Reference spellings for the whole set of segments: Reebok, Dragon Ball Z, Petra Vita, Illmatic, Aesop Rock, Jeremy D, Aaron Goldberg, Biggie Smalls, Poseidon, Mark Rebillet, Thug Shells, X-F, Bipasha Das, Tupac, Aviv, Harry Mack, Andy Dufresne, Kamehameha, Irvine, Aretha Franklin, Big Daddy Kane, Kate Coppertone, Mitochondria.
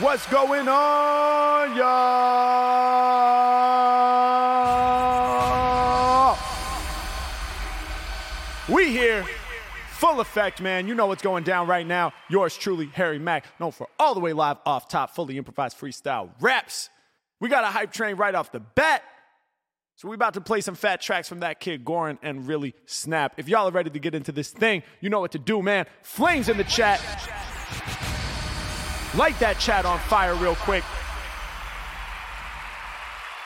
What's going on, y'all? We here, full effect, man. You know what's going down right now. Yours truly, Harry Mack, known for all the way live, off top, fully improvised freestyle raps. We got a hype train right off the bat. So we about to play some fat tracks from that kid Gorin and really snap. If y'all are ready to get into this thing, you know what to do, man. Flames in the chat. Light that chat on fire real quick.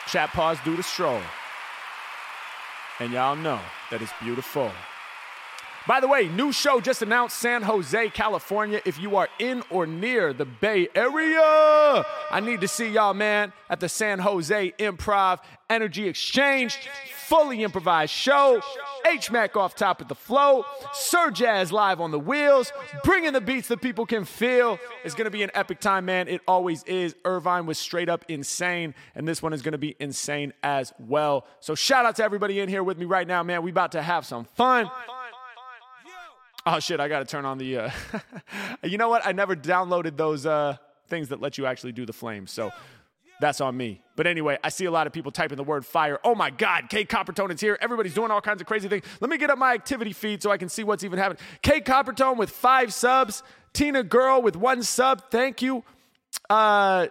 Chat pause due to stroll. And y'all know that it's beautiful. By the way, new show just announced, San Jose, California. If you are in or near the Bay Area, I need to see y'all, man, at the San Jose Improv Energy Exchange. Fully improvised show. H-Mac off top at the flow. Sir Jazz live on the wheels. Bringing the beats that people can feel. It's going to be an epic time, man. It always is. Irvine was straight up insane, and this one is going to be insane as well. So shout out to everybody in here with me right now, man. We about to have some fun. Oh, shit, I got to turn on the... You know what? I never downloaded those things that let you actually do the flames, so that's on me. But anyway, I see a lot of people typing the word fire. Oh, my God, Kate Coppertone is here. Everybody's doing all kinds of crazy things. Let me get up my activity feed so I can see what's even happening. Kate Coppertone with 5 subs. Tina Girl with 1 sub. Thank you. 1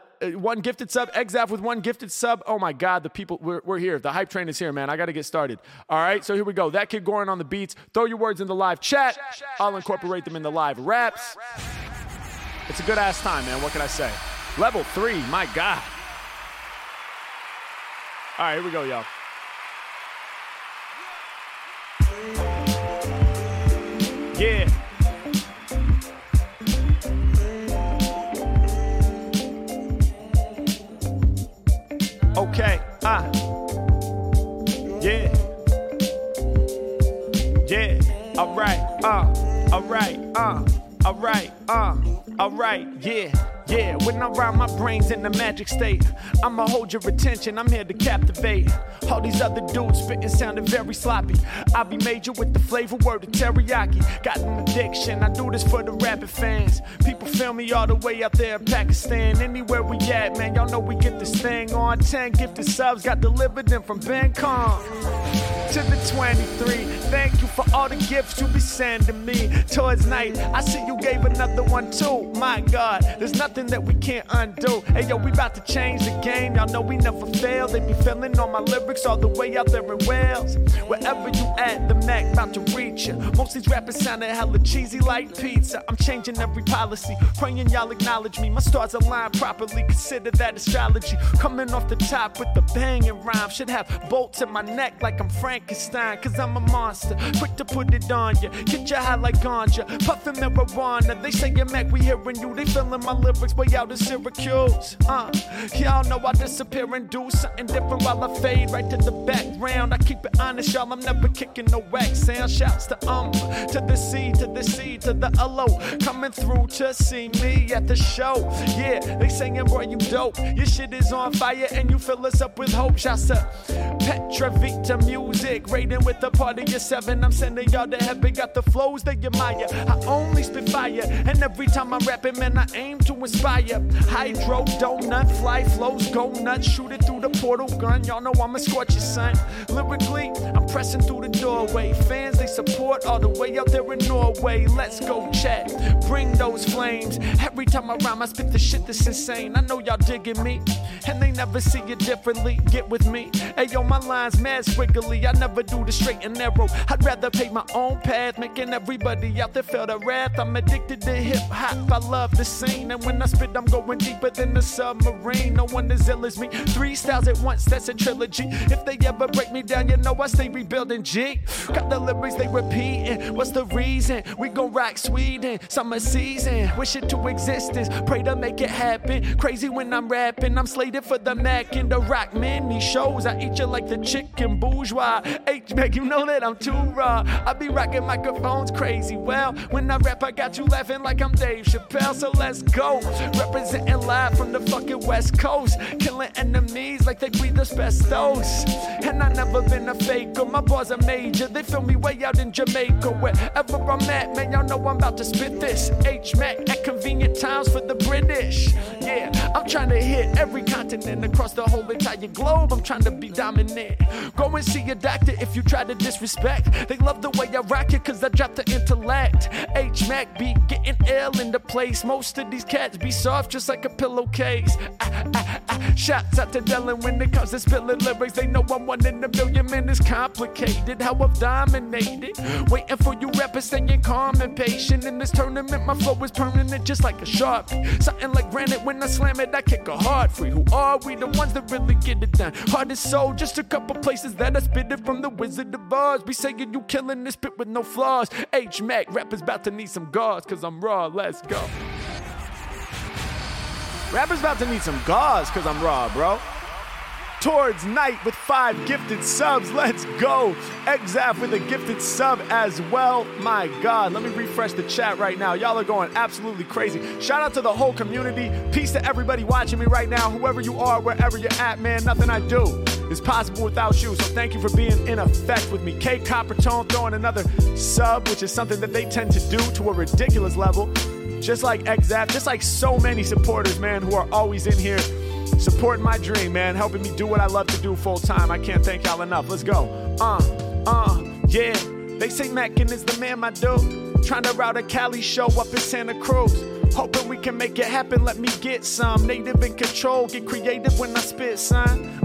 gifted sub. X-F with 1 gifted sub. Oh, my God, the people, we're here. The hype train is here, man. I got to get started. All right, so here we go. That kid Gorin on the beats. Throw your words in the live chat. I'll incorporate them in the live raps. It's a good-ass time, man. What can I say? Level 3, my God. All right, here we go, y'all. Yeah. Okay, yeah, yeah, all right, yeah. Yeah, when I rhyme, my brain's in a magic state. I'ma hold your attention, I'm here to captivate. All these other dudes spittin' soundin' very sloppy. I be major with the flavor word of teriyaki. Got an addiction, I do this for the rapping fans. People feel me all the way out there in Pakistan. Anywhere we at, man, y'all know we get this thing on. 10 gifted subs, got delivered in from Ben Kong to the 23. Thank you for all the gifts you be sending me. Towards night, I see you gave another one too. My God, there's nothing that we can't undo. Hey yo, we about to change the game. Y'all know we never fail. They be feeling on my lyrics all the way out there in Wales. Wherever you at, the Mac about to reach ya. Most these rappers sounding hella cheesy like pizza. I'm changing every policy, praying y'all acknowledge me. My stars align properly, consider that astrology. Coming off the top with the banging rhyme. Should have bolts in my neck like I'm Frankenstein. Cause I'm a monster, quick to put it on ya. Get ya high like ganja, puffin' marijuana. They say, yeah, Mac, we hearing you. They feeling my lyrics way out in Syracuse. Y'all know I disappear and do something different while I fade right to the background. I keep it honest, y'all. I'm never kicking no wax sound. Shouts to the C, to the C, to the L-O. Coming through to see me at the show. Yeah, they singing, boy, you dope. Your shit is on fire and you fill us up with hope. Shouts to Petra Vita Music. Rating with a part of your 7. I'm sending y'all to heaven. Got the flows that you admire. I only spit fire. And every time I'm rapping, man, I aim to inspire. Hydro, donut, fly flows, go nuts. Shoot it through the portal gun. Y'all know I'ma scorch your son. Lyrically, I'm pressing through the doorway. Fans, they support all the way out there in Norway. Let's go chat. Bring those flames. Every time I rhyme, I spit the shit that's insane. I know y'all digging me, and they never see it differently. Get with me. Hey yo, my lines mad squiggly. I never do the straight and narrow. I'd rather pay my own path, making everybody out there feel the wrath. I'm addicted to hip hop. I love the scene, and when I spit, I'm going deeper than the submarine. No one as ill as me. 3 styles at once, that's a trilogy. If they ever break me down, you know I stay rebuilding G. Got the lyrics they repeating. What's the reason? We gon' rock Sweden. Summer season. Wish it to existence. Pray to make it happen. Crazy when I'm rapping. I'm slated for the Mac and the rock. Man, these shows, I eat you like the chicken bourgeois. H-Mac, you know that I'm too raw. I be rocking microphones crazy. Well, when I rap, I got you laughing like I'm Dave Chappelle. So let's go. Representing live from the fucking West Coast. Killing enemies like they breathe asbestos. And I never been a faker. my bars are major. They feel me way out in Jamaica. Wherever I'm at, man, y'all know I'm about to spit this. H-Mack at convenient times for the British. Yeah, I'm trying to hit every continent across the whole entire globe. I'm trying to be dominant. Go and see your doctor if you try to disrespect. They love the way I rock it cause I drop the intellect. H-Mack be getting ill in the place. Most of these cats be soft just like a pillowcase. Shots out to Dylan when it comes to spilling lyrics. They know I'm one in a million, man, it's complicated how I've dominated. Waiting for you rappers staying calm and patient. In this tournament my flow is permanent just like a Sharpie. Something like granite when I slam it, I kick a heart free. Who are we? The ones that really get it done. Heart and soul, just a couple places that I spit it from the Wizard of Oz. Be saying you killing this spit with no flaws. H-Mack, rappers about to need some gauze cause I'm raw, let's go. Rappers about to need some gauze cause I'm raw, bro. Towards night with 5 gifted subs, let's go. X-F with a gifted sub as well. My God, let me refresh the chat right now. Y'all are going absolutely crazy. Shout out to the whole community. Peace to everybody watching me right now. Whoever you are, wherever you're at, man, nothing I do is possible without you. So thank you for being in effect with me. Kate Coppertone throwing another sub, which is something that they tend to do to a ridiculous level. Just like X-F, just like so many supporters, man, who are always in here supporting my dream, man, helping me do what I love to do full time. I can't thank y'all enough. Let's go. Yeah. They say Mackin is the man, my dude. Trying to route a Cali show up in Santa Cruz. Hoping we can make it happen. Let me get some. Native in control. Get creative when I spit, son.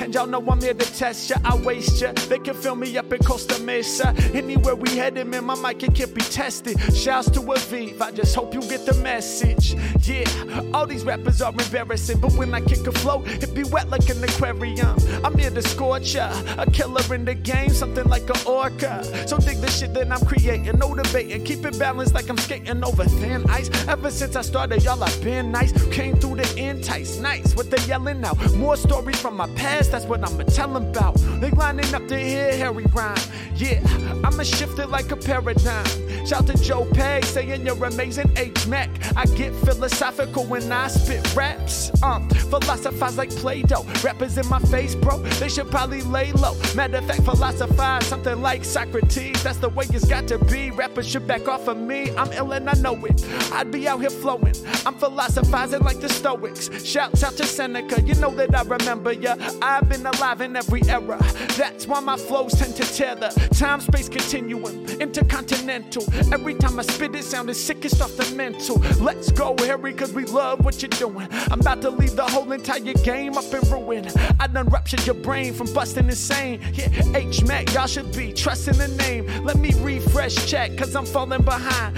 And y'all know I'm here to test ya, I waste ya. They can feel me up in Costa Mesa. Anywhere we headed, man, my mic, it can't be tested. Shouts to Aviv, I just hope you get the message. Yeah, all these rappers are embarrassing, but when I kick a flow, it be wet like an aquarium. I'm here to scorch ya, a killer in the game, something like an orca. So dig the shit that I'm creating, motivating, keep it balanced like I'm skating over thin ice. Ever since I started, y'all, I've been nice. Came through the end, tights, nice. What they yelling now? More stories from my past. That's what I'ma tell 'em about. They lining up to hear Harry rhyme. Yeah, I'ma shift it like a paradigm. Shout to Joe Pegg saying you're amazing, H-Mack. I get philosophical when I spit raps. Philosophize like Play-Doh. Rappers in my face, bro, they should probably lay low. Matter of fact, philosophize something like Socrates. That's the way it's got to be. Rappers should back off of me. I'm ill and I know it. I'd be out here flowing. I'm philosophizing like the Stoics. Shouts out to Seneca. You know that I remember ya. I've been alive in every era. That's why my flows tend to tether. Time, space, continuum, intercontinental. Every time I spit it, sound is sick, it's off the mental. Let's go, Harry, cause we love what you're doing. I'm about to leave the whole entire game up in ruin. I done ruptured your brain from busting insane. Yeah, H-Mack, y'all should be trusting the name. Let me refresh chat, cause I'm falling behind.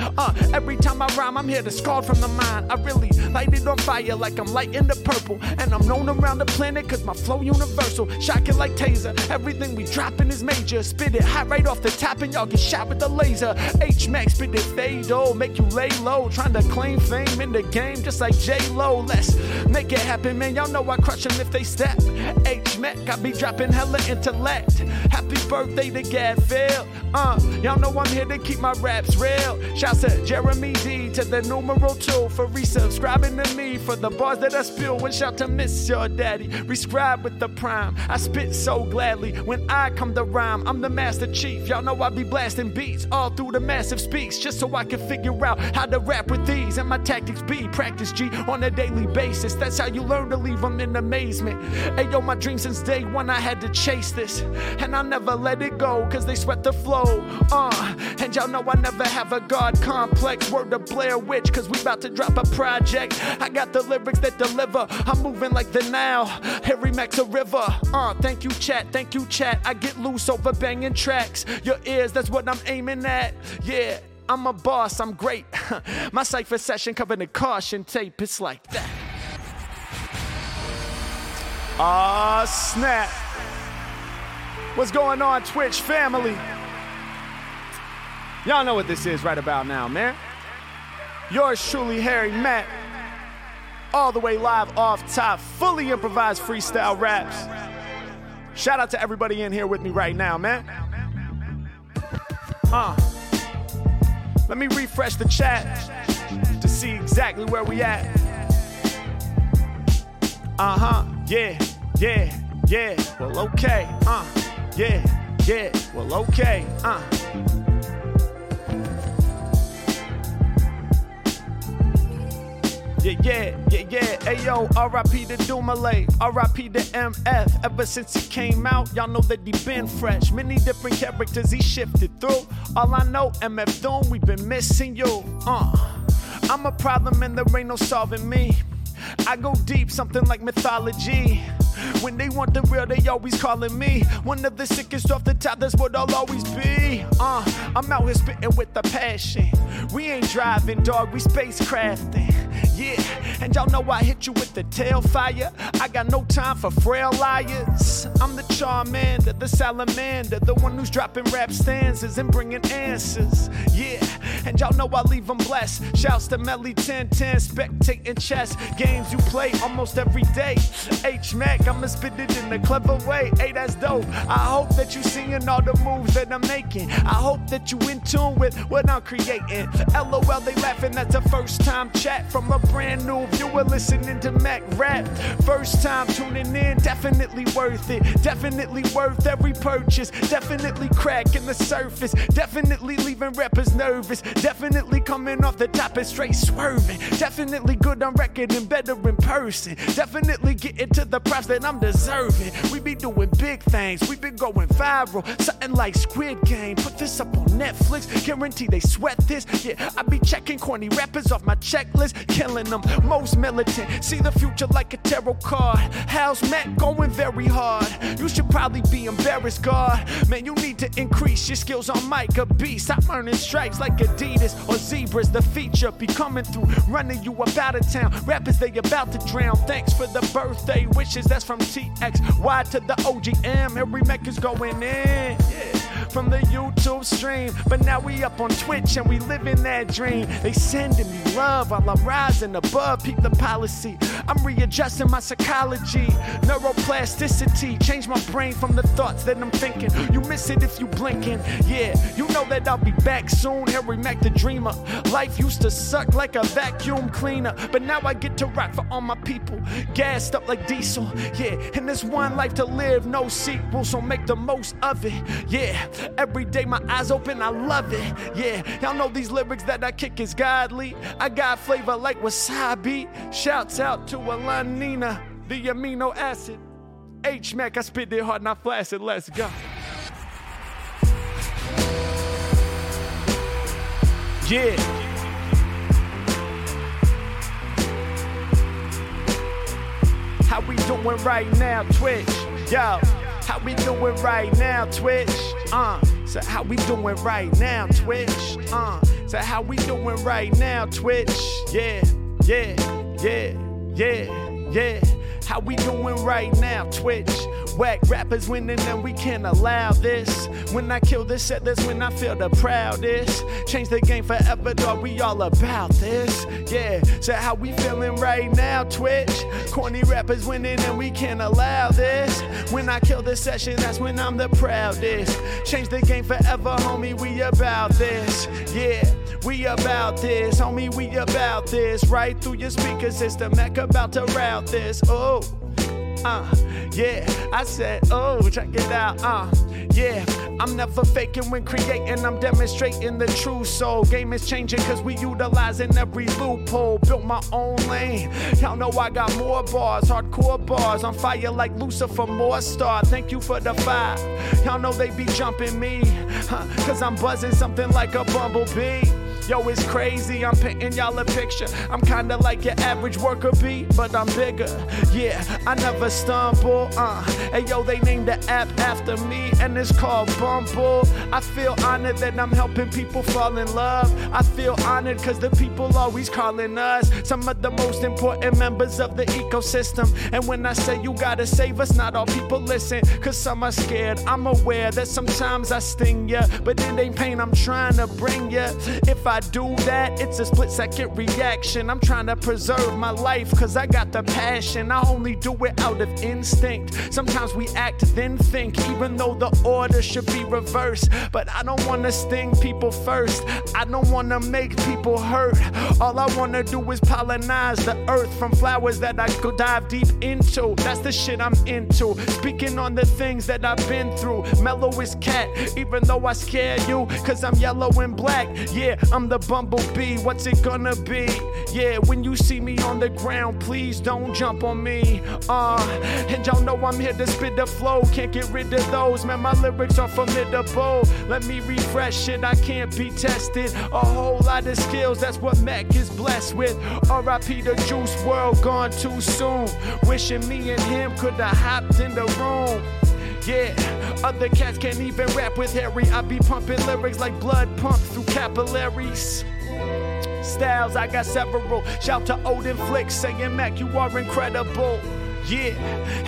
Every time I rhyme, I'm here to scar from the mind. I really light it on fire like I'm lighting the purple. And I'm known around the planet cause my flow universal. Shocking like taser. Everything we dropping is major. Spit it hot right off the top and y'all get shot with the laser. H-Mack spit it fade-o, make you lay low. Trying to claim fame in the game just like J-Lo. Let's make it happen, man. Y'all know I crush them if they step. H-Mack, I be dropping hella intellect. Happy birthday to Gadfield. Y'all know I'm here to keep my raps real. Shouts to Jeremy D to the numeral 2 for resubscribing to me for the bars that I spill. And shout to Miss Your Daddy. Rescribe with the prime. I spit so gladly when I come to rhyme. I'm the master chief. Y'all know I be blasting beats all through the massive speaks just so I can figure out how to rap with these. And my tactics be practice G on a daily basis. That's how you learn to leave them in amazement. Ayo, my dream since day one I had to chase this. And I never let it go cause they sweat the flow. And y'all know I never have a God complex. Word to Blair Witch cause we about to drop a project. I got the lyrics that deliver. I'm moving like the Nile. Harry Mack's a river. Thank you chat, thank you chat. I get loose over banging tracks. Your ears, that's what I'm aiming at. Yeah, I'm a boss, I'm great. My cypher session covered in caution tape, it's like that. Aw, snap. What's going on, Twitch family? Y'all know what this is right about now, man. Yours truly, Harry Mack. All the way live off top, fully improvised freestyle raps. Shout out to everybody in here with me right now, man. Let me refresh the chat to see exactly where we at. Yeah, well, okay, yeah, Yeah, well, okay, Yeah, ayo, R.I.P. to Dumoulin, R.I.P. to MF. Ever since he came out, y'all know that he been fresh. Many different characters he shifted through. All I know, MF Doom, we've been missing you. I'm a problem and there ain't no solving me. I go deep, something like mythology. When they want the real, they always calling me one of the sickest off the top, that's what I'll always be. I'm out here spitting with a passion. We ain't driving, dog, we spacecrafting. Yeah, and y'all know I hit you with the tail fire. I got no time for frail liars. I'm the Charmander, the Salamander, the one who's dropping rap stanzas and bringing answers. Yeah, and y'all know I leave them blessed. Shouts to Melly 1010, spectating chess games you play almost every day. H Mack, I'ma spit it in a clever way. Hey, that's dope. I hope that you seeing all the moves that I'm making. I hope that you in tune with what I'm creating. LOL, they laughing. That's a first time chat from a brand new viewer listening to Mac rap. First time tuning in, definitely worth it. Definitely worth every purchase. Definitely cracking the surface. Definitely leaving rappers nervous. Definitely coming off the top and straight swerving. Definitely good on record and better in person. Definitely getting to the props that I'm deserving. We be doing big things, we been going viral. Something like Squid Game, put this up on Netflix. Guarantee they sweat this. Yeah, I be checking corny rappers off my checklist. Killing them, most militant. See the future like a tarot card. How's Matt going very hard? You should probably be embarrassed, God. Man, you need to increase your skills on Micah B. Stop earning stripes like Adidas or Zebras. The feature be coming through, running you up out of town. Rappers, they about to drown. Thanks for the birthday wishes. That's from TXY to the OGM. Harry Mack is going in, yeah, from the YouTube stream. But now we up on Twitch and we living that dream. They sending me love while I'm rising above. Peep the policy, I'm readjusting my psychology. Neuroplasticity, change my brain from the thoughts that I'm thinking. You miss it if you blinking. Yeah, you know that I'll be back soon. Harry Mack the dreamer. Life used to suck like a vacuum cleaner, but now I get to rock for all my people, gassed up like diesel. Yeah, and there's one life to live, no sequel, so make the most of it. Yeah, every day my eyes open, I love it. Yeah, y'all know these lyrics that I kick is godly. I got flavor like wasabi. Shouts out to Alanina, the amino acid. H Mac, I spit it hard, not flaccid. Let's go. Yeah. How we doing right now, Twitch? Yo, how we doing right now, Twitch? So how we doing right now, Twitch? So how we doing right now, Twitch? Yeah. How we doing right now, Twitch? Whack rappers winning and we can't allow this. When I kill this set, that's when I feel the proudest. Change the game forever, dog, we all about this. Yeah, so how we feeling right now, Twitch? Corny rappers winning and we can't allow this. When I kill this session, that's when I'm the proudest. Change the game forever, homie, we about this. Yeah, we about this, homie, we about this. Right through your speaker system, Mac about to route this. Oh. Yeah, I said, oh, check it out, yeah. I'm never faking when creating, I'm demonstrating the true soul. Game is changing cause we utilizing every loophole. Built my own lane, y'all know I got more bars, hardcore bars. On fire like Lucifer Morstar, thank you for the fire. Y'all know they be jumping me, cause I'm buzzing something like a bumblebee. Yo, it's crazy, I'm painting y'all a picture. I'm kinda like your average worker bee, but I'm bigger. Yeah, I never stumble, Hey, yo, they named the app after me, and it's called Bumble. I feel honored that I'm helping people fall in love. I feel honored cause the people always calling us some of the most important members of the ecosystem. And when I say you gotta save us, not all people listen, cause some are scared. I'm aware that sometimes I sting ya, but it ain't pain I'm trying to bring ya. If I I do that, it's a split second reaction. I'm trying to preserve my life cause I got the passion. I only do it out of instinct. Sometimes we act then think, even though the order should be reversed. But I don't wanna sting people first, I don't wanna make people hurt. All I wanna do is pollinize the earth from flowers that I could dive deep into. That's the shit I'm into, speaking on the things that I've been through. Mellow is cat, even though I scare you, cause I'm yellow and black. Yeah, I'm the bumblebee, what's it gonna be? Yeah, when you see me on the ground, please don't jump on me. And y'all know I'm here to spit the flow, can't get rid of those. Man, my lyrics are formidable, let me refresh it, I can't be tested. A whole lot of skills, that's what Mac is blessed with. R.I.P. to Juice World, gone too soon. Wishing me and him could have hopped in the room. Yeah, other cats can't even rap with Harry. I be pumping lyrics like blood pumped through capillaries. Styles, I got several. Shout to Odin Flicks saying, Mac, you are incredible. Yeah,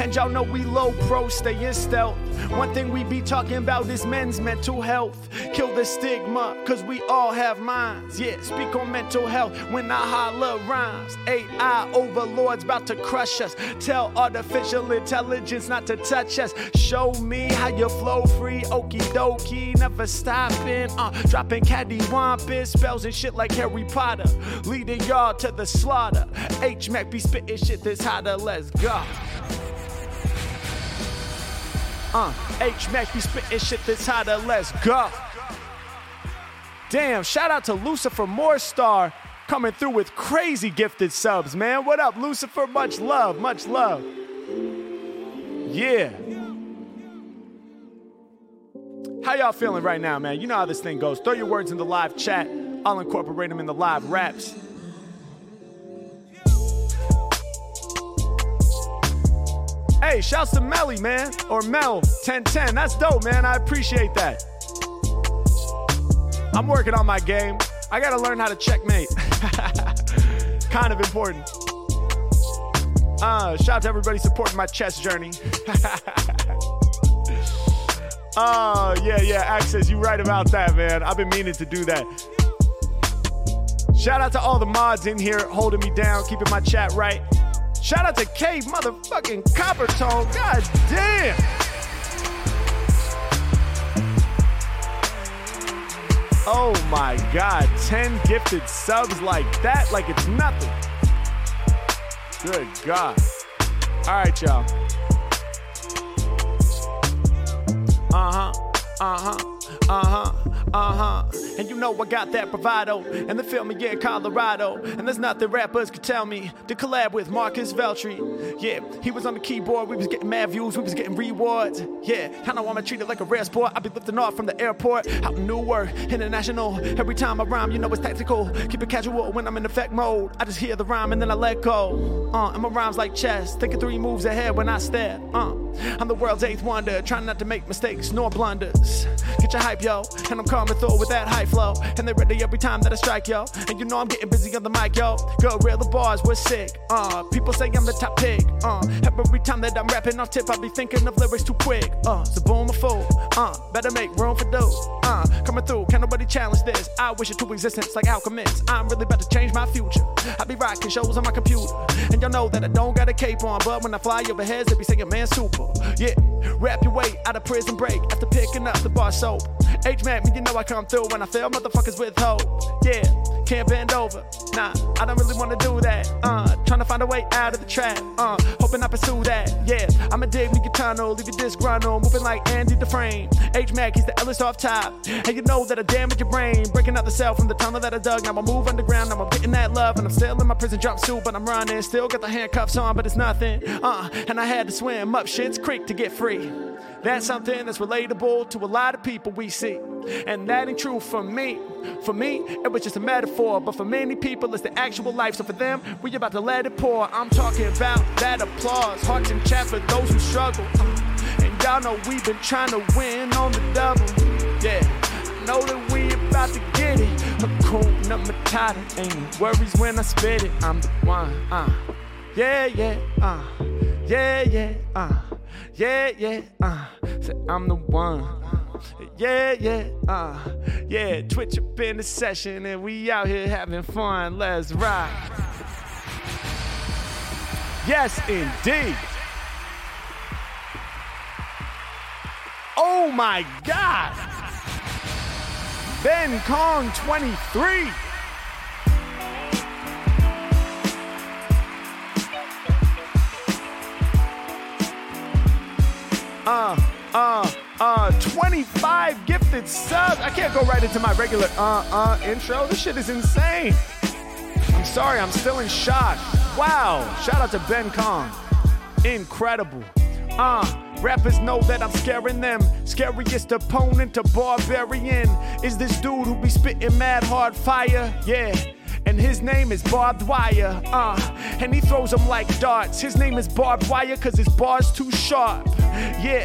and y'all know we low pro, stay in stealth. One thing we be talking about is men's mental health. Kill the stigma, cause we all have minds. Yeah, speak on mental health when I holler rhymes. AI overlords about to crush us. Tell artificial intelligence not to touch us. Show me how you flow free, okie dokie. Never stopping, dropping cattywampus spells and shit like Harry Potter. Leading y'all to the slaughter. H-Mac be spitting shit that's hotter, let's go. H-Mac be spittin' shit that's hotter, let's go. Damn, shout out to Lucifer Morstar coming through with crazy gifted subs, man. What up, Lucifer? Much love, much love. Yeah. How y'all feeling right now, man? You know how this thing goes. Throw your words in the live chat. I'll incorporate them in the live raps. Hey, shouts to Melly, man, or Mel 1010. That's dope, man. I appreciate that. I'm working on my game. I gotta learn how to checkmate. Kind of important. Shout to everybody supporting my chess journey. Oh, yeah, Access, you right about that, man. I've been meaning to do that. Shout out to all the mods in here holding me down, keeping my chat right. Shout out to Kate motherfucking Coppertone. God damn. Oh my God. 10 gifted subs like that. Like it's nothing. Good God. All right, y'all. And you know I got that bravado and the film me in Colorado, and there's nothing rappers could tell me. To collab with Marcus Veltri, yeah, he was on the keyboard, we was getting mad views, we was getting rewards. Yeah, I know I'm treated like a rare sport. I be lifting off from the airport out in Newark, international. Every time I rhyme, you know it's tactical. Keep it casual when I'm in effect mode. I just hear the rhyme and then I let go. And my rhymes like chess, thinking 3 moves ahead when I step. I'm the world's 8th wonder, trying not to make mistakes nor blunders. Get your hype, yo, and I'm coming through with that hype flow. And they're ready every time that I strike, yo. And you know I'm getting busy on the mic, yo. Gorilla bars, we're sick. People say I'm the top pick. Every time that I'm rapping on tip, I be thinking of lyrics too quick. So boom, a fool. Better make room for those. Coming through, can't nobody challenge this. I wish it to existence like alchemists. I'm really about to change my future. I be rocking shows on my computer. And y'all know that I don't got a cape on, but when I fly over heads, they be saying, man, super. Yeah, rap your way out of prison break after picking up the bar soap. H-Mac, you know I come through when I fail motherfuckers with hope. Yeah, can't bend over. Nah, I don't really wanna do that. Trying to find a way out of the trap. Hoping I pursue that. Yeah, I'ma dig me a tunnel, leave you disgruntled, moving like Andy Dufresne. H-Mac, he's the illest off top. And you know that I damage your brain, breaking out the cell from the tunnel that I dug. Now I move underground, now I'm getting that love, and I'm still in my prison jumpsuit, but I'm running. Still got the handcuffs on, but it's nothing. And I had to swim up Shit's Creek to get free. That's something that's relatable to a lot of people we see. And that ain't true for me. For me, it was just a metaphor, but for many people, it's the actual life. So for them, we about to let it pour. I'm talking about that applause, hearts and chat for those who struggle. And y'all know we've been trying to win on the double. Yeah, know that we about to get it. Hakuna Matata, ain't worries when I spit it. I'm the one, yeah, yeah, Say I'm the one. Yeah, Twitch up in the session and we out here having fun. Let's ride. Yes, indeed. Oh my God. Ben Kong 23. $25 gifted subs. I can't go right into my regular intro. This shit is insane. I'm sorry, I'm still in shock. Wow, shout out to Ben Kong. Incredible. Rappers know that I'm scaring them. Scariest opponent to barbarian is this dude who be spitting mad hard fire. Yeah. And his name is Barbed Wire, and he throws them like darts. His name is Barbed Wire cause his bar's too sharp. Yeah,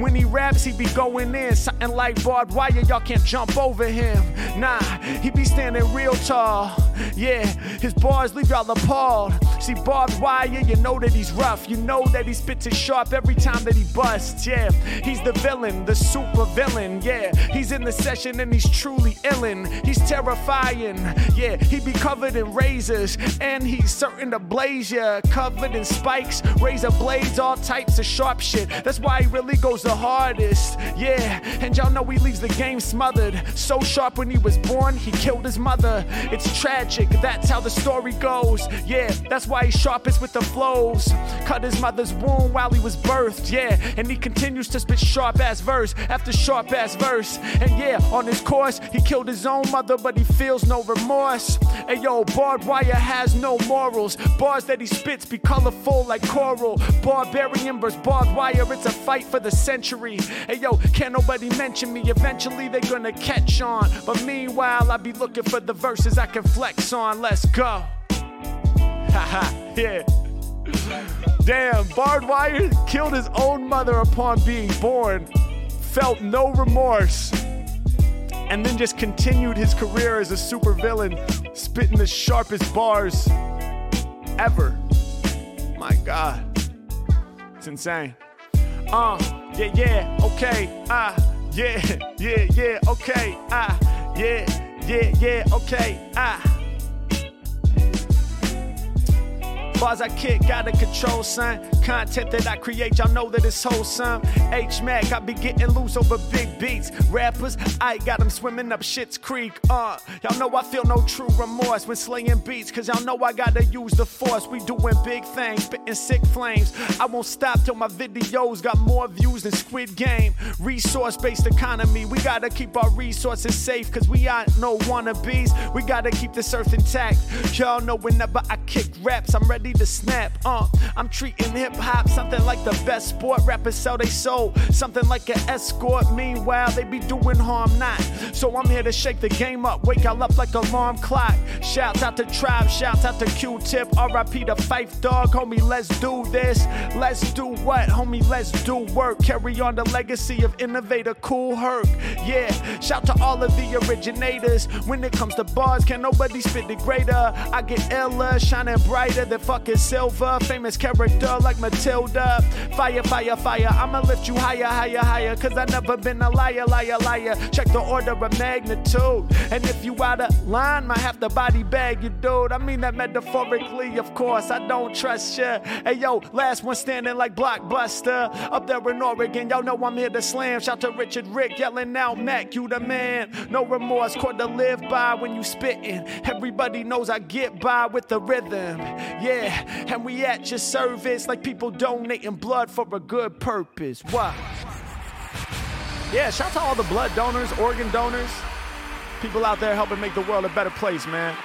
when he raps he be going in, something like Barbed Wire, y'all can't jump over him. Nah, he be standing real tall. Yeah, his bars leave y'all appalled. See, Barbed Wire, you know that he's rough. You know that he spits it sharp every time that he busts. Yeah, he's the villain, the super villain. Yeah, he's in the session and he's truly illin'. He's terrifying. Yeah, he be covered in razors, and he's certain to blaze ya. Covered in spikes, razor blades, all types of sharp shit. That's why he really goes the hardest. Yeah, and y'all know he leaves the game smothered. So sharp when he was born, he killed his mother. It's tragic, that's how the story goes. Yeah, that's why he's sharpest with the flows. Cut his mother's womb while he was birthed. Yeah, and he continues to spit sharp-ass verse after sharp-ass verse. And yeah, on his course, he killed his own mother, but he feels no remorse. Hey yo, Barbed Wire has no morals. Bars that he spits be colorful like coral. Barbarian versus Barbed Wire, it's a fight for the century. Hey yo, can't nobody mention me. Eventually they gonna catch on. But meanwhile, I be looking for the verses I can flex on. Let's go. Haha, yeah. Damn, Barbed Wire killed his own mother upon being born. Felt no remorse. And then just continued his career as a supervillain, spitting the sharpest bars ever. My God. It's insane. Bars I kick, gotta control, son. Content that I create, y'all know that it's wholesome. H-Mack, I be getting loose over big beats. Rappers, I got them swimming up Schitt's Creek. Y'all know I feel no true remorse when slaying beats, cause y'all know I gotta use the force. We doing big things, spitting sick flames. I won't stop till my videos got more views than Squid Game. Resource-based economy, we gotta keep our resources safe, cause we aren't no wannabes. We gotta keep this earth intact. Y'all know whenever I kick raps, I'm ready to snap. I'm treating hip-hop something like the best sport. Rappers sell they soul, something like an escort. Meanwhile, they be doing harm not. So I'm here to shake the game up, wake y'all up like alarm clock. Shouts out to Tribe, shouts out to Q-Tip, R.I.P. to Fife Dog. Homie, let's do this. Let's do what? Homie, let's do work. Carry on the legacy of innovator Cool Herc. Yeah, shout to all of the originators. When it comes to bars, can nobody spit it greater. I get iller, shining brighter than fucking silver, famous character like Matilda. Fire, fire, fire, I'ma lift you higher, higher, higher, cause I never been a liar, liar, liar. Check the order of magnitude, and if you out of line, might have to body bag you, dude. I mean that metaphorically, of course, I don't trust ya. Hey yo, last one standing like Blockbuster, up there in Oregon, y'all know I'm here to slam. Shout to Richard Rick, yelling out, Mac, you the man. No remorse, caught to live by when you spittin'. Everybody knows I get by with the rhythm, yeah. And we at your service like people donating blood for a good purpose. What? Yeah, shout out to all the blood donors, organ donors, people out there helping make the world a better place, man.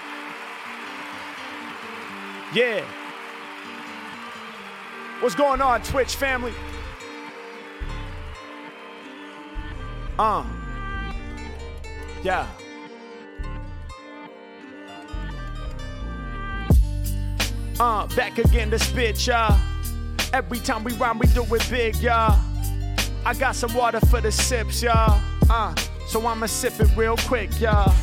Yeah. What's going on, Twitch family? Yeah. Back again to spit, y'all. Every time we rhyme, we do it big, y'all. I got some water for the sips, y'all. So I'ma sip it real quick, y'all.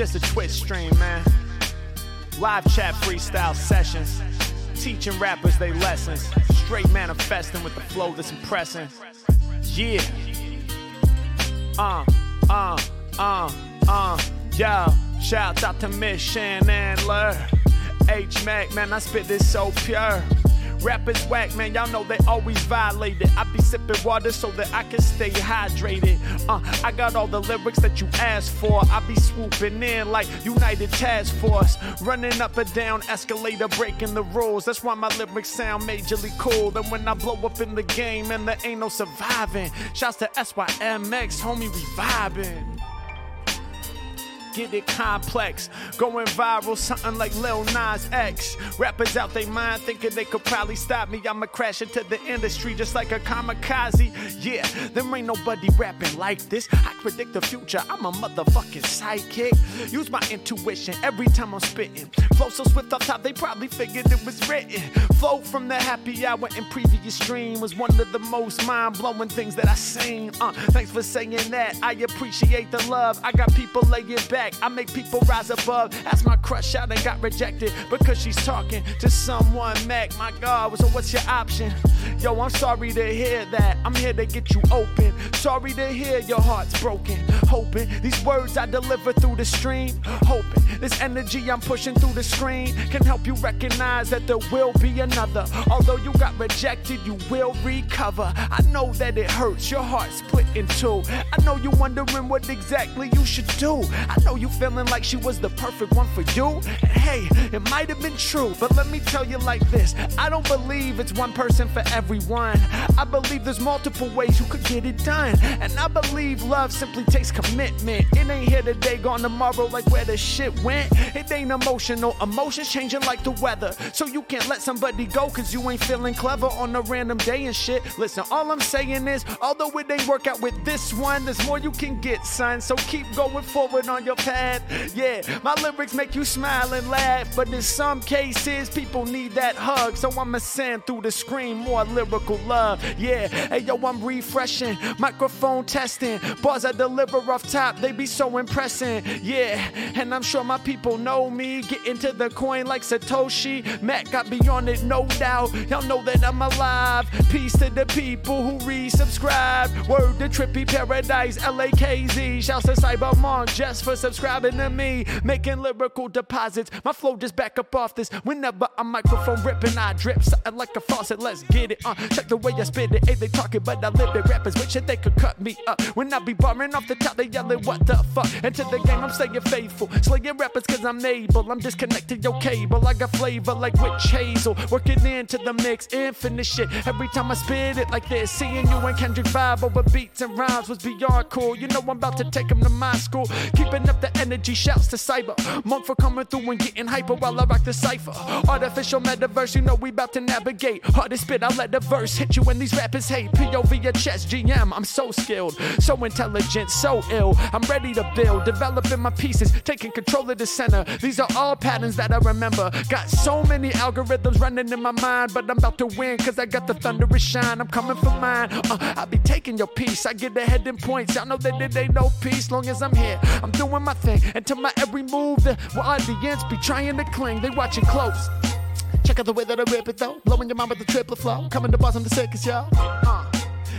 just a Twitch stream, man. Live chat freestyle sessions. Teaching rappers they lessons. Straight manifesting with the flow that's impressing. Yeah. Yeah. Shout out to Mission Handler. H Mac, man, I spit this so pure. Rap is whack, man, y'all know they always violate it. I be sipping water so that I can stay hydrated. I got all the lyrics that you asked for. I be swooping in like United Task Force. Running up and down escalator, breaking the rules. That's why my lyrics sound majorly cool. And when I blow up in the game, man, there ain't no surviving. Shouts to SYMX, homie, we vibing. Get it complex, going viral, something like Lil Nas X. Rappers out they mind, thinking they could probably stop me. I'ma crash into the industry just like a kamikaze. Yeah, there ain't nobody rapping like this. I predict the future, I'm a motherfucking psychic. Use my intuition every time I'm spitting. Flow so swift off top, they probably figured it was written. Flow from the happy hour in previous stream was one of the most mind-blowing things that I seen. Thanks for saying that, I appreciate the love. I got people laying back, I make people rise above. Asked my crush out and got rejected because she's talking to someone, Mac. My God, so what's your option? Yo, I'm sorry to hear that. I'm here to get you open. Sorry to hear your heart's broken. Hoping these words I deliver through the stream. Hoping this energy I'm pushing through the screen can help you recognize that there will be another. Although you got rejected, you will recover. I know that it hurts. Your heart split in two. I know you wondering what exactly you should do. I know you feeling like she was the perfect one for you. And hey, it might have been true, but let me tell you like this. I don't believe it's one person for everyone. I believe there's multiple ways you could get it done. And I believe love simply takes commitment. It ain't here today, gone tomorrow, like where the shit went. It ain't emotional. Emotions changing like the weather. So you can't let somebody go cause you ain't feeling clever on a random day and shit. Listen, all I'm saying is, although it ain't work out with this one, there's more you can get, son. So keep going forward on your path. Yeah, my lyrics make you smile and laugh, but in some cases people need that hug, so I'ma send through the screen more lyrical love. Yeah, hey yo, I'm refreshing, microphone testing, bars I deliver off top, they be so impressing. Yeah, and I'm sure my people know me, get into the coin like Satoshi, Matt got me on it, no doubt, y'all know that I'm alive. Peace to the people who resubscribe, word to Trippy Paradise, LAKZ, shouts to Cybermon, just for subscribing to me, making lyrical deposits. My flow just back up off this. Whenever a microphone ripping, I drip something like a faucet. Let's get it on. Check the way I spit it. Hey, they talking, but I live it. Rappers wishing they could cut me up. When I be barring off the top, they yelling, what the fuck? Into the game, I'm staying faithful. Slaying rappers cause I'm able. I'm disconnecting your cable. I got flavor like Witch Hazel. Working into the mix, infinite shit. Every time I spit it like this, seeing you and Kendrick vibe over beats and rhymes was beyond cool. You know I'm about to take them to my school. Keeping up the energy, shouts to Cyber Monk for coming through and getting hyper while I rock the cypher. Artificial metaverse, you know we about to navigate. Hardest spit, I let the verse hit you when these rappers hate. POV your chest, GM, I'm so skilled, so intelligent, so ill. I'm ready to build, developing my pieces, taking control of the center. These are all patterns that I remember. Got so many algorithms running in my mind, but I'm about to win cause I got the thunderous shine. I'm coming for mine. I be taking your piece, I get ahead in points. Y'all know that it ain't no peace long as I'm here. I'm doing my thing, and to my every move, the audience be trying to cling. They watching close. Check out the way that I rip it though, blowing your mind with the triplet flow. Coming to bars on the circus, y'all.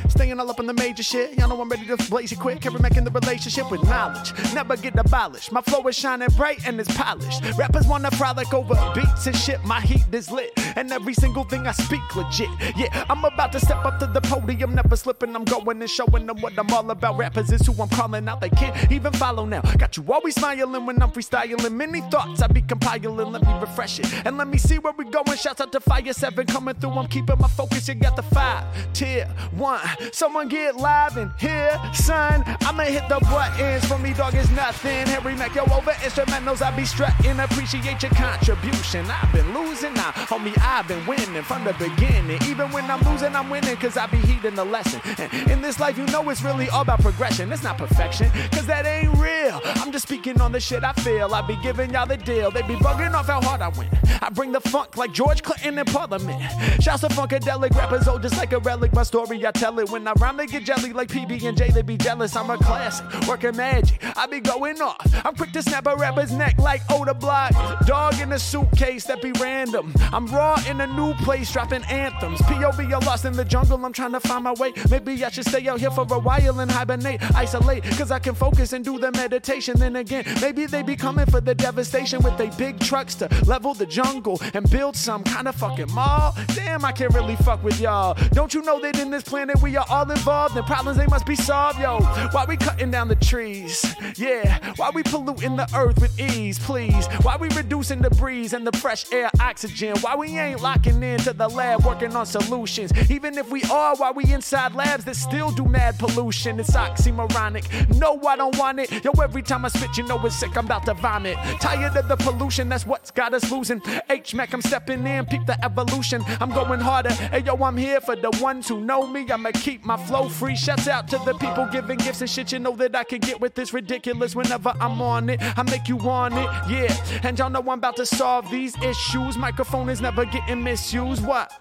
Staying all up on the major shit. Y'all know I'm ready to blaze it quick. Harry Mack in the relationship with knowledge. Never get abolished. My flow is shining bright and it's polished. Rappers wanna frolic over beats and shit. My heat is lit. And every single thing I speak legit. Yeah, I'm about to step up to the podium. Never slipping. I'm going and showing them what I'm all about. Rappers is who I'm calling out. They can't even follow now. Got you always smiling when I'm freestyling. Many thoughts I be compiling. Let me refresh it. And let me see where we going. Shouts out to Fire 7 coming through. I'm keeping my focus. You got the 5, tier 1. Someone get live in here, son. I'ma hit the buttons. For me, dog, it's nothing. Harry Mack, yo, over instrumentals, I be strutting. Appreciate your contribution. I've been losing, now, homie, I've been winning from the beginning. Even when I'm losing, I'm winning, cause I be heeding the lesson. And in this life, you know it's really all about progression. It's not perfection, cause that ain't real. I'm just speaking on the shit I feel. I be giving y'all the deal. They be bugging off how hard I went. I bring the funk like George Clinton in Parliament. Shouts to funkadelic rappers, old just like a relic. My story, I tell it when I rhyme, they get jelly like PB&J. They be jealous. I'm a classic, working magic. I be going off. I'm quick to snap a rapper's neck like Oda Block. Dog in a suitcase that be random. I'm raw in a new place, dropping anthems. POV, you're lost in the jungle. I'm trying to find my way. Maybe I should stay out here for a while and hibernate, isolate, cause I can focus and do the meditation. Then again, maybe they be coming for the devastation with they big trucks to level the jungle and build some kind of fucking mall. Damn, I can't really fuck with y'all. Don't you know that in this planet we are all involved and problems they must be solved, yo? Why we cutting down the trees? Yeah, why we polluting the earth with ease, please? Why we reducing the breeze and the fresh air oxygen? Why we ain't locking into the lab working on solutions? Even if we are, why we inside labs that still do mad pollution? It's oxymoronic. No, I don't want it. Yo, every time I spit, you know it's sick. I'm about to vomit. Tired of the pollution, that's what's got us losing. H-Mac, I'm stepping in, peep the evolution. I'm going harder. Hey, yo, I'm here for the ones who know me. I'ma keep my flow free. Shouts out to the people giving gifts and shit. You know that I can get with this ridiculous whenever I'm on it. I make you want it, yeah. And y'all know I'm about to solve these issues. Microphone is never getting misused. What?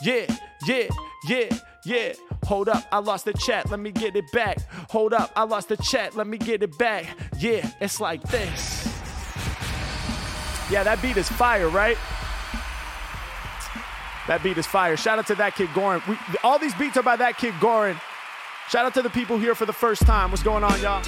Yeah. Hold up, I lost the chat. Let me get it back. Yeah, it's like this. Yeah, that beat is fire, right? That beat is fire. Shout out to that kid Gorin. All these beats are by that kid Gorin. Shout out to the people here for the first time. What's going on, y'all?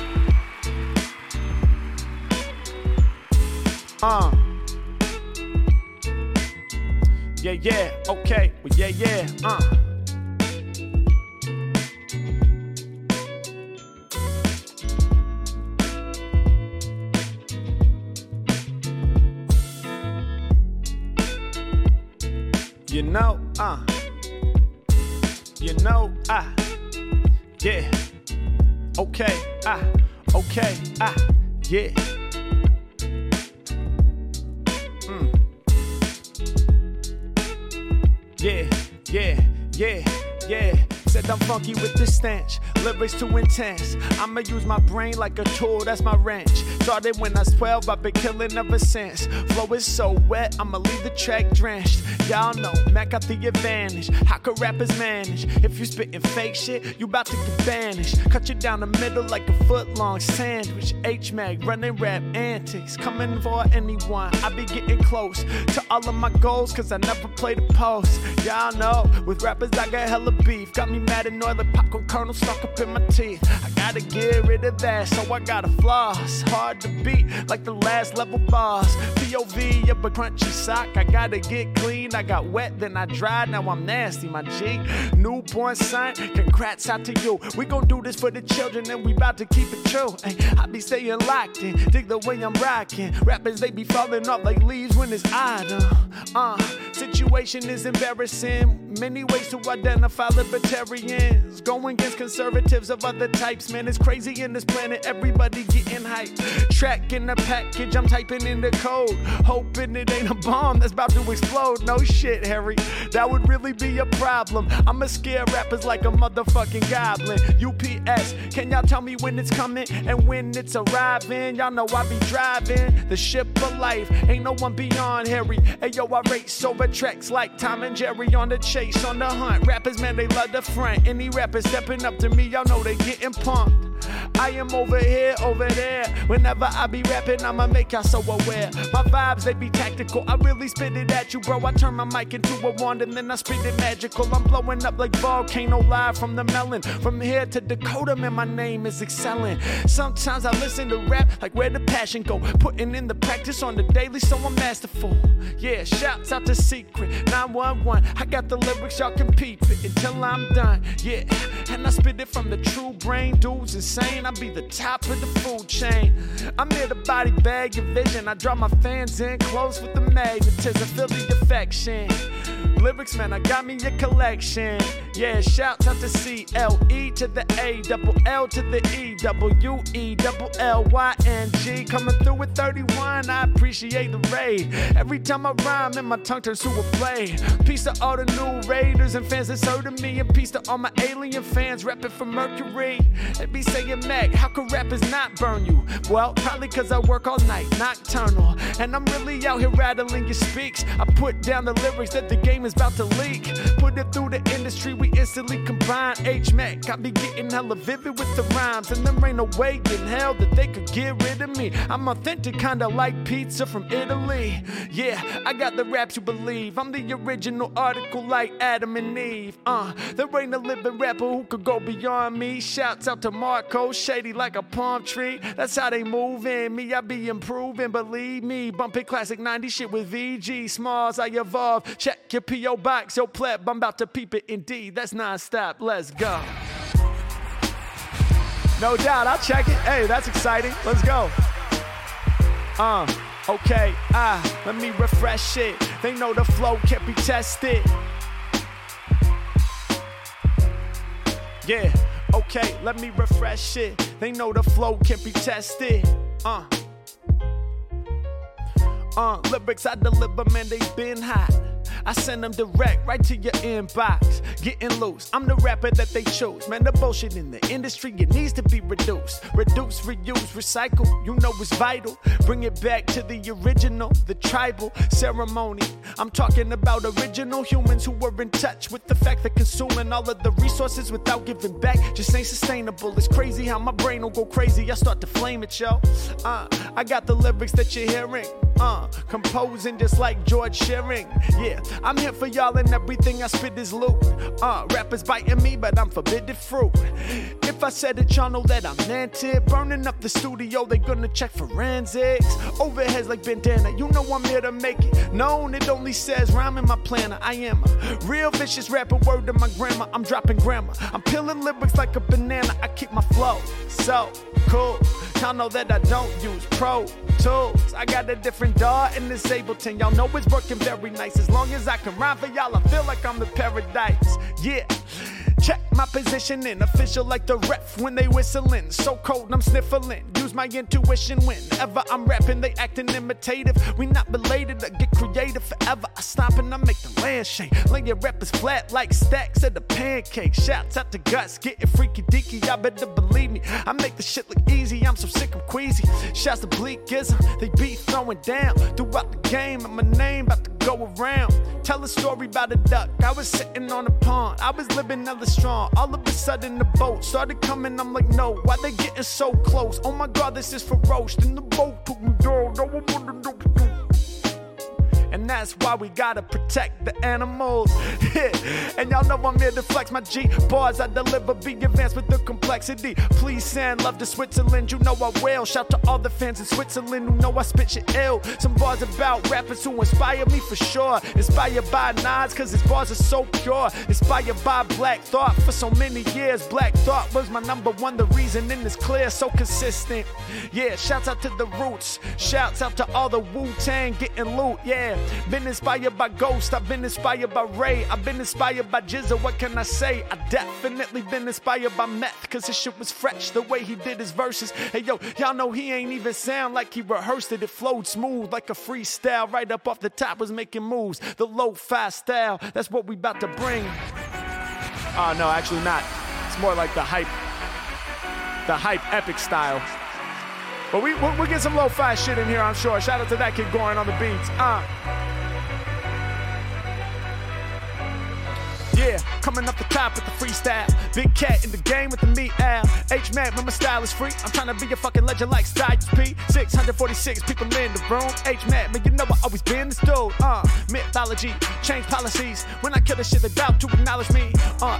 Said I'm funky with the stench, lyrics too intense. I'ma use my brain like a tool, that's my wrench. Started when I was 12, I've been killing ever since. Flow is so wet, I'ma leave the track drenched. Y'all know, Mac got the advantage. How could rappers manage? If you spittin' fake shit, you bout to get banished. Cut you down the middle like a foot-long sandwich. H-Mac, running rap antics, coming for anyone. I be getting close to all of my goals, cause I never play the post. Y'all know, with rappers I got hella beef. Got me mad and oily, popcorn kernel stuck up in my teeth. I gotta get rid of that, so I gotta floss. Hard to beat, like the last level boss. POV up a crunchy sock, I gotta get clean. I got wet, then I dried, now I'm nasty, my G. Newborn son, congrats out to you. We gon' do this for the children, and we bout to keep it true. Ay, I be staying locked in, dig the way I'm rockin'. Rappers, they be falling off like leaves when it's autumn. Situation is embarrassing. Many ways to identify libertarian. Going against conservatives of other types, man, it's crazy in this planet, everybody getting hype. Track in the package, I'm typing in the code, hoping it ain't a bomb that's about to explode. No shit, Harry, that would really be a problem. I'ma scare rappers like a motherfucking goblin. UPS, can y'all tell me when it's coming and when it's arriving? Y'all know I be driving the ship of life, ain't no one beyond Harry. Ayo, I race over tracks like Tom and Jerry on the chase, on the hunt. Rappers, man, they love the front. Any rapper stepping up to me, y'all know they getting pumped. I am over here, over there. Whenever I be rapping, I'ma make y'all so aware. My vibes, they be tactical. I really spit it at you, bro. I turn my mic into a wand and then I spit it magical. I'm blowing up like volcano live from the melon. From here to Dakota, man, my name is excelling. Sometimes I listen to rap like where the passion go. Putting in the practice on the daily, so I'm masterful. Yeah, shouts out to Secret 911. I got the lyrics, y'all can peep it until I'm done. Yeah, and I spit it from the true brain. Dudes insane, I be the top of the food chain. I'm here to body bag your vision. I draw my fans in close with the magnetism. Feel the affection. Lyrics, man, I got me a collection. Yeah, shouts out to CLE to the A, double L to the E, WE, double LYNG. Coming through with 31, I appreciate the raid. Every time I rhyme, and my tongue turns to a blade. Peace to all the new raiders and fans that's hurting me. And peace to all my alien fans rapping from Mercury. They be saying, Mac, how could rappers not burn you? Well, probably cause I work all night, nocturnal. And I'm really out here rattling your speaks. I put down the lyrics that the game is about to leak. Put it through the industry we instantly combine. H Mack got me getting hella vivid with the rhymes, and there ain't no way in hell that they could get rid of me. I'm authentic, kinda like pizza from Italy. Yeah, I got the raps you believe. I'm the original article like Adam and Eve. There ain't a living rapper who could go beyond me. Shouts out to Marco, shady like a palm tree. That's how they moving me. I be improving, believe me. Bumping classic 90s shit with VG. Smalls, I evolve. Check your P.O. box, yo pleb. I'm about to peep it indeed. That's non-stop. Let's go. No doubt, I'll check it. Hey, that's exciting. Let's go. Okay, let me refresh it. They know the flow can't be tested. Yeah, okay, let me refresh it. They know the flow can't be tested. Lyrics I deliver, man, they been hot. I send them direct right to your inbox. Getting loose, I'm the rapper that they choose. Man, the bullshit in the industry, it needs to be reduced. Reduce, reuse, recycle, you know it's vital. Bring it back to the original, the tribal ceremony. I'm talking about original humans who were in touch with the fact that consuming all of the resources without giving back just ain't sustainable. It's crazy how my brain will go crazy. I start to flame it, yo. I got the lyrics that you're hearing. Composing just like George Shearing. Yeah, I'm here for y'all and everything I spit is loot. Rappers biting me, but I'm forbidden fruit. If I said it, y'all know that I'm nanted. Burning up the studio, they gonna check forensics. Overheads like bandana, you know I'm here to make it known. It only says rhyme in my planner. I am a real vicious rapper, word to my grandma. I'm dropping grammar. I'm peeling lyrics like a banana. I keep my flow so cool. Y'all know that I don't use Pro Tools. I got a different dog in this Ableton, y'all know it's working very nice. As long as I can rhyme for y'all, I feel like I'm in paradise. Yeah, check my positioning, official like the ref when they whistling. So cold, I'm sniffling. Use my intuition whenever I'm rapping. They acting imitative. We not related. I get creative forever. I stop and I make the land shake. Lay your rappers flat like stacks of the pancake. Shouts out to Guts, getting freaky deaky. Y'all better believe me. I make the shit look easy. I'm so sick I'm queasy. Shouts to Bleakism. They be throwing down throughout the game, and my name about to go around. Tell a story about a duck. I was sitting on a pond. I was living hella strong. All of a sudden the boat started coming. I'm like, no, why they getting so close? Oh my God, this is ferocious. Then the boat took me down. No one wanted to do. And that's why we gotta protect the animals. Yeah. And y'all know I'm here to flex my G bars. I deliver, be advanced with the complexity. Please send love to Switzerland, you know I will. Shout to all the fans in Switzerland who know I spit shit ill. Some bars about rappers who inspire me for sure. Inspired by Nas, cause his bars are so pure. Inspired by Black Thought for so many years. Black Thought was my number one, the reasoning is clear, so consistent. Yeah, shouts out to the Roots. Shouts out to all the Wu-Tang getting loot, yeah. Been inspired by Ghost, I've been inspired by Ray, I've been inspired by Jizza, what can I say? I definitely been inspired by Meth, cause his shit was fresh, the way he did his verses. Hey yo, y'all know he ain't even sound like he rehearsed it, it flowed smooth like a freestyle, right up off the top was making moves. The lo-fi style, that's what we about to bring. No, actually not. It's more like the hype epic style. But we'll get some lo-fi shit in here, I'm sure. Shout out to that kid Gorin on the beats. Yeah, coming up the top with the freestyle. Big Cat in the game with the meat owl. H-Man, when my style is free, I'm trying to be a fucking legend like Styles P. 646 people in the room. H-Man, man, you know I always been this dude. Mythology, change policies. When I kill the shit, they bout to acknowledge me.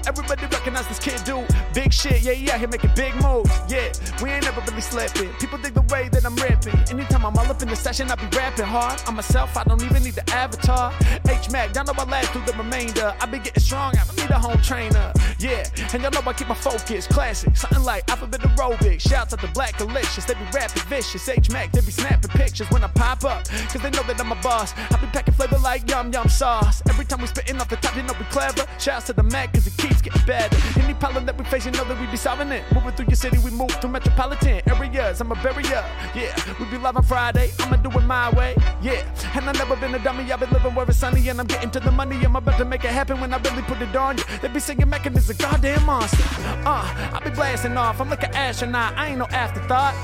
Everybody recognize this kid, dude. Big shit, yeah, he out here making big moves. Yeah, we ain't never really slipping. People dig the way that I'm ripping. Anytime I'm all up in the session, I be rapping hard. I'm myself, I don't even need the avatar. H-Mac, y'all know I last through the remainder. I be getting strong. I don't need a home trainer, yeah. And y'all know I keep my focus classic, something like alphabet aerobic. Shouts out to Black Delicious, they be rapping vicious. H-Mac, they be snapping pictures when I pop up, cause they know that I'm a boss. I be packing flavor like yum yum sauce. Every time we spitting off the top, you know we clever. Shouts to the Mac, cause it keeps getting better. Any problem that we face, you know that we be solving it. Moving through your city, we move through metropolitan areas. I'm a barrier, yeah. We be live on Friday, way, I'ma do it my way, yeah. And I've never been a dummy, I've been living where it's sunny, and I'm getting to the money, I'm about to make it happen when I really put it on you. They be singing Mac and it's a goddamn monster. I be blasting off, I'm like an astronaut, I ain't no afterthought.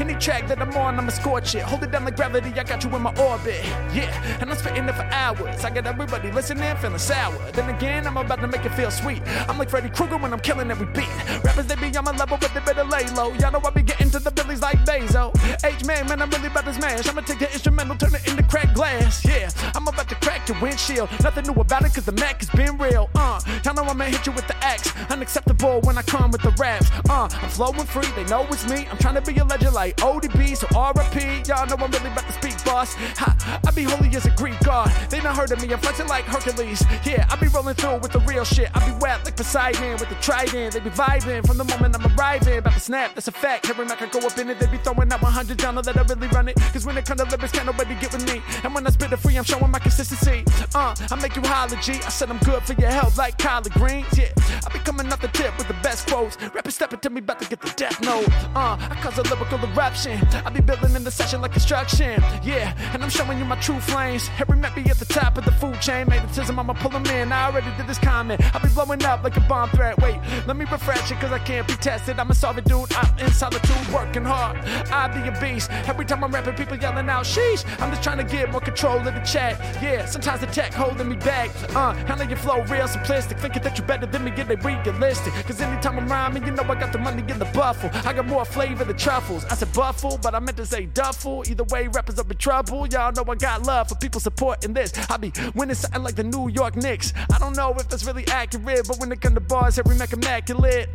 Any track that I'm on, I'ma scorch it. Hold it down like gravity, I got you in my orbit, yeah. And I'm spitting it for hours, I got everybody listening, feeling sour. Then again, I'm about to make it feel sweet. I'm like Freddy Krueger when I'm killing every beat. Rappers, they be on my level, but they better lay low. Y'all know I be getting to the billies like Bezo. H-Man, man, I'm really about to smash. I'ma take the instrumental, turn it into crack glass, yeah. I'm about to crack your windshield. Nothing new about it, cause the Mac has been real, Y'all know I'ma hit you with the axe. Unacceptable when I come with the raps, I'm flowing free, they know it's me. I'm trying to be a legend like ODB, so RIP. Y'all know I'm really about to speak, boss. I be holy as a Greek god. They not heard of me, I'm flexing like Hercules. Yeah, I be rolling through with the real shit. I be whacked like Poseidon with the trident. They be vibing from the moment I'm arriving. About to snap, that's a fact. Harry Mack, I go up in it, they be throwing out 100. Y'all know that I really run it, cause when it comes to lyrics, can't nobody get with me. And when I spit it free, I'm showing my consistency. I make you holler, G. I said I'm good for your health like collard greens, yeah. I be coming off the tip with the best quotes. Rappers stepping to me, about to get the death note. I cause a lyrical eruption. I be building in the session like construction, yeah. And I'm showing you my true flames. Harry Mack be at the top of the food chain. Magnetism, I'ma pull them in. I already did this comment. I be blowing up like a bomb threat. Wait, let me refresh it, cause I can't be tested. I'm a solid dude, I'm in solitude, working hard. I be a beast. Every time I'm rapping, people yelling out, sheesh. I'm just trying to get more control of the chat, yeah. Sometimes the tech holding me back. I know your flow real simplistic. Thinking that you're better than me, get it realistic. Cause anytime I'm rhyming, you know I got the money in the buffle. I got more flavor than truffles. I said buffle, but I meant to say duffel. Either way, rappers up in trouble. Y'all know I got love for people supporting this. I be winning something like the New York Knicks. I don't know if that's really accurate, but when it come to bars, Harry Mack immaculate.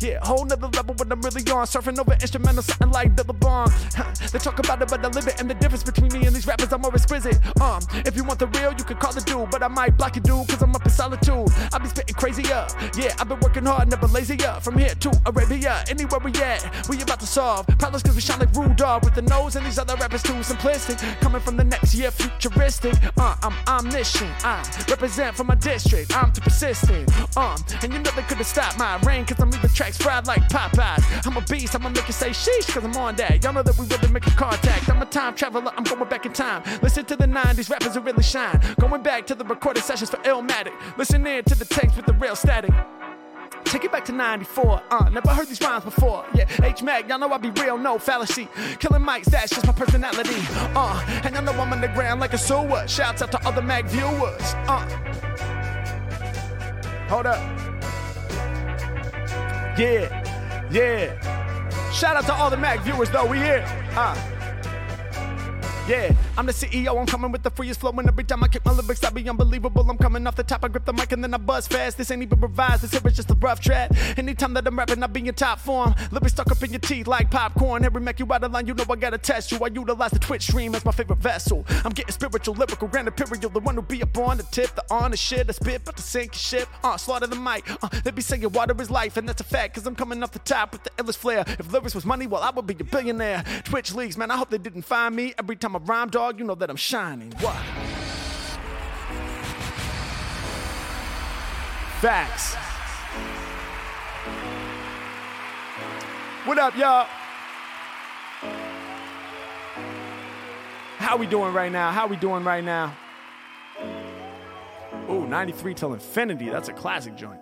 Yeah, whole nother level when I'm really on. Surfing over instrumentals, something like Billabong. They talk about it, but I live it. And the difference between me and these rappers, I'm more exquisite. If you want the real, you can call the dude, but I might block your dude, cause I'm up in solitude. I be spitting crazy up, yeah. I been working hard, never lazy up. From here to Arabia, anywhere we at, we about to solve problems, cause we shine like Rudolph with the nose. And these other rappers too simplistic, coming from the next year, futuristic. I'm omniscient, I represent for my district. I'm too persistent, and you know they could've stopped my reign, cause I'm leaving tracks fried like Popeyes. I'm a beast, I'ma make it say sheesh, cause I'm on that. Y'all know that we really making contact. I'm a time traveler, I'm going back in time. Listen to the 90s, rappers who really shine. Going back to the recorded sessions for Illmatic. Listen in to the tanks with the real static. Take it back to 94, never heard these rhymes before, yeah. H-Mack, y'all know I be real, no fallacy. Killing mics, that's just my personality, And y'all know I'm underground like a sewer. Shouts out to all the Mac viewers, Hold up. Yeah. Shout out to all the Mac viewers, though, we here, Yeah, I'm the CEO, I'm coming with the freest flow. And every time I kick my lyrics, I be unbelievable. I'm coming off the top, I grip the mic and then I buzz fast. This ain't even revised, this here is just a rough track. Anytime that I'm rapping, I be in top form. Lyrics stuck up in your teeth like popcorn. Harry Mack, you out of line, you know I gotta test you. I utilize the Twitch stream as my favorite vessel. I'm getting spiritual, lyrical, grand imperial. The one who be up on the tip, the honest shit. I spit, but the sink your ship, slaughter the mic. They be saying water is life, and that's a fact. Cause I'm coming off the top with the illest flair. If lyrics was money, well I would be a billionaire. Twitch leagues, man, I hope they didn't find me. Every time I'm a rhyme dog, you know that I'm shining. What? Facts. What up, y'all? How we doing right now? Ooh, 93 till infinity. That's a classic joint.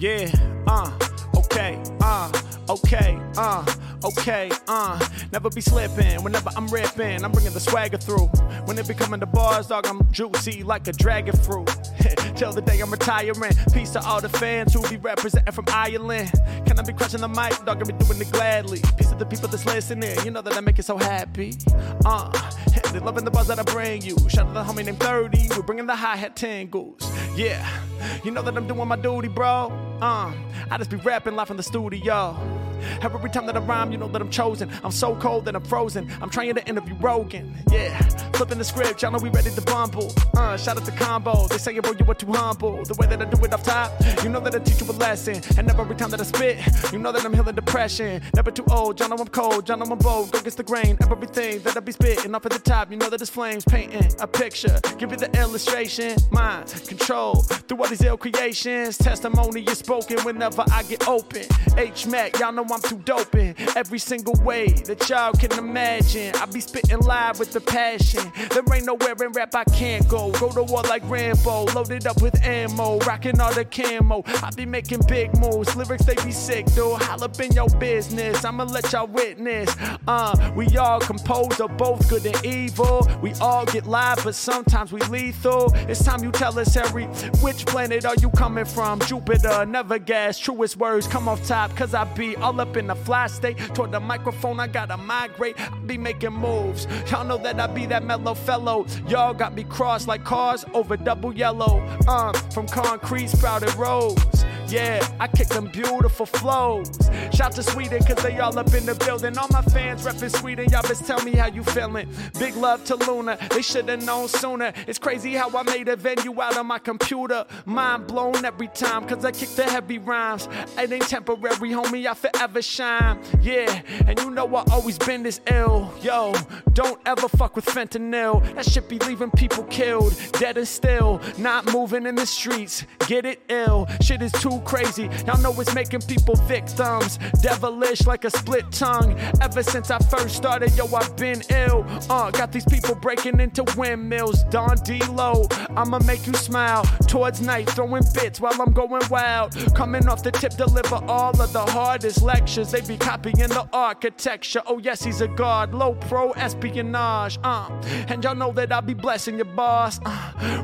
Yeah, okay, never be slipping. Whenever I'm ripping, I'm bringing the swagger through. When it be coming to bars, dog, I'm juicy like a dragon fruit. Till the day I'm retiring. Peace to all the fans who be representing from Ireland. Can I be crushing the mic, dog? I be doing it gladly. Peace to the people that's listening. You know that I make it so happy. They loving the bars that I bring you. Shout out to the homie named 30. We're bringing the hi-hat tangles. Yeah, you know that I'm doing my duty, bro. I just be rapping live from the studio. Every time that I rhyme, you know that I'm chosen. I'm so cold that I'm frozen. I'm trying to interview Rogan. Yeah, flipping the script, y'all know we ready to bumble. Shout out to Combo. They say, bro, you were too humble. The way that I do it off top, you know that I teach you a lesson. And every time that I spit, you know that I'm healing depression. Never too old, y'all know I'm cold, y'all know I'm bold. Go against the grain, everything that I be spitting off at the top. You know that it's flames painting a picture. Give it the illustration, mind control through all these ill creations. Testimony is spoken whenever I get open. H Mac, y'all know I'm too dope in every single way that y'all can imagine. I be spitting live with the passion. There ain't nowhere in rap I can't go. Go to war like Rambo, loaded up with ammo, rocking all the camo. I be making big moves, lyrics they be sick though. Holla up in your business, I'ma let y'all witness. We all composed of both good and evil. We all get live, but sometimes we lethal. It's time you tell us, Harry, which planet are you coming from? Jupiter, never guess. Truest words come off top, cause I be all up in the fly state. Toward the microphone, I gotta migrate. I be making moves. Y'all know that I be that mellow fellow. Y'all got me crossed like cars over double yellow. From concrete sprouted roads. Yeah, I kick them beautiful flows. Shout to Sweden, cause they all up in the building. All my fans reppin' Sweden, y'all best tell me how you feelin'. Big love to Luna, they should've known sooner. It's crazy how I made a venue out of my computer. Mind blown every time, cause I kick the heavy rhymes. It ain't temporary, homie, I forever shine. Yeah, and you know I always been this ill. Yo, don't ever fuck with fentanyl. That shit be leaving people killed, dead and still. Not moving in the streets, get it ill. Shit is too crazy, y'all know it's making people victims. Devilish like a split tongue. Ever since I first started, yo, I've been ill. Got these people breaking into windmills. Don D Low, I'ma make you smile. Towards night, throwing bits while I'm going wild. Coming off the tip, deliver all of the hardest lectures. They be copying the architecture. Oh yes, he's a god. Low pro espionage. And y'all know that I be blessing your boss.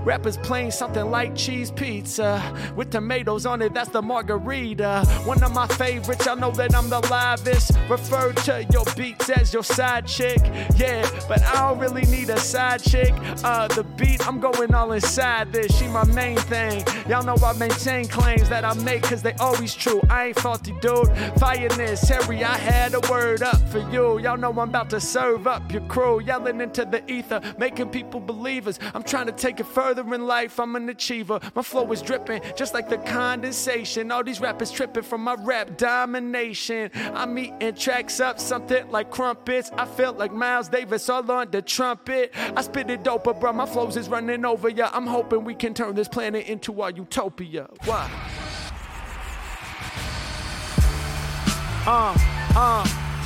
Rappers playing something like cheese pizza with tomatoes on it. That's the margarita. One of my favorites, y'all know that I'm the livest. Refer to your beats as your side chick. Yeah, but I don't really need a side chick. The beat, I'm going all inside this. She my main thing. Y'all know I maintain claims that I make, cause they always true. I ain't faulty, dude. Fire this, Harry, I had a word up for you. Y'all know I'm about to serve up your crew. Yelling into the ether, making people believers. I'm trying to take it further in life, I'm an achiever. My flow is dripping, just like the condensation. All these rappers tripping from my rap domination. I'm eating tracks up, something like crumpets. I feel like Miles Davis all on the trumpet. I spit it dope, but bro, my flows is running over ya. I'm hoping we can turn this planet into our utopia. Why?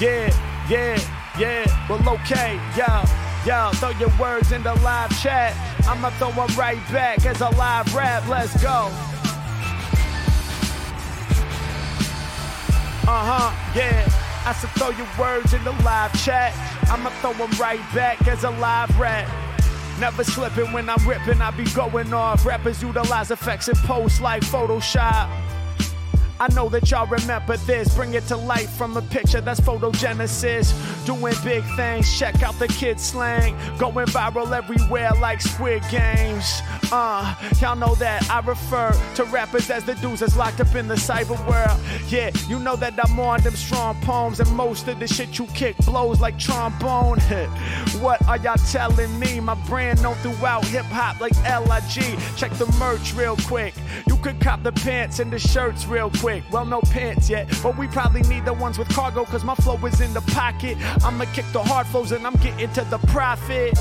Yeah, yeah, yeah. Well, okay, yo, throw your words in the live chat. I'ma throw them right back as a live rap. Let's go. Yeah, I said throw your words in the live chat. I'ma throw them right back as a live rap. Never slipping when I'm ripping, I be going off. Rappers utilize effects and posts like Photoshop. I know that y'all remember this. Bring it to life from a picture, that's photogenesis. Doing big things, check out the kid slang. Going viral everywhere like Squid Games. Y'all know that I refer to rappers as the dudes that's locked up in the cyber world. Yeah, you know that I'm on them strong poems, and most of the shit you kick blows like trombone. What are y'all telling me? My brand known throughout hip-hop like L.I.G. Check the merch real quick. You could cop the pants and the shirts real quick. Well, no pants yet, but we probably need the ones with cargo, cause my flow is in the pocket. I'ma kick the hard flows and I'm getting to the profit.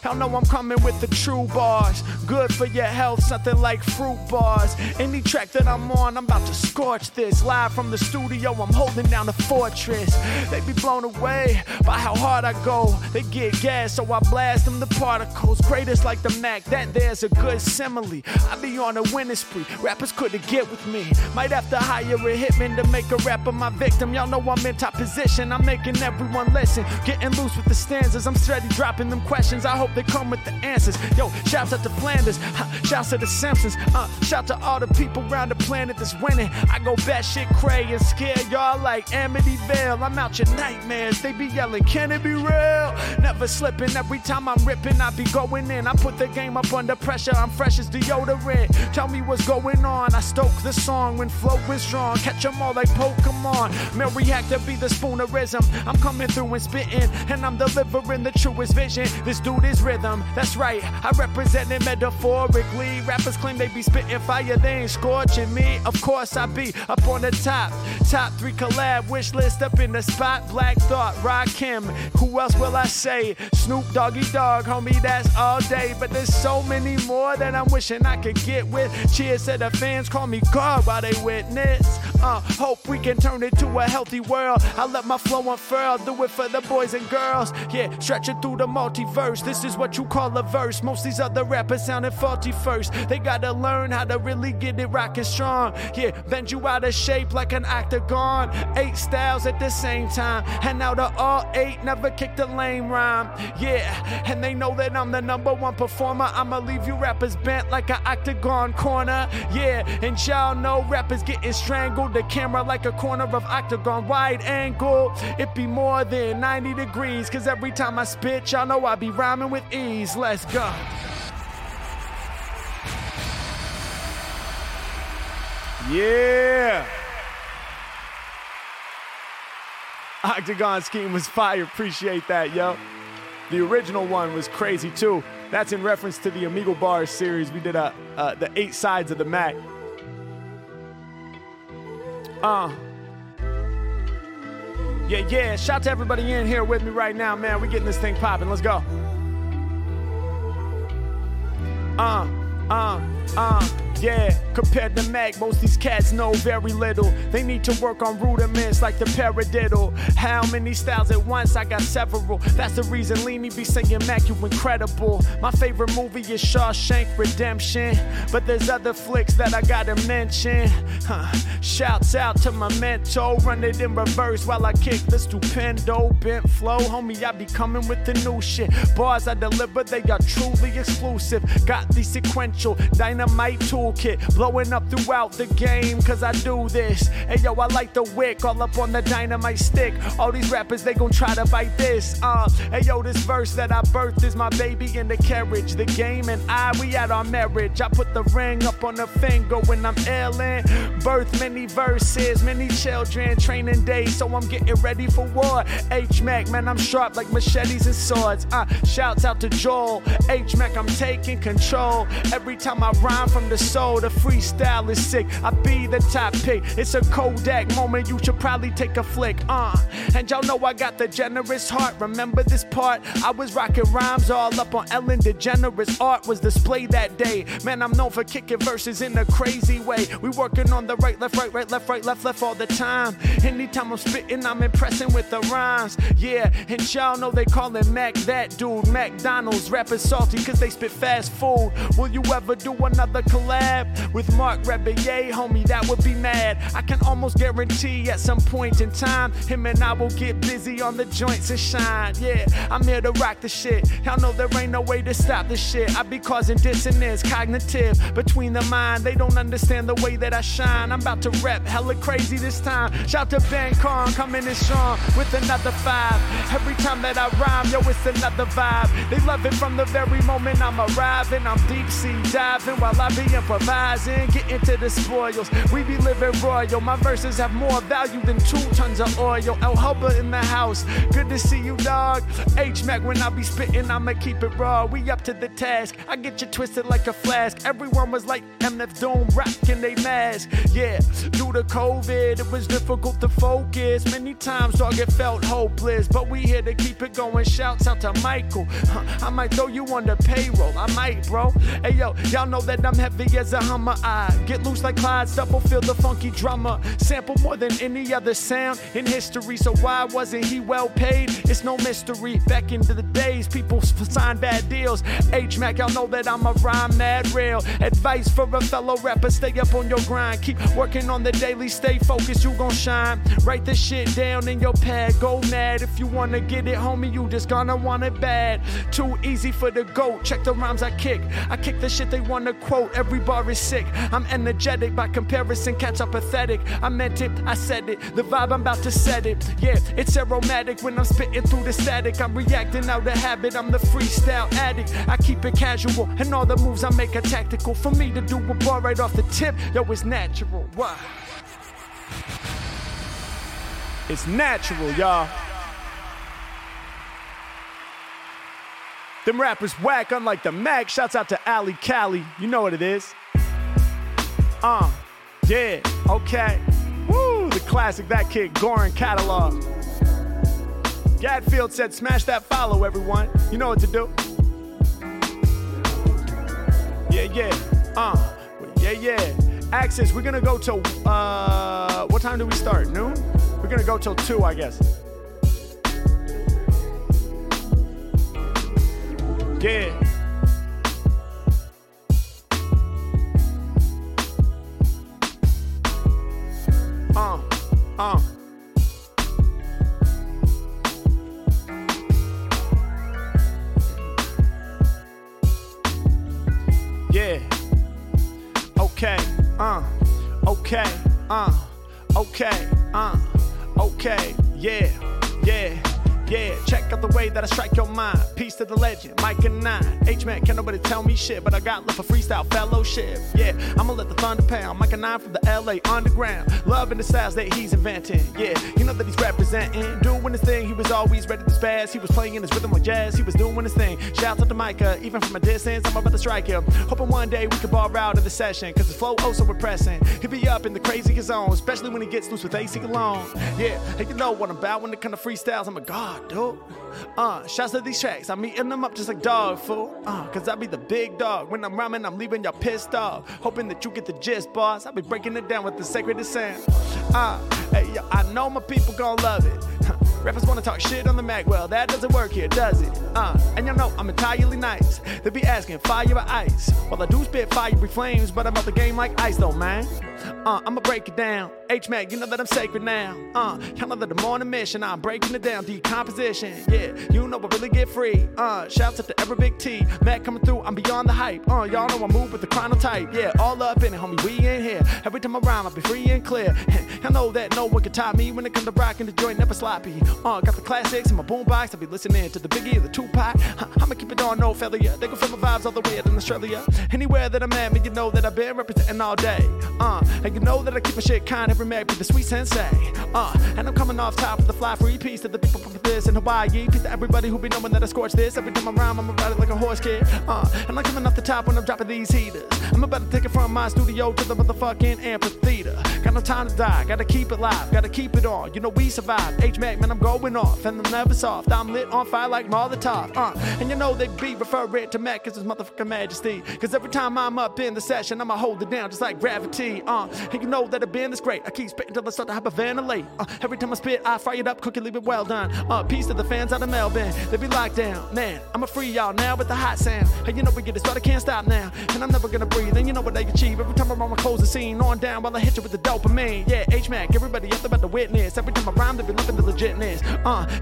Hell no, I'm coming with the true bars. Good for your health, something like fruit bars. Any track that I'm on, I'm about to scorch this. Live from the studio, I'm holding down the fortress. They be blown away by how hard I go. They get gas, so I blast them the particles. Greatest like the Mac, that there's a good simile. I be on a winning spree, rappers couldn't get with me. Might have to hire a hitman to make a rap of my victim. Y'all know I'm in top position, I'm making everyone listen. Getting loose with the stanzas, I'm steady dropping them questions. I hope they come with the answers. Yo, shouts out to Flanders, shouts to the Simpsons. Shout to all the people around the planet that's winning. I go batshit cray and scare y'all like Amityville. I'm out your nightmares, they be yelling, can it be real? Never slipping, every time I'm ripping, I be going in. I put the game up under pressure, I'm fresh as deodorant. Tell me what's going on, I stoke the song when flow is strong. Catch them all like Pokemon. Mill react to be the spoonerism. I'm coming through and spitting, and I'm delivering the truest vision. This dude is rhythm. That's right, I represent it metaphorically. Rappers claim they be spitting fire, they ain't scorching me. Of course I be up on the top. Top 3 collab wish list up in the spot. Black Thought, Rakim. Who else will I say? Snoop Doggy Dog, homie, that's all day. But there's so many more that I'm wishing I could get with. Cheers to the fans, call me God while they witness. Hope we can turn it to a healthy world. I let my flow unfurl, do it for the boys and girls. Yeah, stretch it through the multiverse. This is what you call a verse. Most these other rappers sounding faulty first. They gotta learn how to really get it rockin' strong. Yeah, bend you out of shape like an octagon. 8 styles at the same time, and out of all 8, never kicked a lame rhyme. Yeah, and they know that I'm the #1 performer. I'ma leave you rappers bent like an octagon corner. Yeah, and y'all know rappers getting strangled. The camera like a corner of octagon wide angle. It be more than 90 degrees, cause every time I spit, y'all know I be rhyming with ease. Let's go. Yeah. Octagon scheme was fire. Appreciate that, yo. The original one was crazy too. That's in reference to the Amigo Bars series. We did the 8 sides of the Mac. Yeah. Shout to everybody in here with me right now, man. We getting this thing popping. Let's go. Yeah, compared to Mac, most these cats know very little. They need to work on rudiments like the paradiddle. How many styles at once? I got several. That's the reason Leanie be singing Mac, you incredible. My favorite movie is Shawshank Redemption, but there's other flicks that I gotta mention. Shouts out to my mentor, run it in reverse while I kick the stupendo bent flow. Homie, I be coming with the new shit. Bars I deliver, they are truly exclusive. Got the sequential dynamite tools kit, blowing up throughout the game, cause I do this. Hey yo, I like the wick, all up on the dynamite stick. All these rappers, they gon' try to bite this. Hey yo, this verse that I birthed is my baby in the carriage. The game and I, we at our marriage. I put the ring up on the finger when I'm ailing. Birth many verses, many children, training days, so I'm getting ready for war. H-Mac, man, I'm sharp like machetes and swords. Shouts out to Joel. H-Mac, I'm taking control. Every time I rhyme from the soul, the freestyle is sick. I be the top pick. It's a Kodak moment. You should probably take a flick. And y'all know I got the generous heart. Remember this part? I was rocking rhymes all up on Ellen DeGeneres. Art was displayed that day. Man, I'm known for kicking verses in a crazy way. We working on the right, left, left all the time. Anytime I'm spitting, I'm impressing with the rhymes. Yeah, and y'all know they calling Mac that dude. McDonald's rapping salty cause they spit fast food. Will you ever do another collab with Mark Rebillet? Homie, that would be mad. I can almost guarantee at some point in time, him and I will get busy on the joints and shine. Yeah, I'm here to rock the shit. Y'all know there ain't no way to stop this shit. I be causing dissonance, cognitive, between the mind. They don't understand the way that I shine. I'm about to rep hella crazy this time. Shout to Ben Kong, coming in strong with another 5. Every time that I rhyme, yo, it's another vibe. They love it from the very moment I'm arriving. I'm deep sea diving while I be improvising. Get into the spoils. We be living royal. My verses have more value than 2 tons of oil. El Hubba in the house. Good to see you, dog. H-Mac, when I be spitting, I'ma keep it raw. We up to the task. I get you twisted like a flask. Everyone was like MF Doom, rocking they mask. Yeah, due to COVID, it was difficult to focus. Many times, dog, it felt hopeless. But we here to keep it going. Shouts out to Michael. I might throw you on the payroll. I might, bro. Hey, yo, y'all know that I'm heavy as a hummer. I get loose like Clyde Stubblefield, feel the funky drummer, sample more than any other sound in history, so why wasn't he well paid? It's no mystery, back into the days people signed bad deals. H-Mac, y'all know that I'm a rhyme mad real. Advice for a fellow rapper, stay up on your grind, keep working on the daily, stay focused, you gon' shine. Write this shit down in your pad, go mad if you wanna get it, homie, you just gonna want it bad. Too easy for the GOAT, check the rhymes I kick the shit they wanna quote. Everybody is sick. I'm energetic by comparison, cats are pathetic. I meant it, I said it, the vibe I'm about to set it. Yeah, it's aromatic when I'm spitting through the static. I'm reacting out of habit, I'm the freestyle addict. I keep it casual, and all the moves I make are tactical. For me to do a bar right off the tip, yo, it's natural. Why? It's natural, y'all. Them rappers whack, unlike the Mac. Shouts out to Ali Cali. You know what it is. Yeah, okay. Woo, the classic, that kid, Gorin catalog. Gadfield said, smash that follow, everyone. You know what to do. Access, we're gonna go till, what time do we start? Noon? We're gonna go till 2, I guess. Yeah. Yeah. Okay. Okay. Okay. Okay. Yeah. Yeah. Yeah, check out the way that I strike your mind. Peace to the legend, Micah 9. H-Man, can't nobody tell me shit, but I got love for freestyle fellowship. Yeah, I'ma let the thunder pound. Micah 9 from the LA underground. Loving the styles that he's inventing. Yeah, you know that he's representing. Doing his thing, he was always ready to spaz. He was playing his rhythm like jazz. He was doing his thing. Shouts out to Micah, even from a distance, I'm about to strike him. Hoping one day we can bar out of the session, cause his flow oh so repressing. He'll be up in the craziest zone, especially when he gets loose with AC alone. Yeah, hey, you know what I'm about when it comes to freestyles, I'm a god. Dude. Shouts to these tracks, I'm eating them up just like dog food. Cause I be the big dog. When I'm rhyming, I'm leaving y'all pissed off. Hoping that you get the gist, boss. I be breaking it down with the sacred sound. Hey, yo, I know my people gon' love it. Rappers wanna talk shit on the Mac. Well, that doesn't work here, does it? And y'all know I'm entirely nice. They be asking fire or ice. Well, I do spit fiery flames, but I'm out the game like ice though, man. I'ma break it down. H-Mac, you know that I'm sacred now. Y'all know that I'm on a mission. I'm breaking it down, decomposition. Yeah, you know I really get free. Shouts out to every big T. Mac coming through, I'm beyond the hype. Y'all know I move with the chronotype. Yeah, all up in it, homie, we in here. Every time I rhyme, I be free and clear. Y'all know that no one can top me when it comes to rocking the joint, never sloppy. Got the classics in my boombox. I be listening to the Biggie and the Tupac. I'ma keep it on, no failure. They can feel my vibes all the way out in Australia. Anywhere that I'm at, man, you know that I've been representing all day. And you know that I keep my shit kind every Mac with the sweet sensei. And I'm coming off top with the fly free piece to the people from this in Hawaii. Peace to everybody who be knowing that I scorch this. Every time I rhyme, I'ma ride it like a horse kid. And I'm coming off the top when I'm dropping these heaters. I'm about to take it from my studio to the motherfucking amphitheater. Got no time to die, gotta keep it live, gotta keep it on. You know we survived. H-Mac, man, I'm going off, and I'm never soft. I'm lit on fire like Molotov. And you know they be referring to Mac as his motherfucking majesty. Cause every time I'm up in the session, I'ma hold it down just like gravity. And you know that I've been this great. I keep spitting till I start to hyperventilate. Every time I spit, I fry it up, cook it, leave it well done. Peace to the fans out of Melbourne. They be locked down. Man, I'ma free y'all now with the hot sound. Hey, you know we get it started, can't stop now. And I'm never gonna breathe, and you know what they achieve. Every time I rhyme, I close the scene on down while I hit you with the dopamine. Yeah, H-Mac, everybody else about to witness. Every time I rhyme, they be loving the legitness.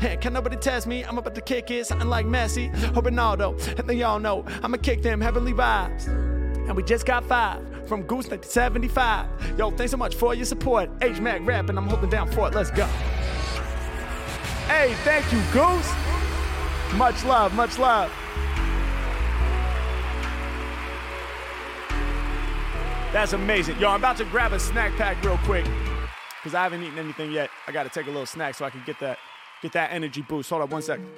Hey, can nobody test me? I'm about to kick it, something like Messi or Ronaldo. And then y'all know, I'ma kick them heavenly vibes. And we just got 5. From Goose to 75. Yo, thanks so much for your support. H-Mac rapping, I'm holding down for it. Let's go. Hey, thank you, Goose. Much love, much love. That's amazing. Yo, I'm about to grab a snack pack real quick because I haven't eaten anything yet. I got to take a little snack so I can get that energy boost. Hold on one second.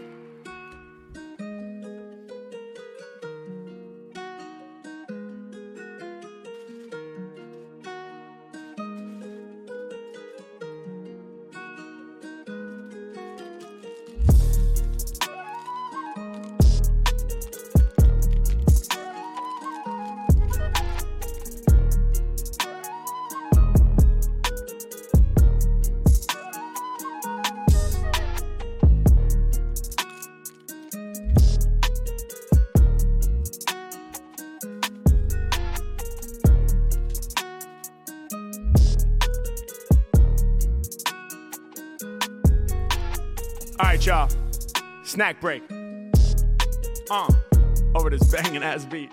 Y'all, snack break. Over this banging ass beat.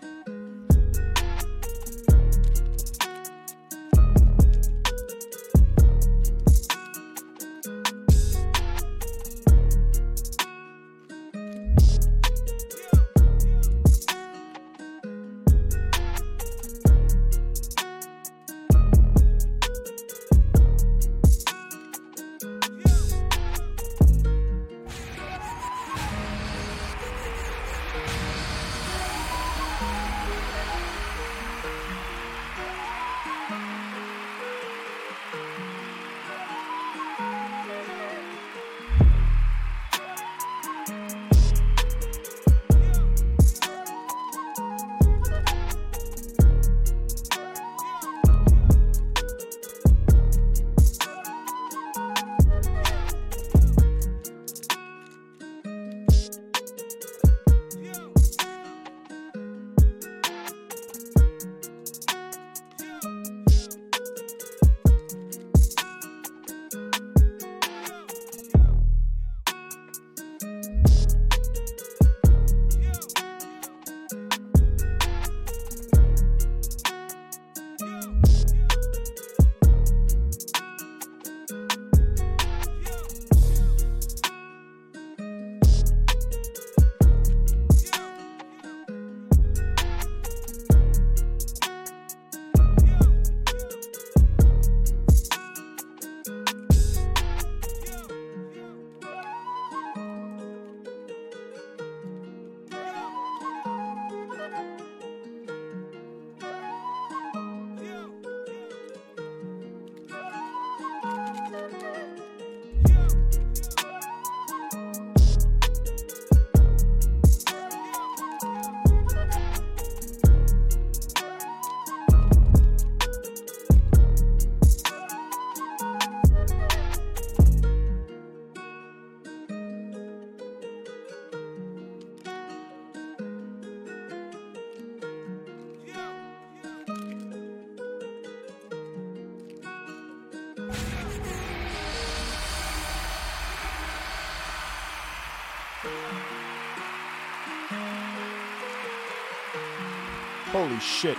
Holy shit.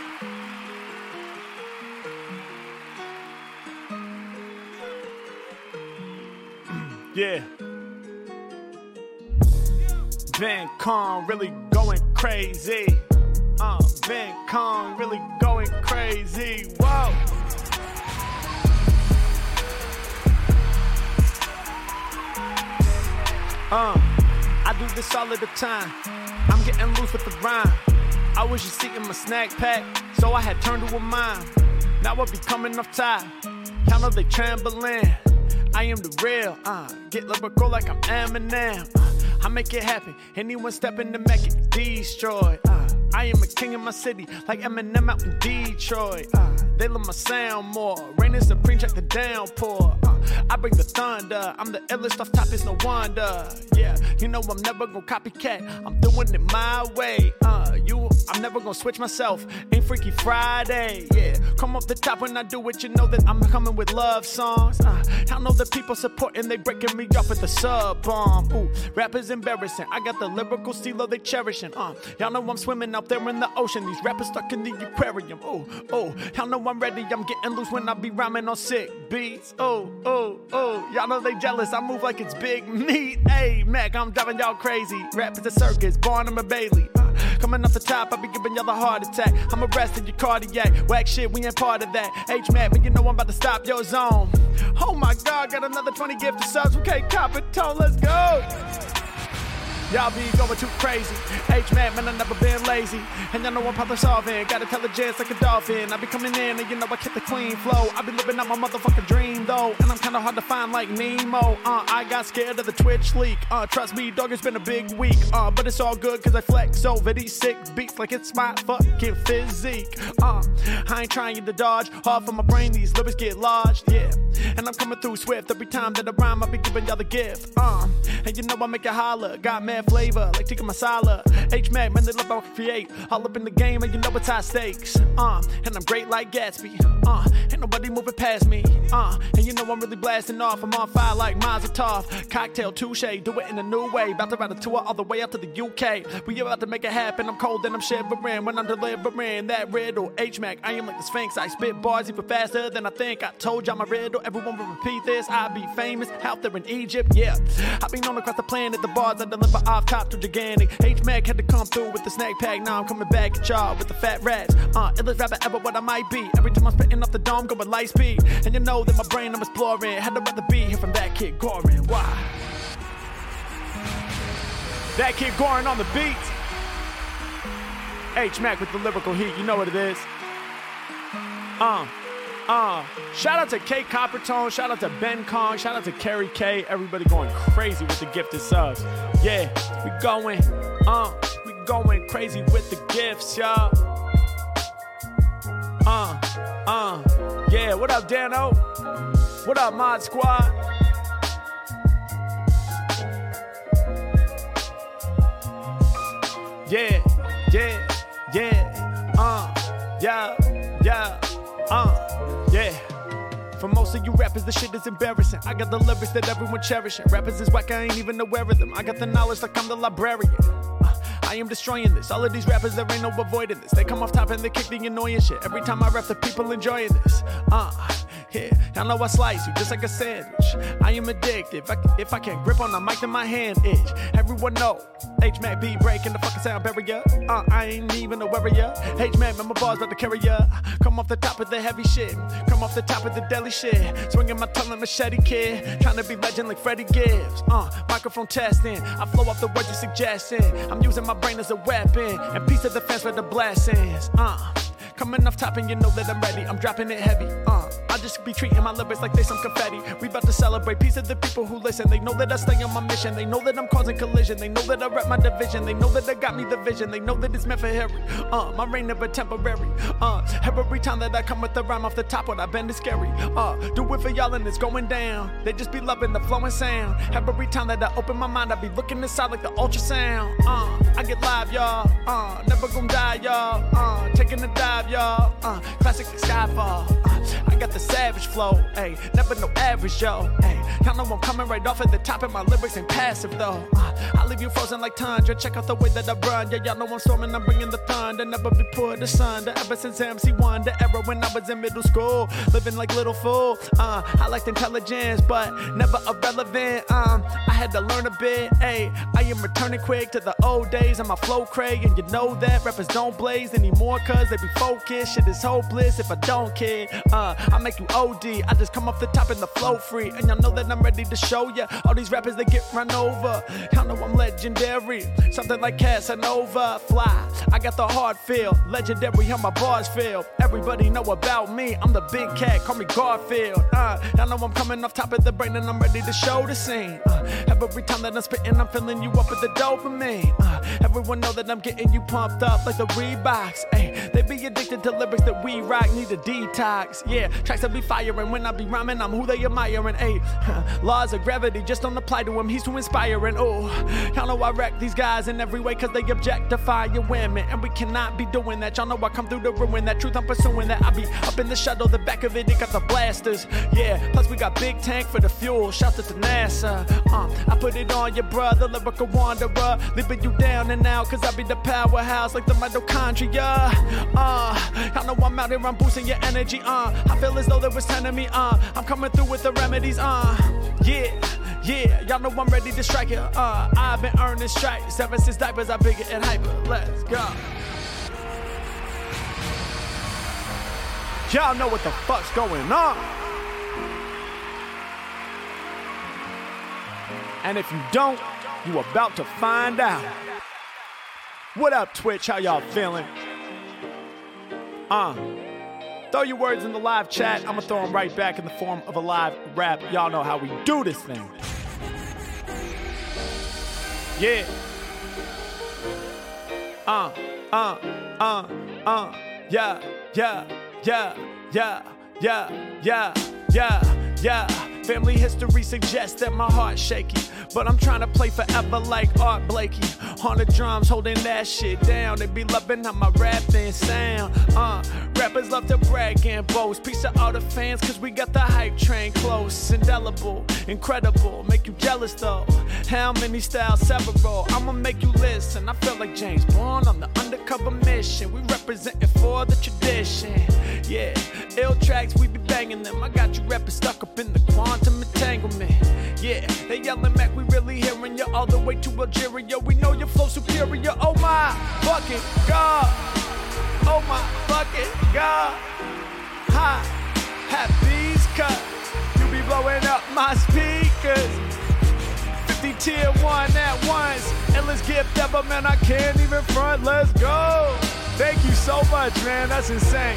Yeah. Van Kong really going crazy. Van Kong really going crazy. Whoa. I do this all of the time. I'm getting loose with the rhyme. I was just eating my snack pack, so I had turned to a mime. Now I be coming off top, kind of like Chamberlain. I am the real, get liberal like I'm Eminem. I make it happen, anyone step in the Mac and destroy. I am a king in my city, like Eminem out in Detroit. They love my sound more, rain is supreme, check the downpour. I bring the thunder, I'm the illest off top, it's no wonder. Yeah, you know I'm never gonna copycat, I'm doing it my way. I'm never gonna switch myself, ain't Freaky Friday. Yeah, come up the top when I do it, you know that I'm coming with love songs. I know the people supporting, they breaking me up with the sub bomb. Ooh, rap is embarrassing, I got the lyrical stilo they cherishing. Y'all know I'm swimming out there in the ocean, these rappers stuck in the aquarium. Ooh, y'all know I'm ready, I'm getting loose when I be rhyming on sick beats. Ooh, y'all know they jealous, I move like it's big meat. Hey, Mac, I'm driving y'all crazy, rap is a circus, Barnum and Bailey. Coming off the top, I be giving y'all a heart attack. I'm arresting your cardiac. Whack shit, we ain't part of that. H-Mac, but you know I'm about to stop your zone. Oh my God, got another 20 gift subs from Kate Coppertone, let's go. Y'all be going too crazy. H-Mac, man, I never been lazy. And y'all know I'm problem solving. Got intelligence like a dolphin. I be coming in and you know I kept the clean flow. I be living out my motherfucking dream though. And I'm kinda hard to find like Nemo. I got scared of the Twitch leak. Trust me, dog, it's been a big week. But it's all good cause I flex over these sick beats like it's my fucking physique. I ain't trying to dodge. Hard for my brain, these lyrics get lodged. Yeah. And I'm coming through swift. Every time that I rhyme, I be giving y'all the gift. And you know I make it holler. Got mad flavor like tikka masala. H-Mac, man, they love how I create. All up in the game, and you know it's high stakes. And I'm great like Gatsby. Ain't nobody moving past me. And you know I'm really blasting off. I'm on fire like Mazel Tov. Cocktail touche, do it in a new way. About to ride a tour all the way out to the UK. We about to make it happen. I'm cold and I'm shivering when I'm delivering that riddle. H-Mac, I am like the Sphinx. I spit bars even faster than I think. I told y'all my riddle. Everyone will repeat this. I be famous out there in Egypt. Yeah, I be known across the planet. The bars I deliver off top to gigantic. H-Mac had to come through with the snack pack. Now I'm coming back at y'all with the fat rats. Illest rapper ever what I might be. Every time I'm spitting off the dome, going light speed. And you know that my brain I'm exploring. Had to rather be here from that kid Gorin. Why? That kid Gorin on the beat. H-Mac with the lyrical heat. You know what it is. Shout out to Kate Coppertone, shout out to Ben Kong, shout out to Carrie K. Everybody going crazy with the gifted subs. Yeah, we going crazy with the gifts, y'all. Yeah, what up, Dano? What up, Mod Squad? For most of you rappers, the shit is embarrassing. I got the lyrics that everyone cherishing. Rappers is whack, I ain't even aware of them. I got the knowledge like I'm the librarian. I am destroying this. All of these rappers, there ain't no avoiding this. They come off top and they kick the annoying shit. Every time I rap, the people enjoying this. Yeah, y'all know I slice you just like a sandwich. I am addictive. If I can't grip on the mic, then my hand itch. Everyone know H-Mac be breaking the fucking sound barrier. I ain't even a warrior. H-Mac, man, my bars about to carry ya. Come off the top of the heavy shit. Come off the top of the deli shit. Swinging my tongue like machete kid. Trying to be legend like Freddie Gibbs. Microphone testing. I flow off the words you're suggesting. I'm using my brain as a weapon. And piece of defense for the blessings. Coming off top and you know that I'm ready. I'm dropping it heavy. I just be treating my lyrics like they some confetti. We about to celebrate. Peace of the people who listen. They know that I stay on my mission. They know that I'm causing collision. They know that I rep my division. They know that I got me the vision. They know that it's meant for Harry. My reign never temporary. Every time that I come with a rhyme off the top, what I've been is scary. Do it for y'all and it's going down. They just be loving the flowing sound. Every time that I open my mind, I be looking inside like the ultrasound. I get live, y'all. Never gonna die, y'all. Taking a dive. live, y'all. Classic Skyfall. I got the savage flow, ayy. Never no average, yo. Ayy. Kinda I'm coming right off at the top, and my lyrics ain't passive, though. I leave you frozen like tundra. Check out the way that I run. Yeah, y'all know I'm storming, I'm bringing the thunder. Never be put asunder. Ever since MC1, the era when I was in middle school. Living like little fool. I liked intelligence, but never irrelevant. I had to learn a bit, ayy. I am returning quick to the old days. And my flow cray, and you know that. Rappers don't blaze anymore, cause they be focused. Shit is hopeless if I don't kid. I make you OD. I just come off the top and the flow free. And y'all know that I'm ready to show ya. All these rappers, they get run over. Y'all know I'm legendary. Something like Casanova. Fly. I got the hard feel. Legendary how my bars feel. Everybody know about me. I'm the big cat. Call me Garfield. Y'all know I'm coming off top of the brain and I'm ready to show the scene. Every time that I'm spitting, I'm filling you up with the dopamine. Everyone know that I'm getting you pumped up like the Reeboks. Ayy, they be addicted to lyrics that we rock. Need a detox. Yeah, tracks that be firing. When I be rhyming, I'm who they admiring. Ayy, laws of gravity just don't apply to him. He's too inspiring. Oh, y'all know I wreck these guys in every way cause they objectify your women. And we cannot be doing that. Y'all know I come through the ruin. That truth I'm pursuing. That I be up in the shuttle. The back of it, it got the blasters. Yeah, plus we got big tank for the fuel. Shouts out to NASA. I put it on your brother, lyrical wanderer. Leaving you down and out, cause I be the powerhouse like the mitochondria. I know I'm out here, I'm boosting your energy. I feel as though there was 10 of me. I'm coming through with the remedies. Yeah, y'all know I'm ready to strike it. I've been earning stripes ever since diapers. I'm bigger and hyper. Let's go. Y'all know what the fuck's going on. And if you don't, you about to find out. What up, Twitch? How y'all feeling? Throw your words in the live chat. I'ma throw them right back in the form of a live rap. Y'all know how we do this thing. Yeah. Yeah. Family history suggests that my heart's shaky, but I'm trying to play forever like Art Blakey. On the drums, holding that shit down. They be loving how my rapping sound. Rappers love to brag and boast. Peace to all the fans, cause we got the hype train close. Indelible, incredible, make you jealous though. How many styles, several? I'ma make you listen. I feel like James Bond on the undercover mission. We representing for the tradition. Yeah, ill tracks, we be banging them. I got you rappers stuck up in the quantum. Entanglement. Yeah, they yelling Mac, we really hearing you all the way to Algeria. We know your flow superior. Oh my fucking god. Oh my fucking god. Ha, have these cuts. You be blowing up my speakers. 50 tier one at once. And let's get that, but man, I can't even front. Let's go. Thank you so much, man. That's insane.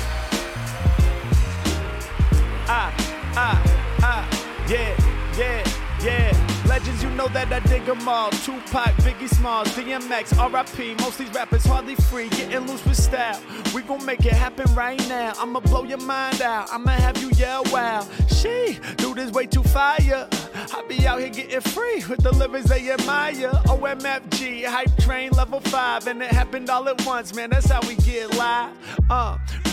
Yeah. Legends, you know that I dig them all. Tupac, Biggie Smalls, DMX, R.I.P. Most these rappers hardly free, getting loose with style. We gon' make it happen right now. I'ma blow your mind out. I'ma have you yell wow. She, dude is way too fire. I be out here getting free with the lyrics they admire. OMFG, hype train level 5, and it happened all at once, man. That's how we get live.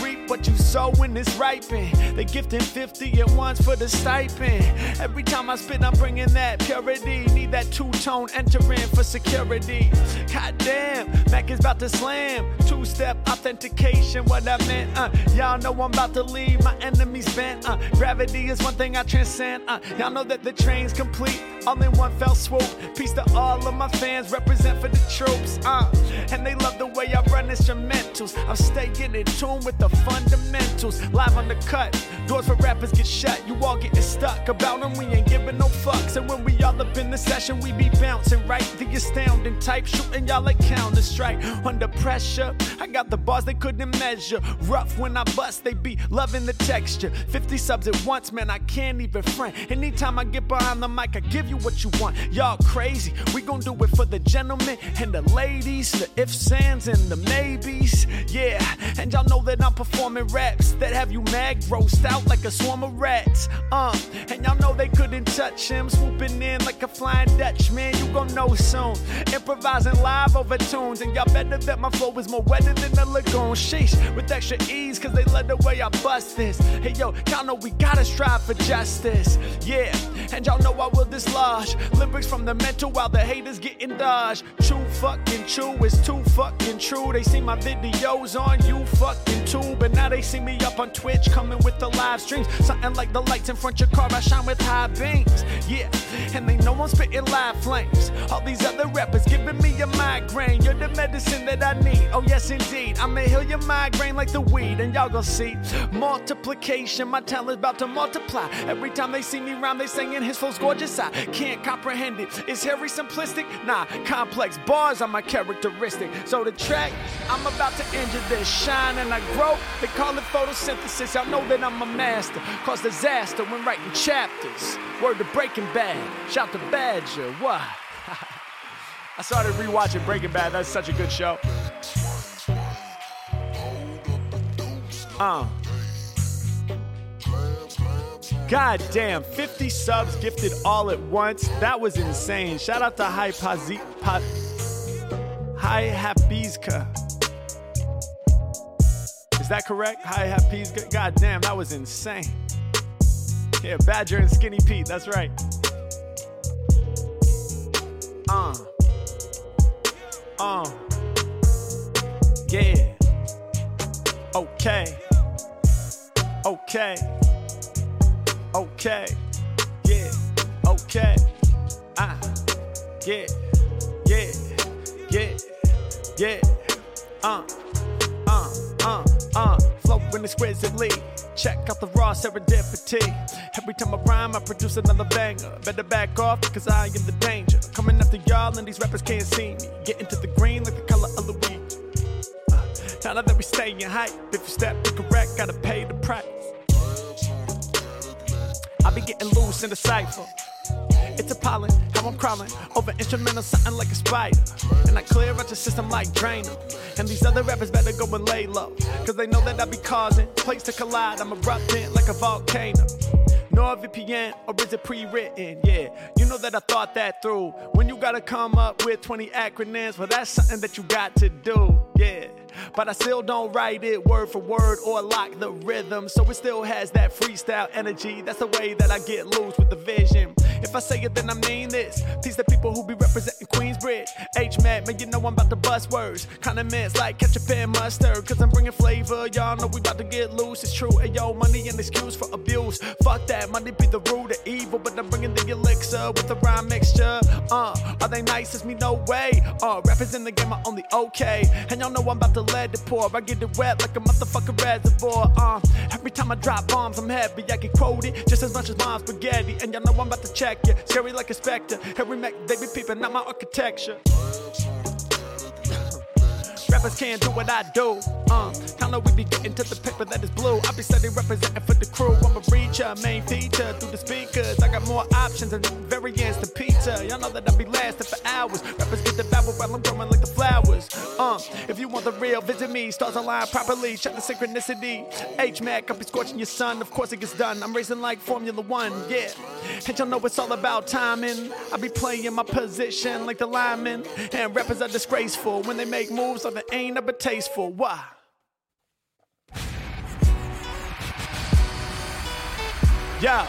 Reap what you sow when it's ripen. They gifting 50 at once for the stipend. Every time I spit, I'm bringing that purity. Need that two-tone entering for security. Goddamn, Mac is about to slam. Two-step authentication, what I meant. Y'all know I'm about to leave my enemies bent. Gravity is one thing I transcend. Y'all know that the train's complete, all in one fell swoop. Peace to all of my fans, represent for the troops. And they love the way I run instrumentals. I'm staying in tune with the fundamentals. Live on the cut, doors for rappers get shut. You all getting stuck about them, we ain't giving no fucks. And when we all up in the session, we be bouncing right. The astounding type, shooting y'all like Counter-Strike. Under pressure, I got the bars they couldn't measure. Rough when I bust, they be loving the texture. 50 subs at once, man, I can't even front. Anytime I get behind the mic, I give you what you want. Y'all crazy, we gon' do it for the gentlemen and the ladies, the ifs, ands, and the maybes. Yeah, and y'all know that I'm performing raps that have you mag roast out. out like a swarm of rats. And y'all know they couldn't touch him, swooping in like a flying Dutchman. You gon' know soon. Improvising live over tunes, and y'all better that my flow is more wetter than the lagoon. Sheesh, with extra ease, cause they love the way I bust this. Hey yo, y'all know we gotta strive for justice. Yeah, and y'all know I will dislodge lyrics from the mental while the haters getting dodged. True fucking true, it's too fucking true. They see my videos on you fucking tube, and now they see me up on Twitch coming with the live streams. Something like the lights in front your car, I shine with high beams. Yeah, and they know I'm spitting live flames. All these other rappers giving me a migraine. You're the medicine that I need, oh yes indeed. I'ma heal your migraine like the weed, and y'all gon' see multiplication. My talent's about to multiply. Every time they see me rhyme, they singing his flow's gorgeous. I can't comprehend it. Is Harry simplistic? Nah, complex bars are my characteristic. So the track, I'm about to injure this. Shine and I grow, they call it photosynthesis. Y'all know that I'm a master, cause disaster when writing chapters. Word to Breaking Bad, shout to Badger, what? I started rewatching Breaking Bad, that's such a good show. God damn, 50 subs gifted all at once. That was insane. Shout out to Hi Hapizka. Is that correct? Hi Hapizka. God damn, that was insane. Yeah, Badger and Skinny Pete, that's right. Yeah. Okay, yeah, okay, flow in exquisitely. Check out the raw serendipity. Every time I rhyme, I produce another banger. Better back off, because I am the danger. Coming after y'all, and these rappers can't see me. Getting to the green like the color of the week. Now that we staying hype, if you step to correct, gotta pay the price. I be getting loose in the cypher. It's a pollen, how I'm crawling over instrumental, something like a spider. And I clear out your system like Draino. And these other rappers better go and lay low, cause they know that I be causing plates to collide. I'm erupting like a volcano. NordVPN, or is it pre-written? Yeah, you know that I thought that through. When you gotta come up with 20 acronyms, well that's something that you got to do. Yeah, but I still don't write it word for word or lock the rhythm. So it still has that freestyle energy. That's the way that I get loose with the vision. If I say it, then I mean this. Peace to people who be representing Queensbridge. H-Mac, man, you know I'm about to bust words. Condiments like ketchup and mustard, cause I'm bringing flavor. Y'all know we about to get loose, it's true. Ayo, money an excuse for abuse. Fuck that, money be the root of evil. But I'm bringing the elixir with the rhyme mixture. Are they nice? It's me, no way. Rappers in the game are only okay. And y'all know I'm about to let it pour. I get it wet like a motherfucking reservoir. Every time I drop bombs, I'm happy. I get quoted just as much as mom's spaghetti. And y'all know I'm about to check. Yeah, scary like a specter. Harry Mack, they be peeping out my architecture. Rappers can't do what I do. Now we be getting to the paper that is blue. I be steady representing for the crew. I'm a reacher, main feature through the speakers. I got more options and variants than pizza. Y'all know that I be lasting for hours. Rappers get the babble while I'm growing like the flowers. If you want the real, visit me. Stars align properly. Check the synchronicity. H-Mac, I'll be scorching your sun. Of course it gets done. I'm racing like Formula One, yeah. And y'all know it's all about timing. I be playing my position like the lineman. And rappers are disgraceful when they make moves that ain't ever tasteful. Why? Yeah.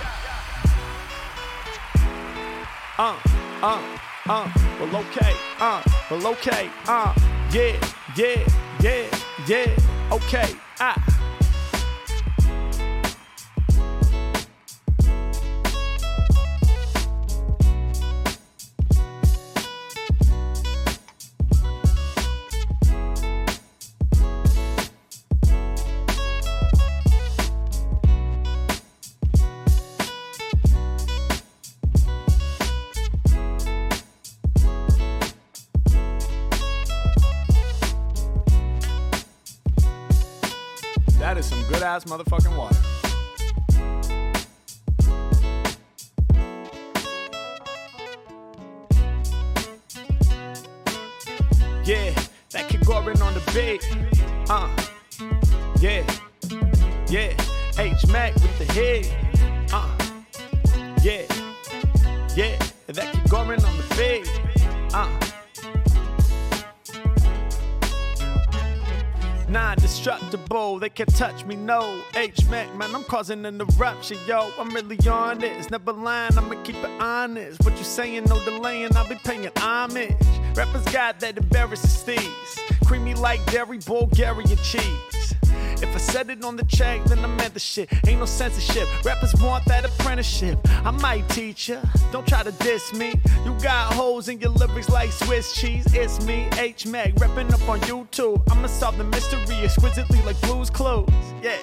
That is some good ass motherfucking water. Yeah, that kid Gorin on the beat. Yeah, yeah. H Mack with the head. Yeah, yeah, that keep Gorin on the fade. Non-destructible, they can't touch me, no. H-Mac, man, I'm causing an eruption, yo. I'm really on it, it's never lying, I'ma keep it honest. What you saying, no delaying, I'll be paying homage. Rappers got that embarrasses thieves. Creamy like dairy, Bulgarian cheese. If I said it on the check, then I meant the shit. Ain't no censorship, rappers want that apprenticeship. I might teach ya, don't try to diss me. You got holes in your lyrics like Swiss cheese. It's me, H-Mac, reppin' up on YouTube. I'ma solve the mystery exquisitely like Blue's Clues. Yeah,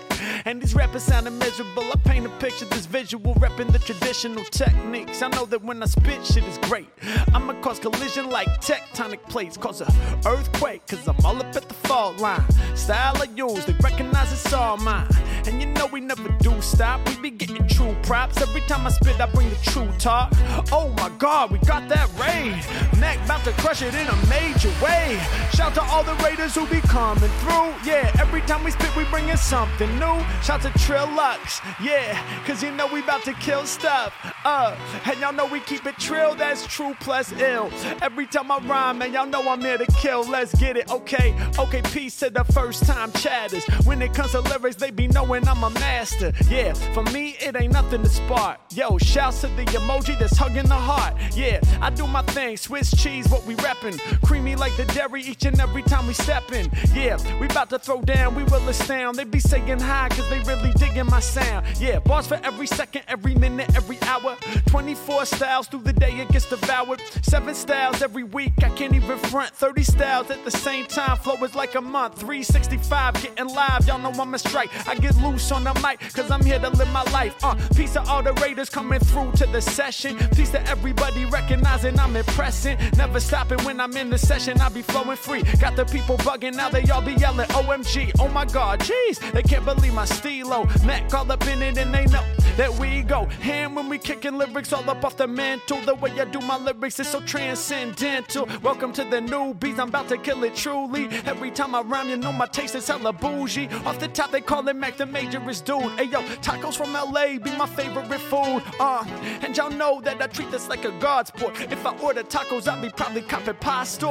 and these rappers soundin' miserable. I paint a picture this visual, reppin' the traditional techniques. I know that when I spit, shit is great. I'ma cause collision like tectonic plates, cause a earthquake, cause I'm all up at the fault line. Style I use, they recognize it's all mine. And you know we never do stop. We be getting true props. Every time I spit, I bring the true talk. Oh my God, we got that raid. Mac about to crush it in a major way. Shout to all the raiders who be coming through. Yeah, every time we spit, we bringing something new. Shout to Trill Lux. Yeah, cause you know we about to kill stuff. And y'all know we keep it trill. That's true plus ill. Every time I rhyme, man, y'all know I'm here to kill. Let's get it, okay? Okay, peace to the first time chatters. When it comes to lyrics, they be knowing I'm a master. Yeah, for me, it ain't nothing to spark. Yo, shouts to the emoji that's hugging the heart. Yeah, I do my thing, Swiss cheese, what we reppin'. Creamy like the dairy each and every time we steppin'. Yeah, we bout to throw down, we will astound. They be saying hi, cause they really diggin' my sound. Yeah, bars for every second, every minute, every hour. 24 styles through the day, it gets devoured. 7 styles every week, I can't even front. 30 styles at the same time, flow is like a month. 365, getting live. Y'all know I'ma strike. I get loose on the mic, cause I'm here to live my life. Peace to all the raiders coming through to the session. Peace to everybody recognizing I'm impressing. Never stopping when I'm in the session, I be flowing free. Got the people bugging, now they all be yelling OMG. Oh my God, jeez, they can't believe my stilo. Mac all up in it and they know that we go hand when we kicking lyrics all up off the mantle. The way I do my lyrics is so transcendental. Welcome to the newbies, I'm about to kill it truly. Every time I rhyme, you know my taste is hella bougie. Off the top, they call it Mac the majorist dude. Ayo, tacos from LA be my favorite food. And y'all know that I treat this like a God's sport. If I order tacos, I'll be probably copping pasta.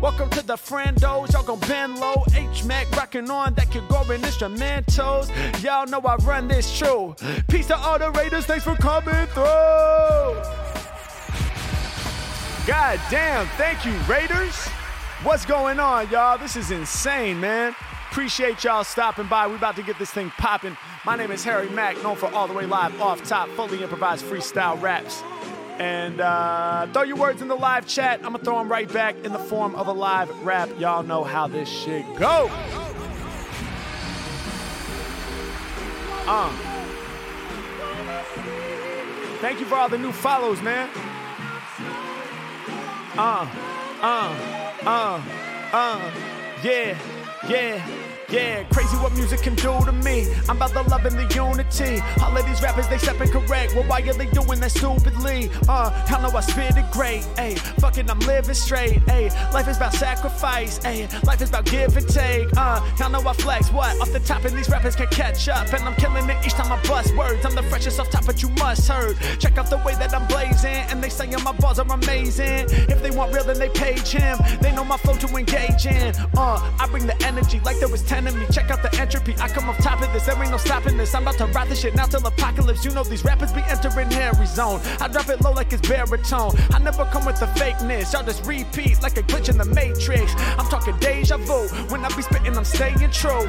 Welcome to the friendos, y'all gon' bend low. H-Mac rockin' on, that can go in instrumentals. Y'all know I run this true. Peace to all the raiders, thanks for coming through. God damn, thank you, raiders. What's going on, y'all? This is insane, man. Appreciate y'all stopping by. We about to get this thing popping. My name is Harry Mack, known for All The Way Live, Off Top, fully improvised freestyle raps. And throw your words in the live chat. I'm going to throw them right back in the form of a live rap. Y'all know how this shit go. Thank you for all the new follows, man. Yeah. Yeah, crazy what music can do to me. I'm about the love and the unity. All of these rappers, they stepping correct. Well, why are they doing that stupidly? I know I spit it great. Ayy, fuck it, I'm living straight. Ayy, life is about sacrifice. Ayy, life is about give and take. I know I flex, what? Off the top, and these rappers can catch up. And I'm killing it each time I bust words. I'm the freshest off top, but you must heard. Check out the way that I'm blazing. And they saying my balls are amazing. If they want real, then they page him. They know my flow to engage in. I bring the energy like there was 10. Me. Check out the entropy, I come off top of this. There ain't no stopping this, I'm about to ride this shit now till apocalypse. You know these rappers be entering Harry's zone. I drop it low like it's baritone. I never come with the fakeness, y'all just repeat like a glitch in the matrix. I'm talking deja vu, when I be spitting I'm staying true.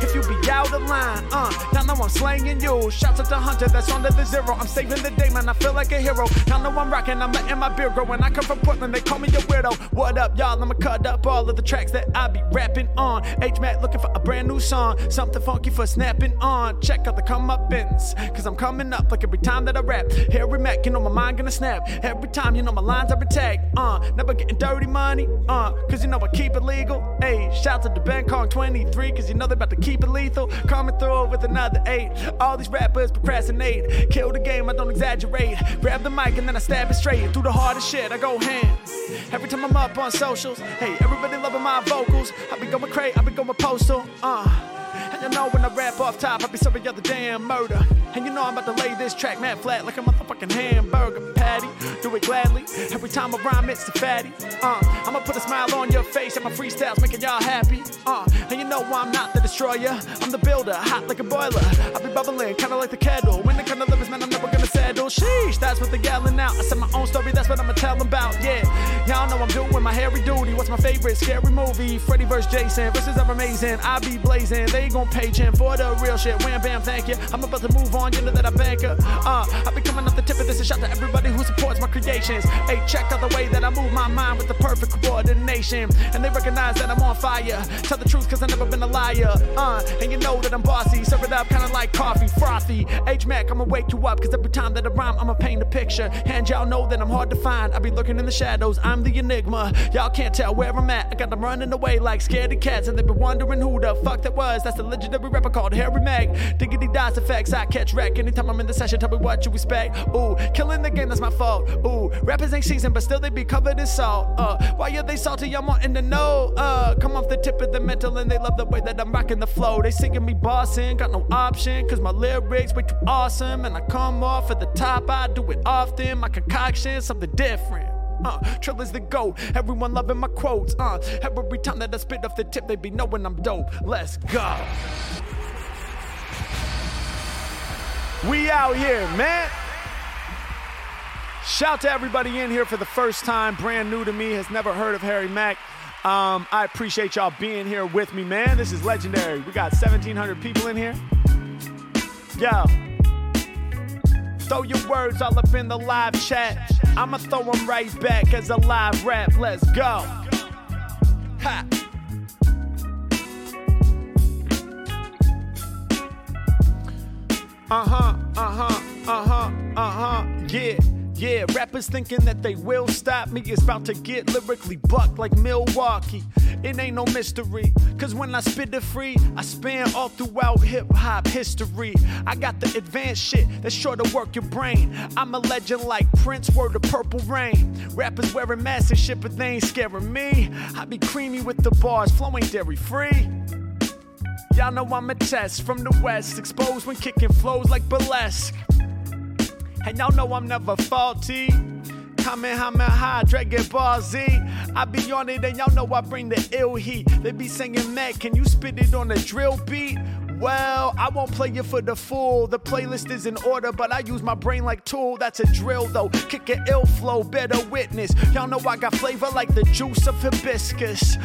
If you be out of line, y'all know I'm slanging you. Shouts out to Hunter that's under the zero. I'm saving the day, man, I feel like a hero. Y'all know I'm rocking, I'm letting my beer grow. When I come from Portland, they call me a weirdo. What up, y'all, I'ma cut up all of the tracks that I be rapping on. H-Mac looking for a brand new song, something funky for snapping on. Check out the come up ins, cause I'm coming up like every time that I rap. Harry Mack, you know my mind gonna snap. Every time, you know my lines are attacked. Never getting dirty money, cause you know I keep it legal. Ayy, shout out to Ben Kong 23, cause you know they about to keep it lethal. Coming through with another 8. All these rappers procrastinate, kill the game, I don't exaggerate. Grab the mic and then I stab it straight. Through the hardest shit, I go ham. Every time I'm up on socials, hey, everybody loving my vocals. I be going crazy, I be going postal. And you know when I rap off top, I be serving y'all the damn murder. And you know I'm about to lay this track man flat like a motherfucking hamburger patty. Do it gladly. Every time I rhyme, it's the fatty. I'ma put a smile on your face and my freestyles making y'all happy. And you know I'm not the destroyer. I'm the builder, hot like a boiler. I be bubbling, kinda like the kettle. When the kind of lyrics, man, I'm never gonna settle. Sheesh, that's what they're yelling out. I said my own story, that's what I'ma tell them about. Yeah, y'all know I'm doing my hairy duty. What's my favorite scary movie? Freddy vs. Jason. Verses are amazing. I be blazing. They gon' page him for the real shit. Wham, bam, thank you. I'm about to move on, you know that I banker. I be coming off the tip of this. A shout to everybody who supports my creations. Hey, check out the way that I move my mind with the perfect coordination. And they recognize that I'm on fire. Tell the truth, cause I've never been a liar. And you know that I'm bossy. Serve it up, kinda like coffee, frothy. H-Mac, I'ma wake you up, cause every time that I rhyme, I'ma paint a picture. And y'all know that I'm hard to find. I be looking in the shadows, I'm the enigma. Y'all can't tell where I'm at. I got them running away like scaredy cats, and they be wondering who the fuck that was. That's the legendary rapper called Harry Mack. Diggity dies effects, I catch wreck. Anytime I'm in the session, tell me what you expect. Ooh, killing the game, that's my fault. Ooh, rappers ain't seasoned, but still they be covered in salt. Why are they salty? I'm wanting to know. Come off the tip of the mental, and they love the way that I'm rocking the flow. They singing me bossing, got no option, cause my lyrics way too awesome. And I come off at the top, I do it often. My concoction, something different. Trill is the GOAT, everyone loving my quotes. Every time that I spit off the tip, they be knowing I'm dope. Let's go. We out here, man. Shout to everybody in here for the first time. Brand new to me, has never heard of Harry Mack. I appreciate y'all being here with me, man. This is legendary. We got 1,700 people in here. Yo. Throw your words all up in the live chat. I'ma throw them right back as a live rap. Let's go. Ha. Yeah. Yeah, rappers thinking that they will stop me. It's about to get lyrically bucked like Milwaukee. It ain't no mystery, cause when I spit it free, I span all throughout hip-hop history. I got the advanced shit that's sure to work your brain. I'm a legend like Prince, word of Purple Rain. Rappers wearing masks and shit, but they ain't scaring me. I be creamy with the bars, flowing dairy-free. Y'all know I'm a test from the West, exposed when kicking flows like burlesque. And y'all know I'm never faulty. Kamehameha, Dragon Ball Z. I be on it and y'all know I bring the ill heat. They be singing, Matt, can you spit it on a drill beat? Well, I won't play you for the fool. The playlist is in order, but I use my brain like tool. That's a drill though, kick an ill flow, better witness. Y'all know I got flavor like the juice of hibiscus.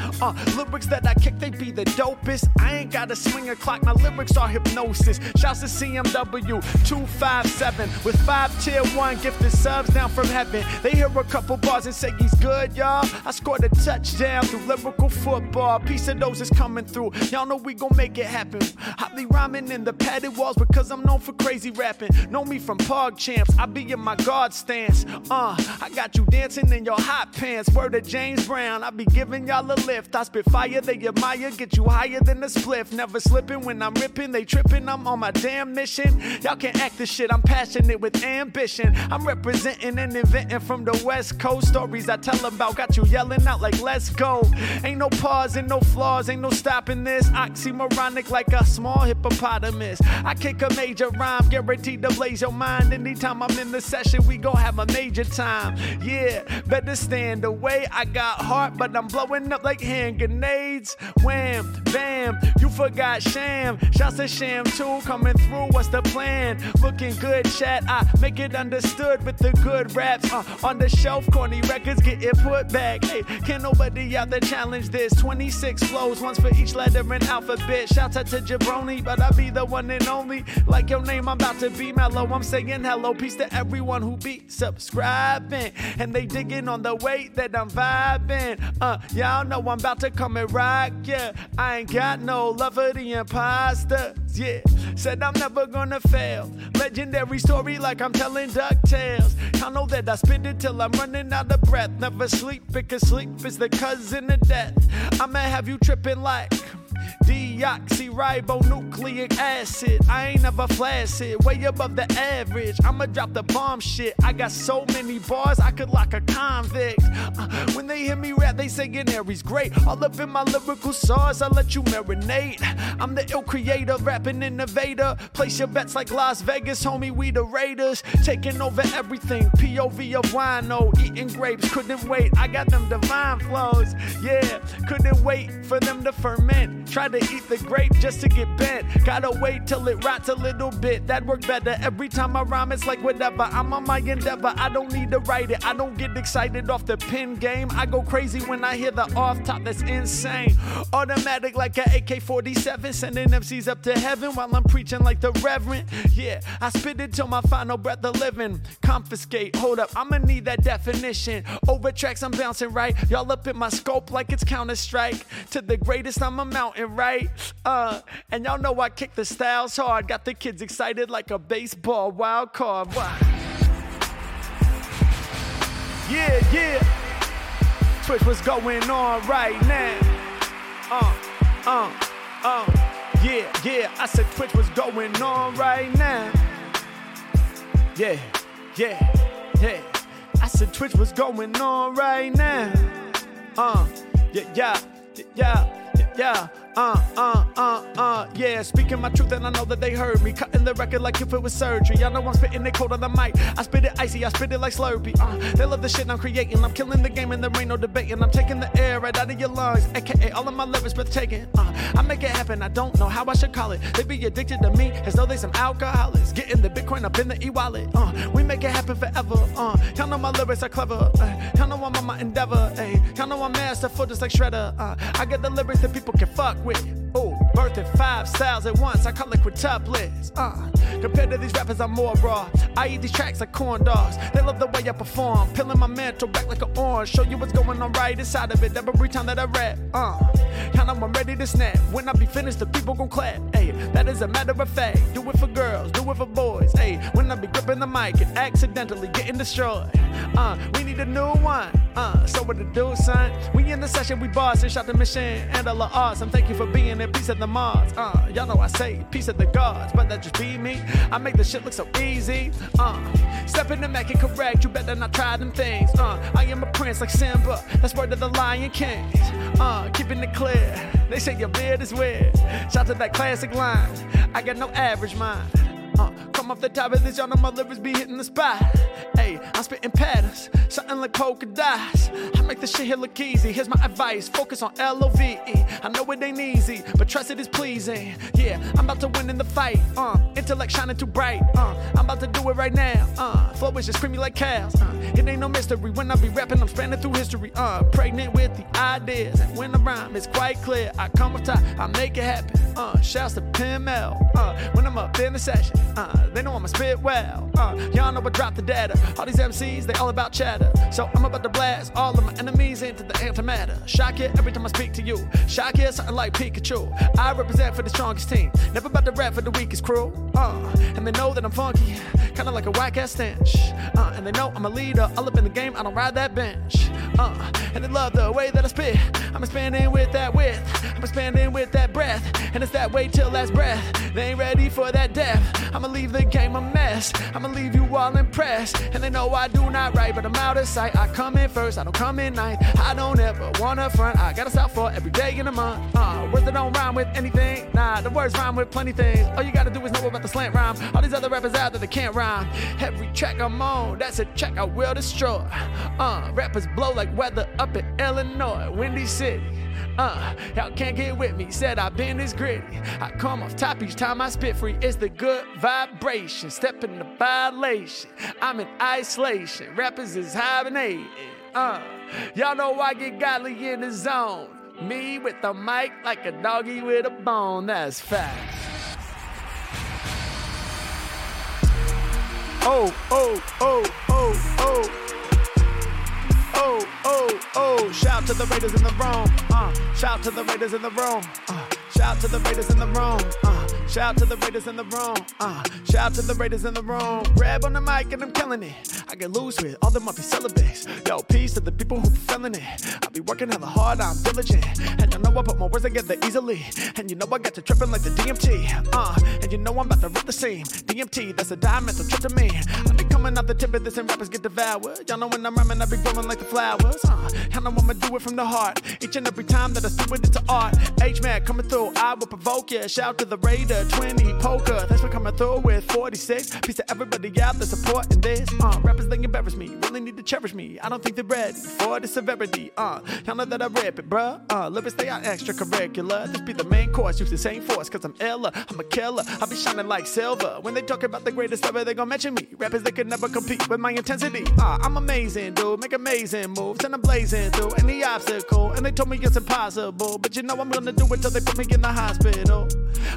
Lyrics that I kick, they be the dopest. I ain't got a swing a clock, my lyrics are hypnosis. Shouts to CMW 257 with 5 tier 1 gifted subs down from heaven. They hear a couple bars and say he's good, y'all. I scored a touchdown through lyrical football. Piece of those is coming through. Y'all know we gon' make it happen. I be rhyming in the padded walls because I'm known for crazy rapping. Know me from Pog Champs, I be in my guard stance. I got you dancing in your hot pants. Word of James Brown, I be giving y'all a lift. I spit fire, they admire, get you higher than a spliff. Never slipping when I'm ripping, they tripping, I'm on my damn mission. Y'all can't act this shit, I'm passionate with ambition. I'm representing and inventing from the West Coast. Stories I tell about got you yelling out like let's go. Ain't no pause and no flaws, ain't no stopping this. Oxymoronic like a small hippopotamus. I kick a major rhyme, guaranteed to blaze your mind. Anytime I'm in the session, we gon' have a major time. Yeah, better stand away. I got heart, but I'm blowing up like hand grenades. Wham, bam, you forgot Sham. Shouts to Sham too, coming through. What's the plan? Looking good, chat. I make it understood with the good raps. On the shelf, corny records getting put back. Hey, can't nobody out there challenge this. 26 flows, once for each letter and alphabet. Shouts out to Jabron, but I be the one and only. Like your name, I'm about to be mellow. I'm saying hello, peace to everyone who be subscribing. And they digging on the way that I'm vibing. Y'all know I'm about to come and rock, yeah. I ain't got no love for the imposters, yeah. Said I'm never gonna fail. Legendary story like I'm telling DuckTales. Y'all know that I spit it till I'm running out of breath. Never sleep because sleep is the cousin of death. I'ma have you tripping like... Deoxyribonucleic acid. I ain't never flaccid, way above the average. I'ma drop the bomb shit. I got so many bars, I could lock a convict. When they hear me rap, they say Aries great. All up in my lyrical sauce, I let you marinate. I'm the ill creator, rapping innovator. Place your bets like Las Vegas, homie, we the Raiders. Taking over everything, POV of wino. Eating grapes, couldn't wait, I got them divine flows. Yeah, couldn't wait for them to ferment. Tried to eat the grape just to get bent. Gotta wait till it rots a little bit. That worked better, every time I rhyme it's like whatever. I'm on my endeavor, I don't need to write it. I don't get excited off the pen game. I go crazy when I hear the off top, that's insane. Automatic like an AK-47, sending MCs up to heaven while I'm preaching like the reverend. Yeah, I spit it till my final breath of living. Confiscate, hold up, I'ma need that definition. Over tracks I'm bouncing right, y'all up in my scope like it's Counter-Strike. To the greatest I'm a mountain, right? And y'all know I kick the styles hard, got the kids excited like a baseball wild card. Wow. Yeah, yeah. Twitch, what's going on right now? Yeah, yeah. I said Twitch, what's going on right now? Yeah, yeah, yeah. I said Twitch, what's going on right now? Yeah, yeah, yeah, yeah, yeah. Yeah, speaking my truth and I know that they heard me. Cutting the record like if it was surgery. I know I'm spitting it cold on the mic. I spit it icy, I spit it like Slurpee. They love the shit I'm creating. I'm killing the game and there ain't no debating. I'm taking the air right out of your lungs, aka all of my lyrics breathtaking. I make it happen, I don't know how I should call it. They be addicted to me as though they some alcoholics. Getting the Bitcoin up in the e-wallet. We make it happen forever. Y'all know my lyrics are clever. Y'all know I'm on my endeavor. Y'all know I'm masterful just like Shredder. I get the lyrics that people can fuck with. Oh, birthing 5 styles at once, I call it quintuplets. Compared to these rappers, I'm more raw. I eat these tracks like corn dogs. They love the way I perform, peeling my mantle back like an orange. Show you what's going on right inside of it every time that I rap. And I'm ready to snap. When I be finished, the people gon' clap. Ayy, that is a matter of fact. Do it for girls, do it for boys. Ayy, when I be gripping the mic and accidentally getting destroyed. We need a new one. So what to do, son? We in the session, we boss and shot the machine. And a lot odds. I'm thank you for being a piece of the mods. Y'all know I say piece of the gods, but that just be me. I make the shit look so easy. Step in the Mac and correct. You better not try them things. I am a prince like Simba. That's word of the Lion King. Keeping it clear. They say your beard is weird. Shout to that classic line. I got no average mind. Come off the top of this, y'all know my lyrics be hitting the spot. Hey, I'm spitting patterns, something like polka dots. I make this shit here look easy. Here's my advice, focus on L-O-V-E. I know it ain't easy, but trust it is pleasing. Yeah, I'm about to win in the fight. Intellect shining too bright. I'm about to do it right now. Flow is just creamy like cows. It ain't no mystery. When I be rapping, I'm spanning through history. Pregnant with the ideas. And when I rhyme, it's quite clear. I come up top, I make it happen. Shouts to Pim L. When I'm up in the session. They know I'ma spit well. Y'all know I drop the data. All these MCs, they all about chatter. So I'm about to blast all of my enemies into the antimatter. Shock it every time I speak to you. Shock it, something like Pikachu. I represent for the strongest team. Never about to rap for the weakest crew. And they know that I'm funky, kinda like a whack-ass stench. And they know I'm a leader. All up in the game, I don't ride that bench. And they love the way that I spit. I'm expanding with that width. I'm expanding with that breath. And it's that way till last breath. They ain't ready for that death. I'ma leave the game a mess. I'ma leave you all impressed. And they know I do not write, but I'm out of sight. I come in first, I don't come in ninth. I don't ever wanna front. I gotta stop for every day in a month. Words that don't rhyme with anything. Nah, the words rhyme with plenty things. All you gotta do is know about the slant rhyme. All these other rappers out there that can't rhyme. Every track I'm on, that's a track I will destroy. Rappers blow like weather up in Illinois, Windy City. Y'all can't get with me, said I've been this gritty. I come off top each time I spit free. It's the good vibration, step in the violation. I'm in isolation, rappers is hibernating. Y'all know I get godly in the zone. Me with the mic like a doggy with a bone, that's fact. Oh, oh, oh, oh, oh. Oh, oh, oh, shout to the Raiders in the room. Shout to the Raiders in the room. Shout to the Raiders in the room. Shout out to the Raiders in the room. Shout out to the Raiders in the room. Grab on the mic and I'm killing it. I get loose with all the muffy syllables. Yo, peace to the people who be feeling it. I be working hella hard, I'm diligent. And you know I put my words together easily. And you know I got to tripping like the DMT. And you know I'm about to rip the scene. DMT, that's a diametric trip to me. I be coming out the tip of this and rappers get devoured. Y'all know when I'm rhyming, I be growing like the flowers. Y'all know I'ma do it from the heart. Each and every time that I do it, it's an art. H-Mack coming through, I will provoke ya. Shout out to the Raider, 20 Poker. Thanks for coming through with 46. Peace to everybody out that's supporting this. Rappers, they embarrass me. Really need to cherish me. I don't think they're ready for the severity. Y'all know that I rap it, bruh. Lyrics, they are extracurricular. This be the main course. Use the same force, cause I'm iller. I'm a killer. I be shining like silver. When they talk about the greatest ever, they gon' mention me. Rappers, they could never compete with my intensity. I'm amazing, dude. Make amazing moves. And I'm blazing through any obstacle. And they told me it's impossible. But you know I'm gonna do it till they put me in the hospital.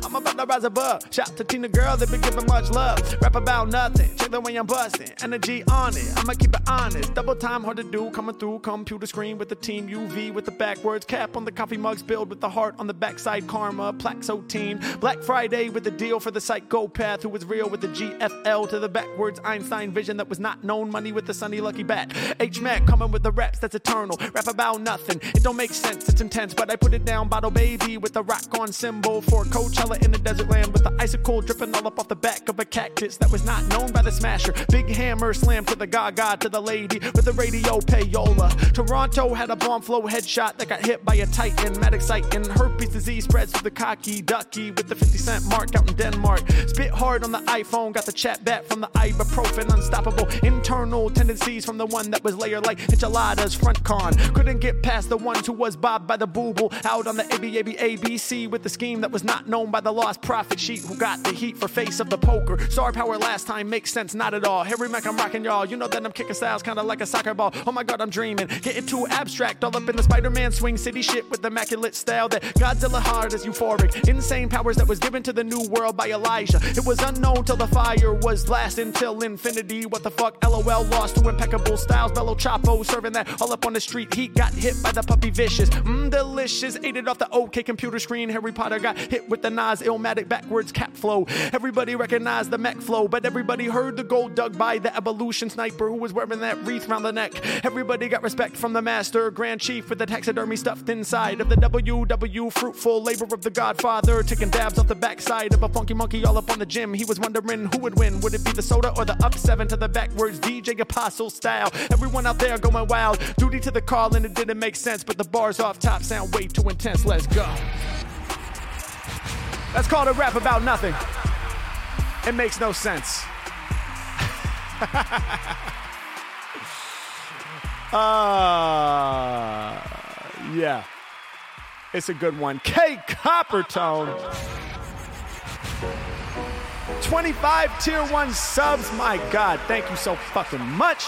I'm about to rise above. Shout out to Tina Girl, they been giving much love. Rap about nothing, check the way I'm busting. Energy on it, I'ma keep it honest. Double time, hard to do, coming through computer screen with the team UV with the backwards cap on the coffee mugs, build with the heart on the backside. Karma, Plaxotine, Black Friday with the deal for the psychopath who was real with the GFL to the backwards Einstein vision that was not known. Money with the sunny lucky bat. H-Mac coming with the raps that's eternal. Rap about nothing, it don't make sense, it's intense, but I put it down. Bottle baby with the rock on symbol for Coachella in the desert land with the icicle dripping all up off the back of a cactus that was not known by the smasher. Big hammer slam to the gaga to the lady with the radio payola. Toronto had a bomb flow headshot that got hit by a titan. Maddoxite and herpes disease spreads through the cocky ducky with the 50-cent mark out in Denmark. Spit hard on the iPhone, got the chat back from the ibuprofen. Unstoppable internal tendencies from the one that was layered like enchiladas. Front con couldn't get past the ones who was bobbed by the booble out on the ABC with the scheme that was not known by the lost profit sheet who got the heat for face of the poker. Star power last time makes sense, not at all. Harry Mack, I'm rocking y'all. You know that I'm kicking styles kinda like a soccer ball. Oh my god, I'm dreaming. Getting too abstract, all up in the Spider-Man swing city shit with immaculate style that Godzilla hard is euphoric. Insane powers that was given to the new world by Elijah. It was unknown till the fire was lasting till infinity. What the fuck, LOL, lost to impeccable styles. Bello Chapo serving that all up on the street. He got hit by the puppy vicious. Delicious. Ate it off the OK computer screen. Harry Potter got hit with the Nas Illmatic backwards cap flow. Everybody recognized the Mac flow, but everybody heard the gold dug by the evolution sniper who was wearing that wreath round the neck. Everybody got respect from the master grand chief with the taxidermy stuffed inside of the WW fruitful labor of the Godfather, taking dabs off the backside of a funky monkey all up on the gym. He was wondering who would win. Would it be the soda or the up seven to the backwards DJ Apostle style? Everyone out there going wild. Duty to the call and it didn't make sense, but the bars off top sound way too intense. Let's go. That's called a rap about nothing. It makes no sense. Yeah. It's a good one. Kate Coppertone. 25 tier 1 subs. My God, thank you so fucking much.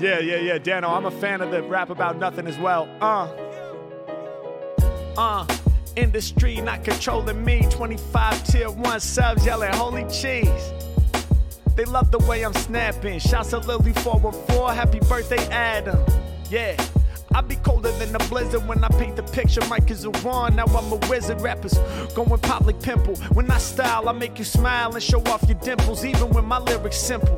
Yeah, Dano, I'm a fan of the rap about nothing as well. Industry not controlling me. 25 tier 1 subs yelling holy cheese. They love the way I'm snapping. Shouts to Lily 414. Happy birthday, Adam. Yeah, I be colder than a blizzard when I paint the picture. Mike is a wand, now I'm a wizard. Rappers going public pimple. When I style, I make you smile and show off your dimples. Even when my lyrics simple.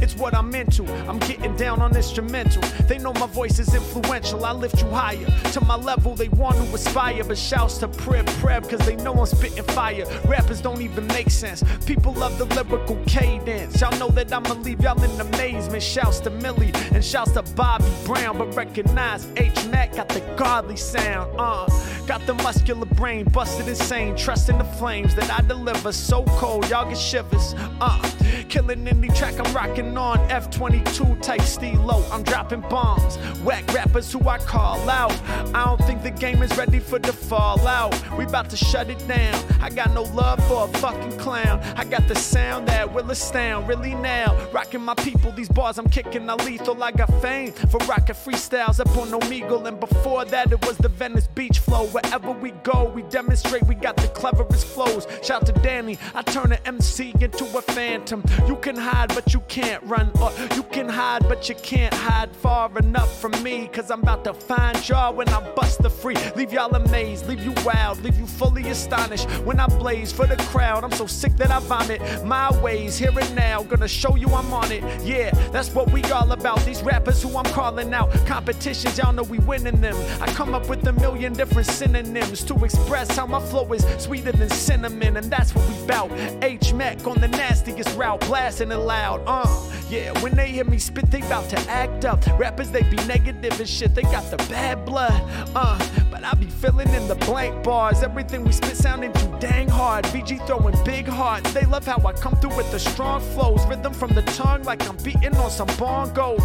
It's what I'm into. I'm getting down on instrumental. They know my voice is influential. I lift you higher. To my level, they want to aspire. But shouts to Preb, cause they know I'm spitting fire. Rappers don't even make sense. People love the lyrical cadence. Y'all know that I'ma leave y'all in amazement. Shouts to Millie and shouts to Bobby Brown. But recognize H-Mack got the godly sound. Got the muscular brain, busted insane. Trusting the flames that I deliver. So cold, y'all get shivers. Killing any track, I'm rocking on F-22 type stilo. I'm dropping bombs, whack rappers who I call out. I don't think the game is ready for the fallout. We about to shut it down. I got no love for a fucking clown. I got the sound that will astound, really now. Rocking my people, these bars I'm kicking are lethal. I got fame for rocking freestyles up on Omegle, and before that it was the Venice Beach flow. Wherever we go, we demonstrate we got the cleverest flows. Shout to Danny, I turn an MC into a phantom. You can hide, but you can't run, or you can hide, but you can't hide far enough from me, cause I'm about to find y'all when I bust the free. Leave y'all amazed, leave you wild, leave you fully astonished. When I blaze for the crowd, I'm so sick that I vomit. My ways, here and now, gonna show you I'm on it. Yeah, that's what we all about. These rappers who I'm calling out, competitions, y'all know we winning them. I come up with a million different synonyms to express how my flow is sweeter than cinnamon, and that's what we bout. H Mack on the nastiest route, blasting it loud. Yeah, when they hear me spit, they bout to act up. Rappers, they be negative and shit, they got the bad blood. But I be filling in the blank bars. Everything we spit sounding too dang hard. VG throwing big hearts. They love how I come through with the strong flows, rhythm from the tongue like I'm beating on some bongos.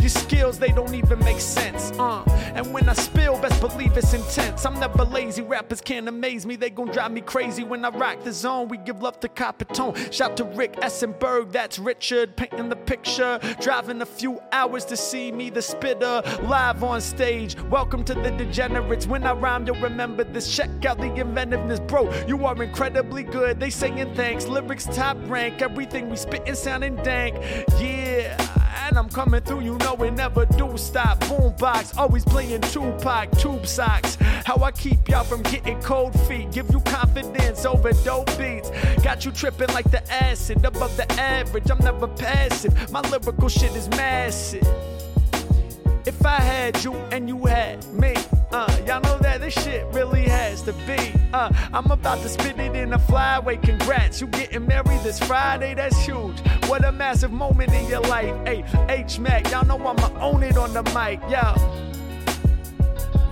Your skills, they don't even make sense. And when I spill, best believe it's intense. I'm never lazy, rappers can't amaze me. They gon' drive me crazy when I rock the zone. We give love to Coppertone. Shout to Rick Essenberg, that's Richard, painting the picture, driving a few hours to see me, the spitter, live on stage. Welcome to the degenerates. When I rhyme, you'll remember this. Check out the inventiveness, bro. You are incredibly good. They saying thanks. Lyrics top rank. Everything we spittin' sounding dank. Yeah, and I'm coming through. You know it never do stop. Boombox, always playing Tupac, tube socks. How I keep y'all from getting cold feet. Give you confidence over dope beats. Got you tripping like the acid. Above the average, I'm never passive. My lyrical shit is massive. If I had you and you had me, y'all know that this shit really has to be. I'm about to spit it in a flyway. Congrats, you getting married this Friday, that's huge. What a massive moment in your life. Hey, H-Mac, y'all know I'ma own it on the mic, yo.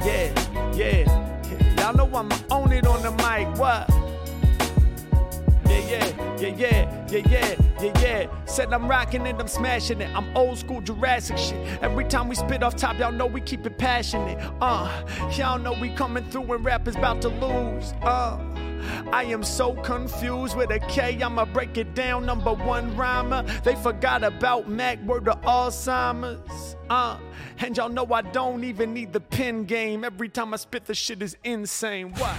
Yeah, y'all know I'ma own it on the mic, what? Yeah. Said I'm rocking it, I'm smashing it. I'm old school Jurassic shit. Every time we spit off top, y'all know we keep it passionate. Y'all know we coming through when rappers about to lose. I am so confused with a K. I'ma break it down. Number one rhymer, they forgot about Mac. Word to Alzheimer's. And y'all know I don't even need the pen game. Every time I spit, the shit is insane. What?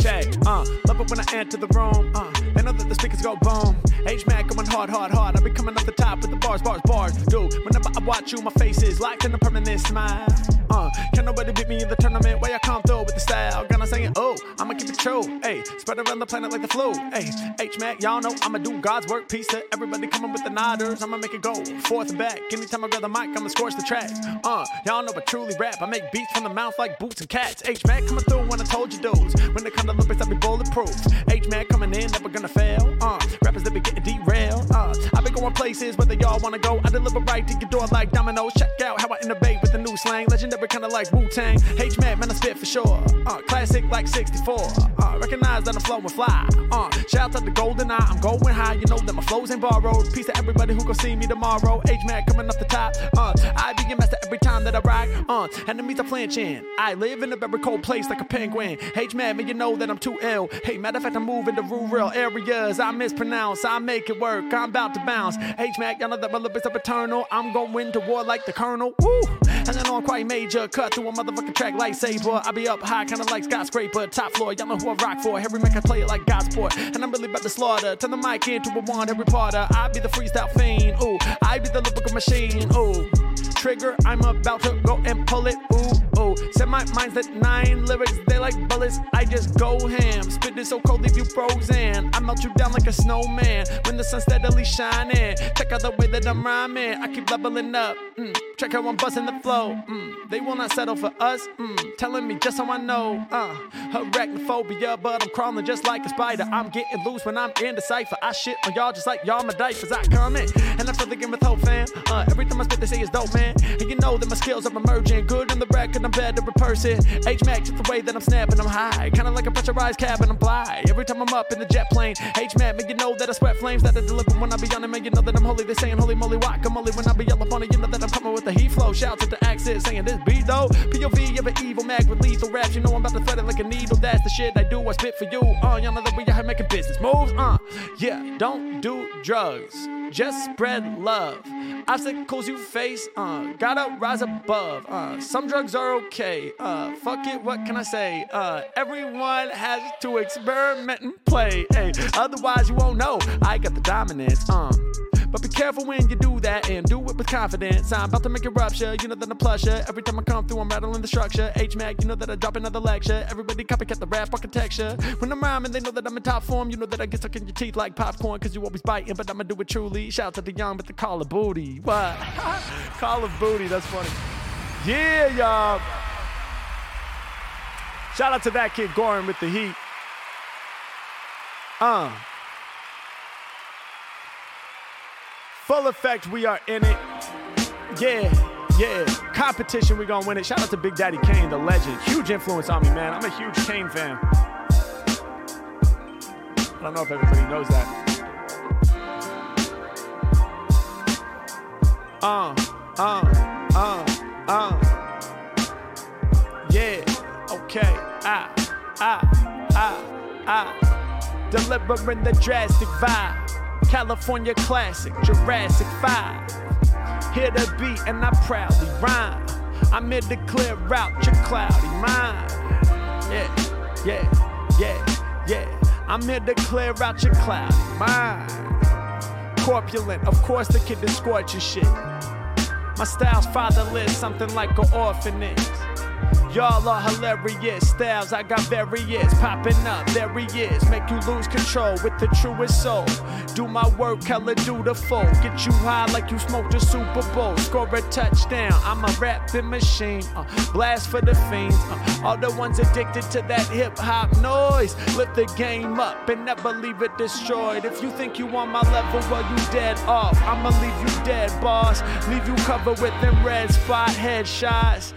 Check. Love it when I enter the room. They know that the speakers go boom. H-Mac going hard. I be coming up the top with the bars. Dude, whenever I watch you, my face is locked in a permanent smile. Can't nobody beat me in the tournament. Why y'all come through with the style? Gonna say it, oh, I'ma keep it true. Ayy, spread around the planet like the flu. Ayy, H-Mac, y'all know I'ma do God's work. Peace to everybody coming with the nodders. I'ma make it go forth and back. Anytime I grab the mic, I'ma scorch the track. Y'all know I truly rap. I make beats from the mouth like boots and cats. H-Mac coming through when I told you dudes. When they come to Olympics, I be bulletproof. H-Mac coming in, never gonna fail. Rappers that be getting derailed. I be going places where they all wanna go. I deliver right to your door like dominoes. Check out how I innovate with the new slang. Legendary kinda like Wu-Tang. H-Mac, man, I spit for sure. Classic like 64. Recognize that I'm flowing fly. Shout out to Golden Eye, I'm going high. You know that my flows ain't borrowed. Peace to everybody who gon' see me tomorrow. H-Mac coming off the top. I be a master every time that I rock. Enemies are flinching. I live in a very cold place like a penguin. H-Mac, man, you know that I'm too ill. Hey, matter of fact, I'm moving to rural areas. I mispronounce, I make it work. I'm about to bounce. H-Mac, y'all know that my lyrics are eternal. I'm going to war like the colonel. Woo! And I know I'm quite major. Cut through a motherfucking track lightsaber. I be up high, kinda like skyscraper. Top floor, y'all know who I rock for. Harry Mack, I play it like Godsport. And I'm really about to slaughter. Turn the mic into a wand, Harry Potter. I be the freestyle fiend. Ooh, I be the lyrical machine. Ooh, trigger, I'm about to go and pull it. Ooh. Set my mind's at 9 lyrics, they like bullets. I just go ham. Spit it so cold, leave you frozen. I melt you down like a snowman when the sun's steadily shining. Check out the way that I'm rhyming. I keep leveling up. Check how I'm busting the flow. They will not settle for us. Telling me just how I know. Arachnophobia, but I'm crawling just like a spider. I'm getting loose when I'm in the cipher. I shit on y'all just like y'all my diapers. I come in and I'm filling in with hope, fam. Every time I spit, they say it's dope, man. And you know that my skills are emerging. Good on the record. that I'm better a person. H-Mack, just the way that I'm snapping, I'm high. Kinda like a pressurized cab and I'm fly. Every time I'm up in the jet plane, H-Mack, man, you know that I sweat flames that I deliver when I be on it, man, you know that I'm holy. They saying holy moly, guacamole when I be all up on it, you know that I'm coming with the heat flow. Shouts at the accent, saying this beat though. POV of an evil Mac with lethal raps. You know I'm about to thread it like a needle, that's the shit I do. I spit for you, y'all know that we out here making business moves, yeah. Don't do drugs, just spread love. Obstacles you face, gotta rise above. Some drugs are okay, fuck it, what can I say? Everyone has to experiment and play, hey. Otherwise you won't know, I got the dominance, But be careful when you do that and do it with confidence. I'm about to make a rupture, you know that I'm plusher. Every time I come through, I'm rattling the structure. H-Mack, you know that I drop another lecture. Everybody copycat the rap architecture. When I'm rhyming, they know that I'm in top form. You know that I get stuck in your teeth like popcorn, cause you always biting, but I'ma do it truly. Shout out to the young with the Call of Booty. What? Call of Booty, that's funny. Yeah, y'all. Shout out to that kid Gorin with the heat. Full effect, we are in it. Yeah. Competition, we gonna win it. Shout out to Big Daddy Kane, the legend. Huge influence on me, man. I'm a huge Kane fan. I don't know if everybody knows that. Yeah, okay. Delivering the drastic vibe. California classic, Jurassic 5. Hear the beat and I proudly rhyme. I'm here to clear out your cloudy mind. Yeah. I'm here to clear out your cloudy mind. Corpulent, of course the kid is scorching shit. My style's fatherless, something like an orphanage. Y'all are hilarious, styles I got various, popping up, there he is, make you lose control with the truest soul, do my work, color do the fold, get you high like you smoked a Super Bowl, score a touchdown, I'm a rapping machine, blast for the fiends, all the ones addicted to that hip hop noise, lift the game up and never leave it destroyed, if you think you on my level, well you dead off, I'ma leave you dead boss, leave you covered with them red spot headshots.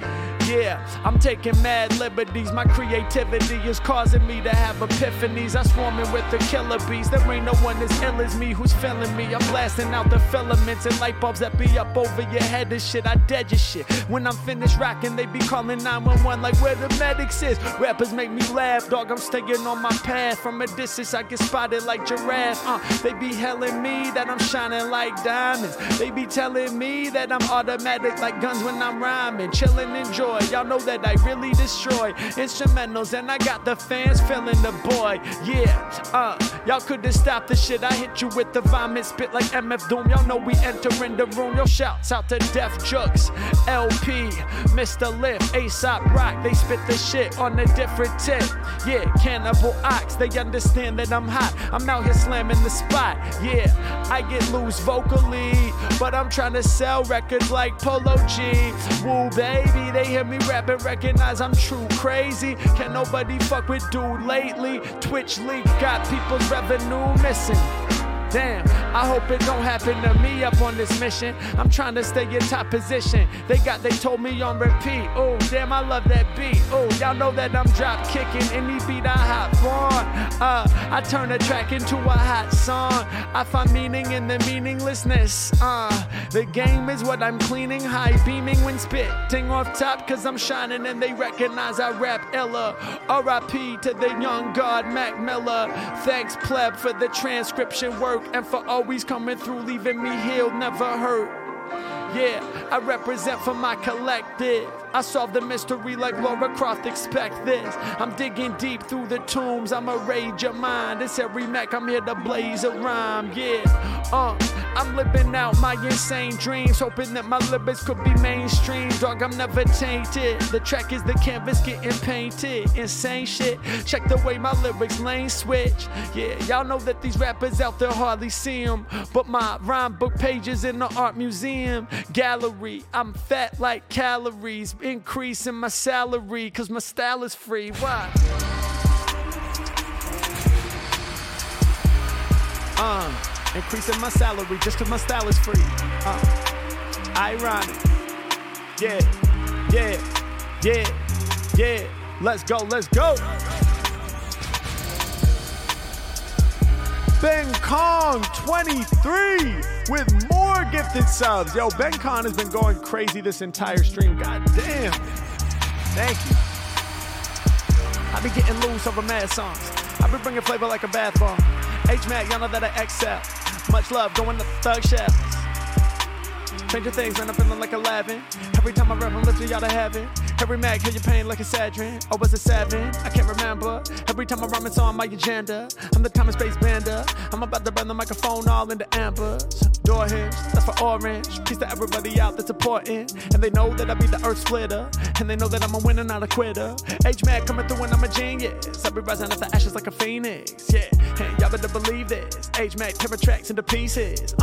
Yeah, I'm taking mad liberties. My creativity is causing me to have epiphanies. I swarming with the killer bees. There ain't no one as ill as me who's feeling me. I'm blasting out the filaments and light bulbs that be up over your head and shit. I dead your shit. When I'm finished rocking, they be calling 911 like where the medics is. Rappers make me laugh, dog. I'm staying on my path. From a distance, I get spotted like giraffe. They be helling me that I'm shining like diamonds. They be telling me that I'm automatic like guns when I'm rhyming. Chilling, enjoy. Y'all know that I really destroy instrumentals and I got the fans feeling the boy. Yeah, y'all couldn't stop the shit. I hit you with the vomit, spit like MF Doom. Y'all know we entering the room. Yo, shouts out to Def Jux, LP, Mr. Lift, Aesop Rock. They spit the shit on a different tip. Yeah, Cannibal Ox. They understand that I'm hot. I'm out here slamming the spot. Yeah, I get loose vocally, but I'm trying to sell records like Polo G. Woo, baby, they hear me rap and recognize I'm true crazy. Can nobody fuck with dude lately? Twitch leak got people's revenue missing. Damn, I hope it don't happen to me up on this mission. I'm trying to stay in top position. They told me on repeat. Oh, damn, I love that beat. Oh, y'all know that I'm drop kicking. Any beat I hop on. I turn a track into a hot song. I find meaning in the meaninglessness. The game is what I'm cleaning. High beaming when spitting off top. Cause I'm shining and they recognize I rap illa. R.I.P. to the young god Mac Miller. Thanks pleb for the transcription work. And for always coming through, leaving me healed, never hurt. Yeah, I represent for my collective. I solve the mystery like Laura Croft, expect this. I'm digging deep through the tombs, I'ma raid your mind. It's Harry Mack, I'm here to blaze a rhyme, yeah. I'm living out my insane dreams, hoping that my lyrics could be mainstream. Dog, I'm never tainted. The track is the canvas getting painted. Insane shit, check the way my lyrics lane switch. Yeah, y'all know that these rappers out there hardly see them, but my rhyme book pages in the art museum. Gallery, I'm fat like calories, increasing my salary, cause my style is free. Why? Increasing my salary just cause my style is free. Ironic. Yeah. Yeah, let's go. Ben Kong 23 with more gifted subs. Yo, Ben Kong has been going crazy this entire stream. God damn. Thank you. I be getting loose over mad songs. I be bringing flavor like a bath bomb. H-Mack, y'all know that I X-F. Much love going to Thug Shells. Changing things, man, I'm feeling like 11. Every time I rap, I'm lifting y'all to heaven. Harry Mack, hear your pain like a sadrin. Oh, was it seven? I can't remember. Every time I rhyme, it's on my agenda. I'm the time and space bender. I'm about to burn the microphone all into ambers. Door hinge, that's for orange. Peace to everybody out that's important. And they know that I be the earth splitter. And they know that I'm a winner, not a quitter. H-Mack coming through and I'm a genius. I be rising out the ashes like a phoenix. Yeah, and y'all better believe this. H-Mack, tear my tracks into pieces.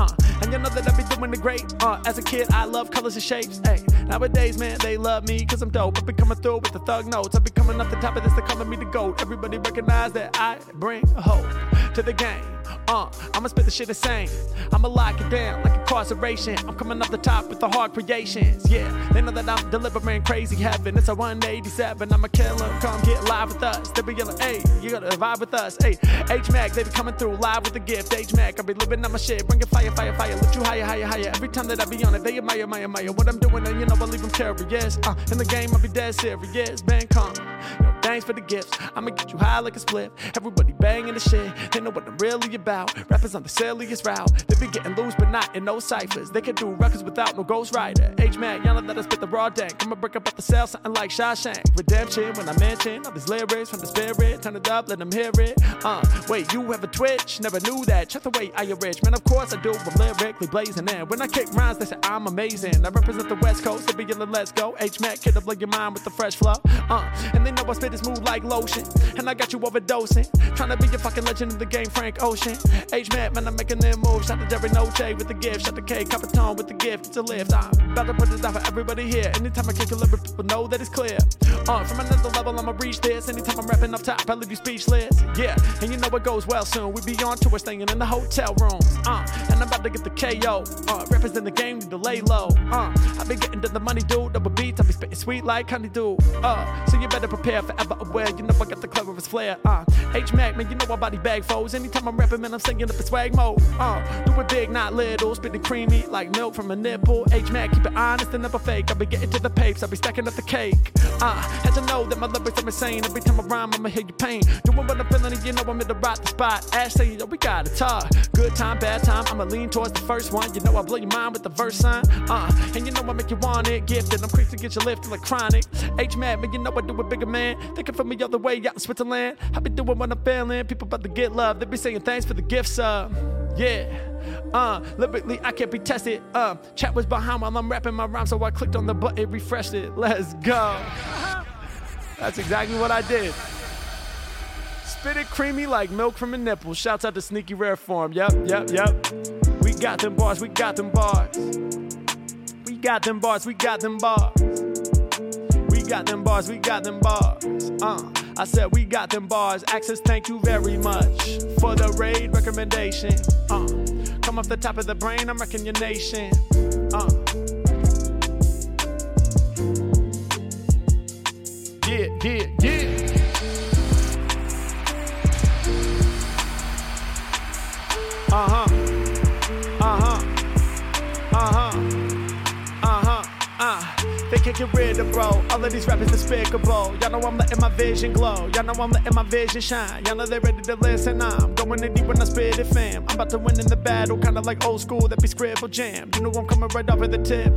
And y'all know that I be doing the great. As a kid, I love colors and shapes. Hey, nowadays, man, they love me because I'm dope. I've been coming through with the thug notes. I've been coming off the top of this, they're calling me the GOAT. Everybody recognize that I bring hope to the game. I'ma spit the shit insane. I'ma lock it down like incarceration. I'm coming off the top with the hard creations. Yeah, they know that I'm delivering crazy heaven. It's a 187, I'ma kill them. Come get live with us. They be yelling, hey, you gotta vibe with us. Hey, H-Mack, they be coming through live with the gift. H-Mack, I be living on my shit. Bringing fire. Lift you higher. Every time that I be on it, they admire. What I'm doing, and you know I leave them curious. In the game, I be dead serious. Ben Kong, yo, thanks for the gifts. I'ma get you high like a split. Everybody banging the shit. They know what I'm really about. Rappers on the silliest route. They be getting loose, but not in no ciphers. They can do records without no ghostwriter. H-Mack, y'all know that I spit the raw dank. I'ma break up at the cell, something like Shawshank Redemption. When I mention all these lyrics from the spirit, turn it up, let them hear it. Wait, you have a twitch? Never knew that. Check the way I am rich. Man, of course I do. I'm lyrically blazing. And when I kick rhymes, they say I'm amazing. I represent the West Coast. They be yelling, let's go. H-Mack, kid, I blow your mind with the fresh flow. And they know I spit this mood like lotion. And I got you overdosing. Trying to be your fucking legend of the game, Frank Ocean. H-Mac, man, I'm making them moves. Shout to Jerry Noche with the gift. Shout to Kate Coppertone with the gift. It's a lift. I'm about to put this out for everybody here. Anytime I can deliver, people know that it's clear. From another level, I'ma reach this. Anytime I'm rapping up top, I'll leave you speechless. Yeah, and you know it goes well soon. We be on tour, staying in the hotel rooms. And I'm about to get the KO. Rappers in the game need to lay low. I be getting to the money, dude. Double beats, I be spitting sweet like honey, dude. So you better prepare, forever aware. You know I got the cleverest flair. H-Mac, man, you know I body bag foes. Anytime I'm rapping, man, I'm singing up in swag mode. Do it big, not little. Spit it creamy like milk from a nipple. H-Mac, keep it honest and never fake. I be getting to the papes, I be stacking up the cake. Had to know that my lyrics are insane. Every time I rhyme, I'ma hear your pain. Doing what I'm feeling, and you know I'm in the right spot. Ash saying, yo, we gotta talk. Good time, bad time, I'ma lean towards the first one. You know I blow your mind with the verse sign. And you know I make you want it. Gifted, I'm quick to get you lifted like chronic. H-Mac, man, you know I do it bigger, man. They can feel me all the way out in Switzerland. I be doing what I'm feeling. People about to get love. They be saying thanks for the gifts up. Yeah. Lyrically, I can't be tested. Chat was behind while I'm rapping my rhyme, so I clicked on the button, refreshed it. Let's go. That's exactly what I did. Spit it creamy like milk from a nipple. Shouts out to Sneaky Rare Form. Yep. We got them bars. I said we got them bars. Access, thank you very much for the raid recommendation. Come off the top of the brain, I'm wrecking your nation. Yeah. They can't get rid of, bro. All of these rappers despicable. Y'all know I'm letting my vision glow. Y'all know I'm letting my vision shine. Y'all know they ready to listen. I'm going in deep when I spit it, fam. I'm about to win in the battle, kinda like old school, that be scribble jam. You know I'm coming right off at the tip.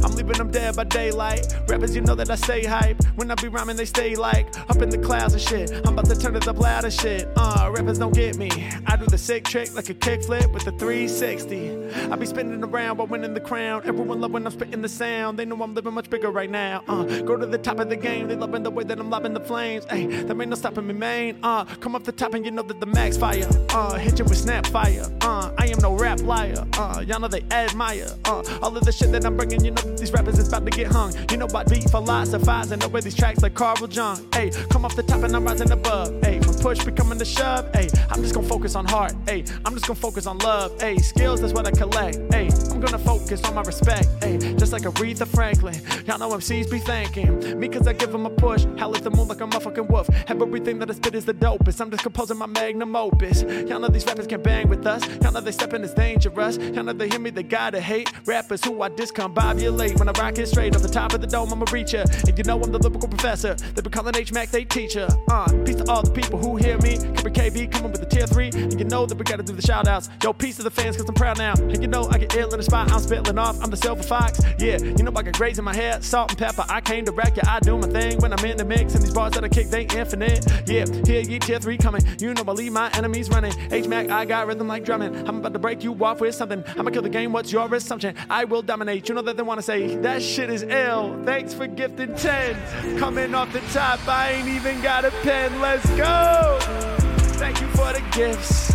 I'm leaving them dead by daylight. Rappers, you know that I stay hype. When I be rhyming, they stay like up in the clouds and shit. I'm about to turn it up loud and shit. Rappers don't get me. I do the sick trick like a kickflip with the 360. I be spinning around while winning the crown. Everyone love when I'm spitting the sound. They know I'm living much bigger right now. Go to the top of the game. They loving the way that I'm lobbing the flames. Hey, there ain't no stopping me, man. Come up the top and you know that the max fire. Hit you with snap fire. I am no rap liar. Y'all know they admire. All of the shit that I'm bringing, you know. These rappers is about to get hung. You know I beat philosophize and over these tracks like Carl Jung. Hey, come off the top and I'm rising above. Hey, from push becoming the shove. Hey, I'm just gonna focus on heart. Hey, I'm just gonna focus on love. Hey, skills that's what I collect. Hey, I'm gonna focus on my respect. Hey, just like Aretha Franklin. Y'all know MCs be thanking me cause I give them a push. Howl at the moon like a motherfucking wolf. Everything that I spit is the dopest. I'm just composing my magnum opus. Y'all know these rappers can bang with us. Y'all know they stepping is dangerous. Y'all know they hear me, they gotta hate. Rappers who I discombobulate. When I rock it straight off the top of the dome, I'ma reach ya. And you know I'm the lyrical professor. They be calling H Mac, they teacher. Peace to all the people who hear me. Cooper KB coming with the tier 3. And you know that we gotta do the shout outs. Yo, peace to the fans cause I'm proud now. And you know I get ill in the spot. I'm spitling off. I'm the silver fox. Yeah, you know I got grays in my hair. Salt and pepper. I came to rack ya. I do my thing when I'm in the mix. And these bars that I kick, they infinite. Yeah, here ye tier 3 coming. You know I leave my enemies running. H Mac, I got rhythm like drumming. I'm about to break you off with something. I'ma kill the game. What's your assumption? I will dominate. You know that they wanna say that shit is ill. Thanks for gifting 10. Coming off the top, I ain't even got a pen. Let's go. Thank you for the gifts.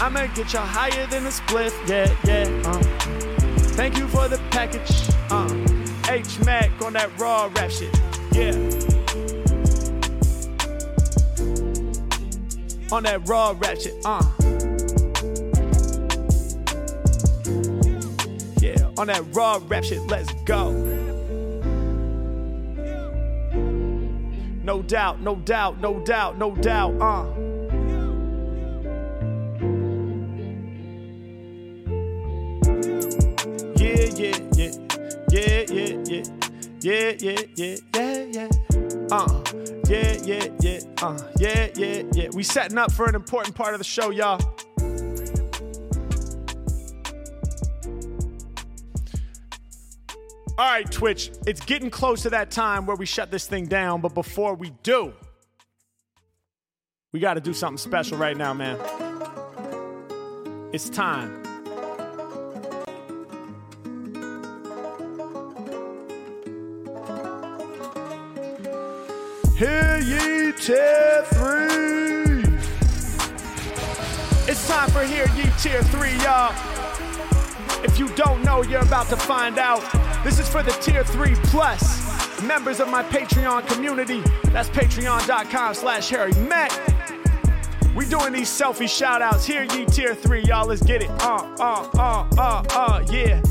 I'ma get y'all higher than a spliff. Yeah, yeah. Thank you for the package. H Mac on that raw rap shit. Yeah. On that raw rap shit, Yeah, on that raw rap shit, let's go. No doubt, no doubt, no doubt, no doubt, Yeah, yeah, yeah, yeah, yeah, yeah, yeah, yeah, yeah, yeah, yeah. Yeah, yeah, yeah, yeah, yeah, yeah. We setting up for an important part of the show, y'all. All right, Twitch, it's getting close to that time where we shut this thing down. But before we do, we got to do something special right now, man. It's time. Hear ye tier 3. It's time for Hear Ye tier 3, y'all. If you don't know, you're about to find out. This is for the tier 3 plus members of my Patreon community. That's patreon.com/Harry Mack. We doing these selfie shout outs. Hear Ye tier 3, y'all. Let's get it. Yeah,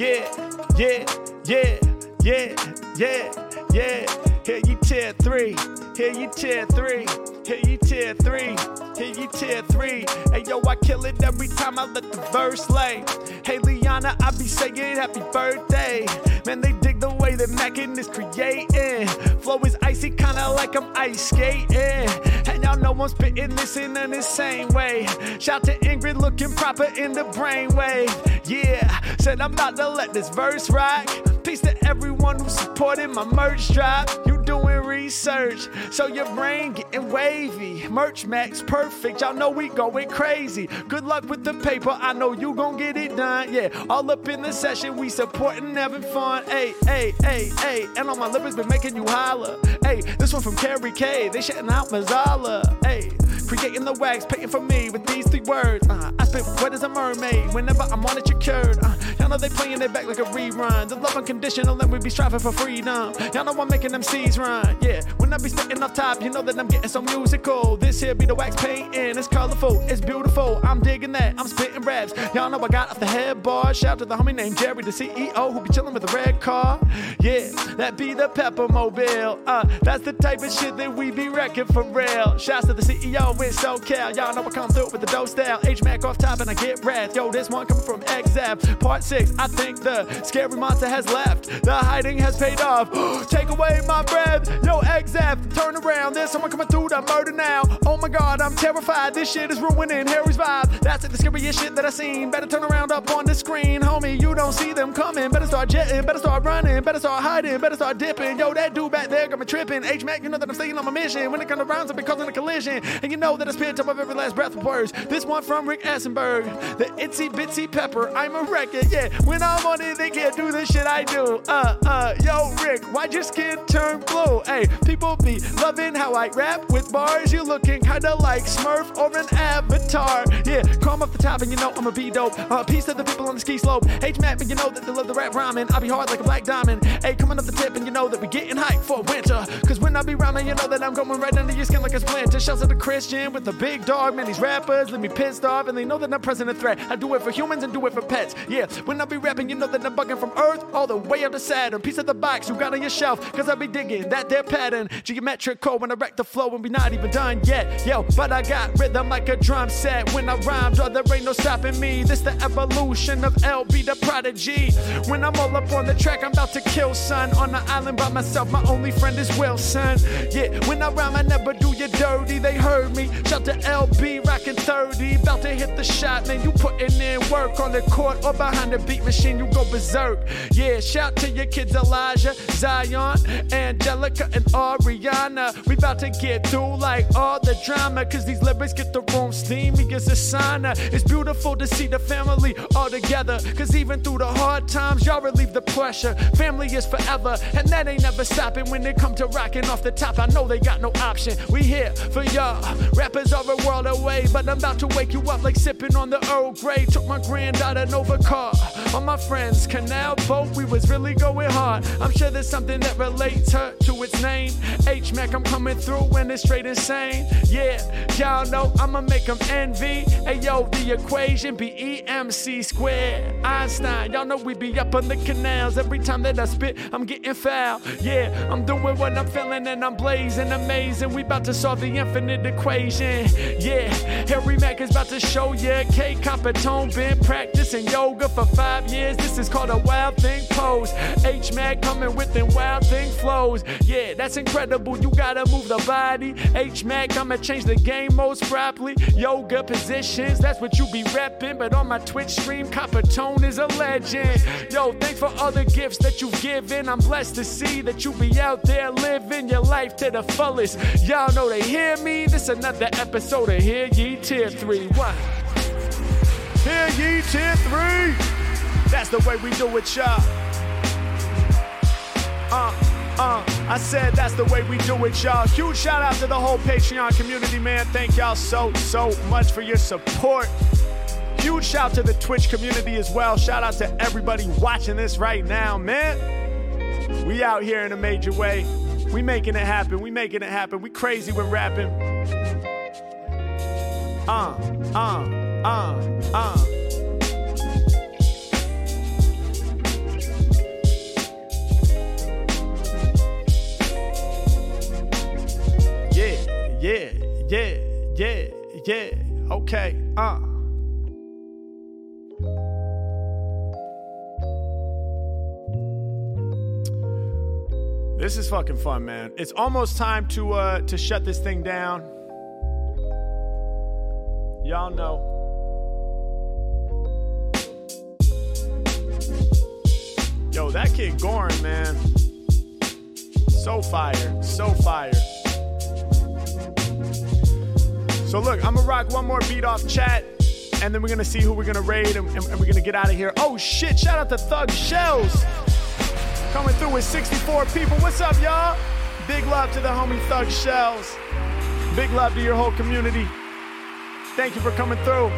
yeah, yeah, yeah, yeah, yeah, yeah, yeah. Here you tier 3, here you tier 3, here you tier 3, here you tier 3. Hey yo, I kill it every time I let the verse lay. Hey Liana, I be saying happy birthday. Man, they dig the way that Mackin is creating. Flow is icy, kinda like I'm ice skating. And y'all know I'm spitting this in an insane way. Shout to Ingrid looking proper in the brainwave. Yeah, said I'm about to let this verse rock. Peace to everyone who supported my merch drop. You doing research, so your brain getting wavy. Merch Max perfect, y'all know we going crazy. Good luck with the paper, I know you gon' get it done. Yeah, all up in the session, we supporting, having fun. Hey, hey, hey, hey, and on my lippers been making you holler. Hey, this one from Carrie K, they shitting out Mazala. Hey, creating the wax, painting for me with these 3 words. I spit wet as a mermaid, whenever I'm on it, you're cured. Y'all know they playing it back like a rerun. The love unconditional, and we be striving for freedom. Y'all know I'm making them MCs run, yeah. When I be spitting off top, you know that I'm getting so musical. This here be the wax painting, it's colorful, it's beautiful. I'm digging that, I'm spitting raps. Y'all know I got off the head bar. Shout to the homie named Jerry, the CEO, who be chilling with a red car. Yeah, that be the Peppermobile. That's the type of shit that we be wrecking for real. Shouts to the CEO in SoCal. Y'all know I come through with the dope style. H Mac off top and I get wrath. Yo, this one coming from X-F. Part 6, I think the scary monster has left. The hiding has paid off. Take away my breath. Yo, X-F, turn around. There's someone coming through the murder now. Oh my god, I'm terrified. This shit is ruining Harry's vibe. That's it, the scariest shit that I seen. Better turn around up on the screen. Homie, you don't see them coming. Better start jetting, better start running, better start hiding, better start dipping. Yo, that dude back there got me tripping. H-Mac, you know that I'm staying on my mission. When it comes to rounds, I've been causing a collision. And you know know that I spit top of every last breath of words. This one from Rick Assenberg, the Itsy Bitsy Pepper. I'm a record, yeah. When I'm on it, they can't do the shit I do. Yo, Rick, why'd your skin turn blue? Hey, people be loving how I rap with bars. You looking kinda like Smurf or an Avatar. Yeah, climb off the top and you know I'ma be dope. Peace to the people on the ski slope. H-Map and you know that they love the rap rhyming. I be hard like a black diamond. Hey, coming up the tip and you know that we getting hype for winter. Cause when I be rhyming, you know that I'm going right under your skin like a splinter. Shouts at the Christian with the big dog. Man, these rappers leave me pissed off and they know that I'm present a threat. I do it for humans and do it for pets. Yeah, when I be rapping, you know that I'm bugging from Earth all the way up to Saturn. Piece of the box you got on your shelf. Cause I be digging that their pattern. Geometric code when I wreck the flow and we not even done yet. Yo, but I got rhythm like a drum set. When I rhyme, draw, there ain't no stopping me. This the evolution of LB the prodigy. When I'm all up on the track, I'm about to kill son. On the island by myself, my only friend is Wilson. Yeah, when I rhyme, I never do you dirty. They heard me. Shout to LB, rockin' 30. About to hit the shot, man. You putting in work on the court or behind the beat machine. You go berserk. Yeah, shout to your kids, Elijah, Zion, Angelica, and Ariana. We about to get through like all the drama. Cause these lyrics get the room steamy as a sauna. It's beautiful to see the family all together. Cause even through the hard times, y'all relieve the pressure. Family is forever, and that ain't never stopping. When it come to rocking off the top, I know they got no option. We here for y'all. Rappers are a world away, but I'm about to wake you up like sipping on the Earl Grey. Took my granddaughter an overcar on my friend's canal boat. We was really going hard. I'm sure there's something that relates her to its name. H-Mack, I'm coming through and it's straight insane. Yeah, y'all know I'ma make them envy. Ayo, the equation be EMC squared. Einstein, y'all know we be up on the canals. Every time that I spit, I'm getting foul. Yeah, I'm doing what I'm feeling and I'm blazing amazing. We about to solve the infinite equation. Yeah, Harry Mack is about to show ya. Kate Coppertone been practicing yoga for 5 years. This is called a wild thing pose. H-Mack coming with them wild thing flows. Yeah, that's incredible. You gotta move the body. H-Mack, I'ma change the game most properly. Yoga positions, that's what you be reppin'. But on my Twitch stream, Coppertone is a legend. Yo, thanks for all the gifts that you've given. I'm blessed to see that you be out there living your life to the fullest. Y'all know they hear me. This another episode of Hear Ye Tier 3. What? Hear Ye Tier 3. That's the way we do it, y'all. I said that's the way we do it, y'all. Huge shout out to the whole Patreon community, man. Thank y'all so much for your support. Huge shout out to the Twitch community as well. Shout out to everybody watching this right now, man. We out here in a major way. We making it happen. We crazy when rapping. Yeah, okay, This is fucking fun, man. It's almost time to shut this thing down. Y'all know. Yo, that kid Gorin, man. So fire. So look, I'm gonna rock one more beat off chat, and then we're gonna see who we're gonna raid, and we're gonna get out of here. Oh shit, shout out to Thug Shells. Coming through with 64 people. What's up, y'all? Big love to the homie Thug Shells. Big love to your whole community. Thank you for coming through.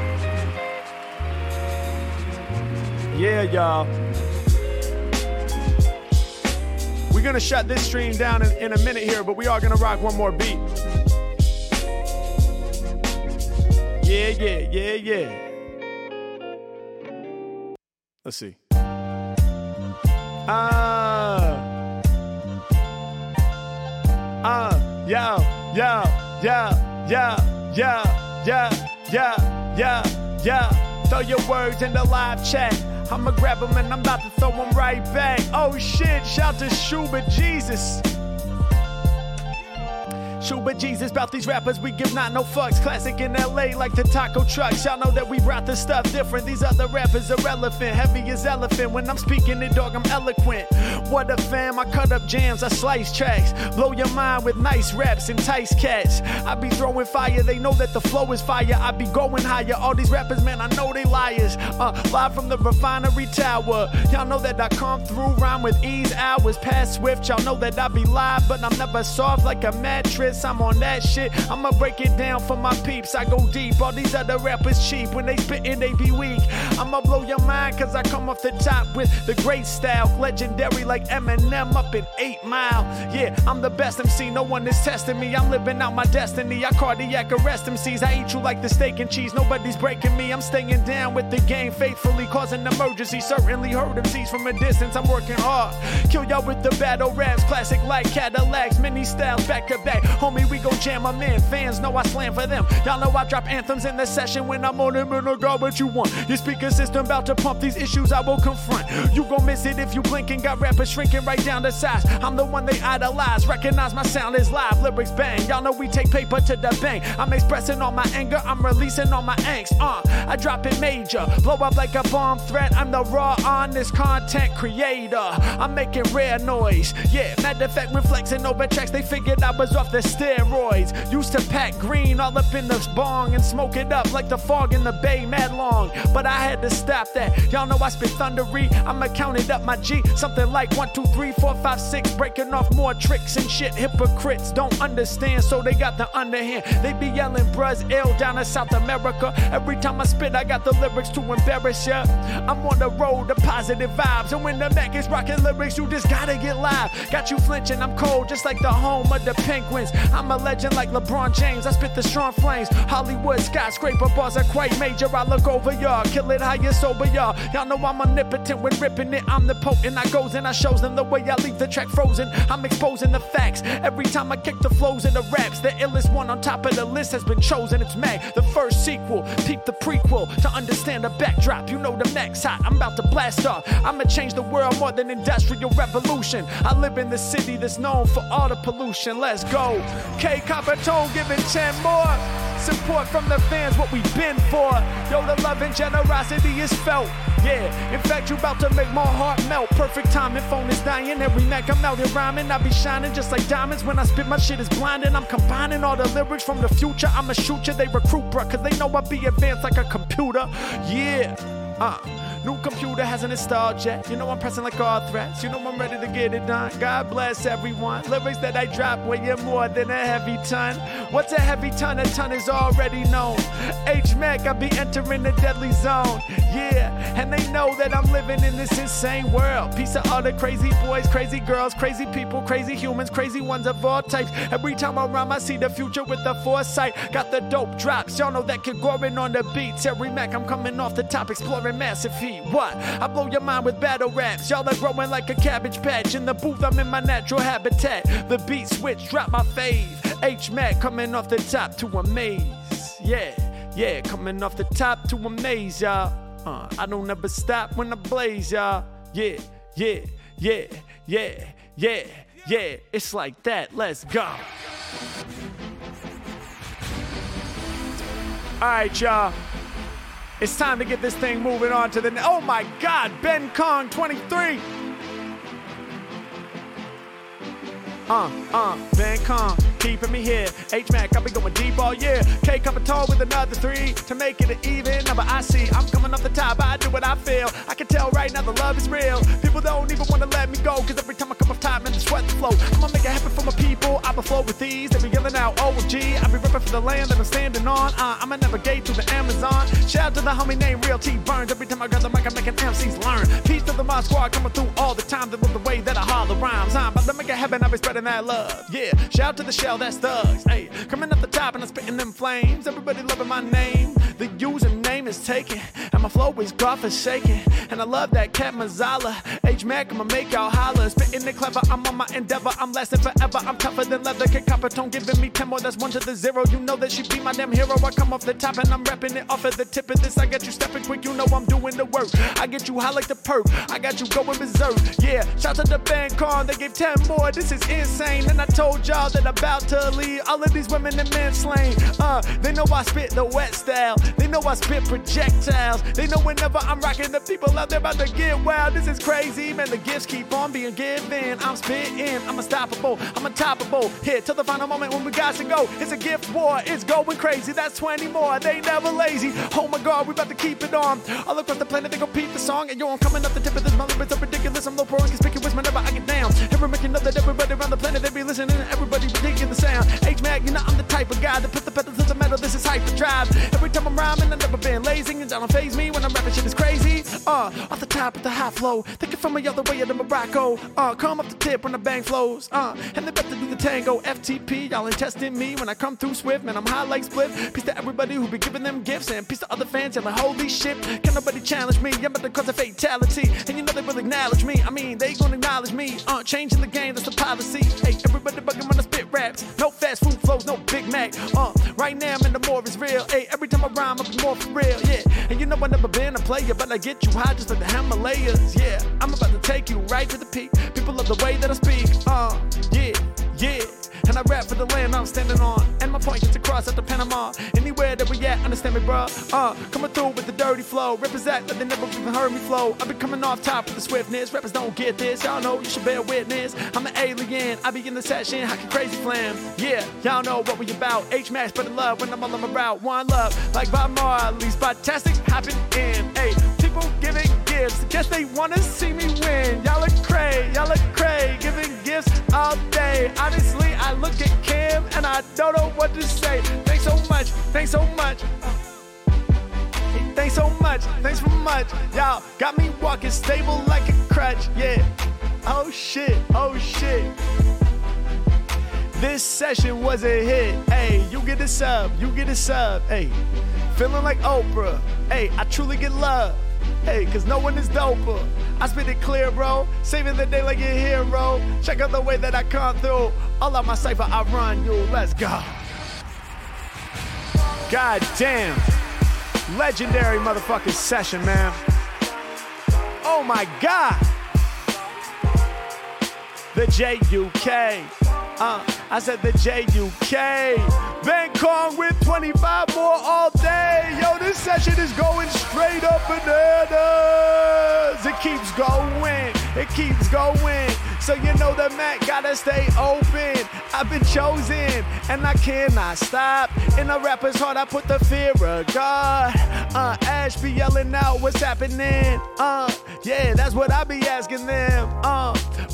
Yeah, y'all. We're gonna shut this stream down in a minute here, but we are gonna rock one more beat. Yeah. Let's see. Yeah. Throw your words in the live chat. I'ma grab them and I'm about to throw them right back. Oh shit, shout to Shuba Jesus. True, but Jesus, about these rappers, we give not no fucks. Classic in LA like the taco trucks. Y'all know that we brought the stuff different. These other rappers are relevant, heavy as elephant. When I'm speaking it, dog, I'm eloquent. What a fam, I cut up jams, I slice tracks. Blow your mind with nice raps, entice cats. I be throwing fire, they know that the flow is fire. I be going higher, all these rappers, man, I know they liars. Live from the refinery tower. Y'all know that I come through, rhyme with ease, hours past swift. Y'all know that I be live, but I'm never soft like a mattress. I'm on that shit, I'ma break it down for my peeps. I go deep, all these other rappers cheap. When they spittin', they be weak. I'ma blow your mind, cause I come off the top with the great style. Legendary like Eminem up in 8 Mile. Yeah, I'm the best MC, no one is testing me. I'm living out my destiny, I cardiac arrest MCs. I eat you like the steak and cheese, nobody's breaking me. I'm staying down with the game, faithfully causing emergency. Certainly heard MCs from a distance, I'm working hard. Kill y'all with the battle raps, classic like Cadillacs. Many styles back to back, homie, we gon' jam them in. Fans know I slam for them. Y'all know I drop anthems in the session when I'm on them. And I got what you want. Your speaker system about to pump, these issues I will confront. You gon' miss it if you blinking. Got rappers shrinking right down to size. I'm the one they idolize. Recognize my sound is live. Lyrics bang. Y'all know we take paper to the bank. I'm expressing all my anger. I'm releasing all my angst. I drop it major. Blow up like a bomb threat. I'm the raw, honest content creator. I'm making rare noise. Yeah, matter of fact, reflexing over tracks. They figured I was off the steroids. Used to pack green all up in this bong and smoke it up like the fog in the bay mad long. But I had to stop that. Y'all know I spit thundery. I'ma count it up, my G. Something like 1, 2, 3, 4, 5, 6. Breaking off more tricks and shit. Hypocrites don't understand, so they got the underhand. They be yelling bruh's ill down in South America. Every time I spit, I got the lyrics to embarrass ya. I'm on the road to positive vibes. And when the Mac is rocking lyrics, you just gotta get live. Got you flinching, I'm cold, just like the home of the Penguins. I'm a legend like LeBron James. I spit the strong flames. Hollywood skyscraper bars are quite major. I look over y'all, kill it how you sober y'all. Y'all know I'm omnipotent when ripping it. I'm the potent. I goes and I shows them the way I leave the track frozen. I'm exposing the facts. Every time I kick the flows in the raps, the illest one on top of the list has been chosen. It's Mac, the first sequel. Peep the prequel to understand the backdrop. You know the Mac's hot. I'm about to blast off. I'ma change the world more than industrial revolution. I live in the city that's known for all the pollution. Let's go. Kate Coppertone giving 10 more. Support from the fans, what we been for. Yo, the love and generosity is felt. Yeah, in fact, you about to make my heart melt. Perfect timing, phone is dying. Harry Mack, I'm out here rhyming. I be shining just like diamonds. When I spit, my shit is blinding. I'm combining all the lyrics from the future. I'ma shoot ya, they recruit, bruh, cause they know I be advanced like a computer. Yeah, new computer hasn't installed yet. You know I'm pressing like all threats. You know I'm ready to get it done. God bless everyone. Lyrics that I drop weigh more than a heavy ton. What's a heavy ton? A ton is already known. H-Mac, I be entering the deadly zone. Yeah, and they know that I'm living in this insane world. Piece of all the crazy boys, crazy girls, crazy people, crazy humans, crazy ones of all types. Every time I rhyme, I see the future with the foresight. Got the dope drops. Y'all know that kid Gorin on the beats. Harry Mack, I'm coming off the top, exploring massive heat. What? I blow your mind with battle raps. Y'all are growing like a cabbage patch. In the booth, I'm in my natural habitat. The beat switch, drop my fave. H-Mac coming off the top to amaze. Yeah, coming off the top to amaze, y'all. I don't ever stop when I blaze, y'all. Yeah. It's like that. Let's go. All right, y'all. It's time to get this thing moving on to the... Oh, my God. Ben Kong, 23. Van Kong, keeping me here. H-Mac, I've been going deep all year. K coming tall with another 3 to make it an even number. I see I'm coming off the top, I do what I feel. I can tell right now the love is real. People don't even want to let me go, cause every time I come off top, man, the sweat flow. I'ma make it happen for my people, I'ma flow with these. They be yelling out OMG, I be ripping for the land that I'm standing on. I'ma navigate through the Amazon. Shout out to the homie named Real T Burns. Every time I grab the mic, I'm making MCs learn. Peace to the Mod Squad coming through all the time. They love the way that I holler rhymes. I'm about to make it happen, I've been spreading that love, yeah. Shout out to the Shell, that's thugs. Hey, coming up the top and I'm spitting them flames. Everybody loving my name. The username is taken, and my flow is God-forsaken, and I love that cat Mazzala. H Mac, I'ma make y'all holler. Spitting it clever, I'm on my endeavor. I'm lasting forever, I'm tougher than leather. Kate Coppertone giving me tempo, that's 1 to the 0. You know that she be my damn hero. I come off the top and I'm repping it off at the tip of this. I got you stepping quick, you know I'm doing the work. I get you high like the perk, I got you going berserk. Yeah, shout out to Ben Kong, they gave 10 more. This is insane, and I told y'all that I'm about to leave all of these women and men slain. They know I spit the wet style, they know I spit projectiles, they know whenever I'm rocking the people out there about to get wild. This is crazy, man, the gifts keep on being given. I'm spitting, I'm unstoppable, I'm untoppable. Here till the final moment when we got to go. It's a gift war, it's going crazy. That's 20 more, they never lazy. Oh my God, we about to keep it on. All across the planet, they gon' peep the song. And yo, I'm coming up the tip of this mother, it's so ridiculous. I'm low pro and conspicuous whenever I get down. Every making up that everybody around the planet, they be listening and everybody digging the sound. H-Mac, you know I'm the type of guy that put the pedal to the metal, this is hyperdrive. Every time I'm rhyming, I've never been lazy. And don't faze me when I'm rapping, shit is crazy. Off the top of the high flow, thinking from the other way of the Morocco. Come up the tip when the bang flows. And they better do the tango. FTP, y'all ain't testing me when I come through swift, man, I'm high like Spliff. Peace to everybody who be giving them gifts, and peace to other fans, yelling, holy shit, can nobody challenge me? I'm about to cause a fatality, and you know they will acknowledge me. I mean, they gonna acknowledge me. Changing the game, that's the policy. Hey, everybody bugging when I spit raps. No fast food flows, no Big Mac. Right now, man, the more is real. Hey, every time I rhyme, I be more for real, yeah. And you know I've never been a player, but I get you high just like the Himalayas, yeah. I'm about to take you right to the peak. People love the way that I speak, yeah, yeah. And I rap for the land I'm standing on, and my point gets across at the Panama. Anywhere that we at, understand me, bruh. Coming through with the dirty flow. Rappers act like they never even heard me flow. I be coming off top with the swiftness. Rappers don't get this, y'all know you should bear witness. I'm an alien, I be in the session, hocking crazy flam. Yeah, y'all know what we about. H-Max, but in love when I'm all on my route. One love, like Bob Marley, Spotastic, hopping in. Hey, people giving gifts, guess they wanna see me win. Y'all are cray, giving gifts all day. Honestly, I look at Kim and I don't know what to say. Thanks so much, thanks so much. Hey, thanks so much, thanks for much. Y'all got me walking stable like a crutch, yeah. Oh shit, oh shit. This session was a hit. Hey, you get a sub, you get a sub. Hey, feeling like Oprah. Hey, I truly get love. Hey, cause no one is doper. I spit it clear, bro. Saving the day like a hero. Check out the way that I come through. All out my cypher, I run you. Let's go. Goddamn. Legendary motherfucking session, man. Oh my God. The J-U-K. I said the J-U-K. Van Kong with 25 more all day. Yo, this session is going straight up bananas. It keeps going. It keeps going. So you know that Mac gotta stay open. I've been chosen, and I cannot stop. In a rapper's heart, I put the fear of God. Ash be yelling out, what's happening? Yeah, that's what I be asking them.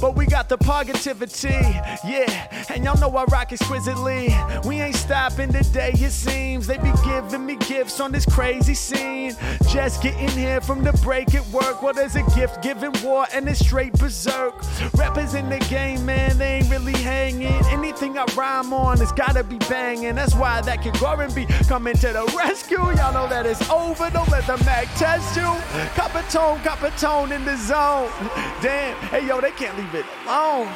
But we got the positivity, yeah. And y'all know I rock exquisitely. We ain't stopping today, it seems. They be giving me gifts on this crazy scene. Just getting here from the break at work. Well, there's a gift giving war, and it's straight berserk. Rappers in the game, man, they ain't really hanging. Anything I rhyme on, it's gotta be banging. That's why that kid Gorin be coming to the rescue. Y'all know that it's over, don't let the Mac test you. Coppertone, Coppertone in the zone. Damn, hey yo, they can't leave it alone.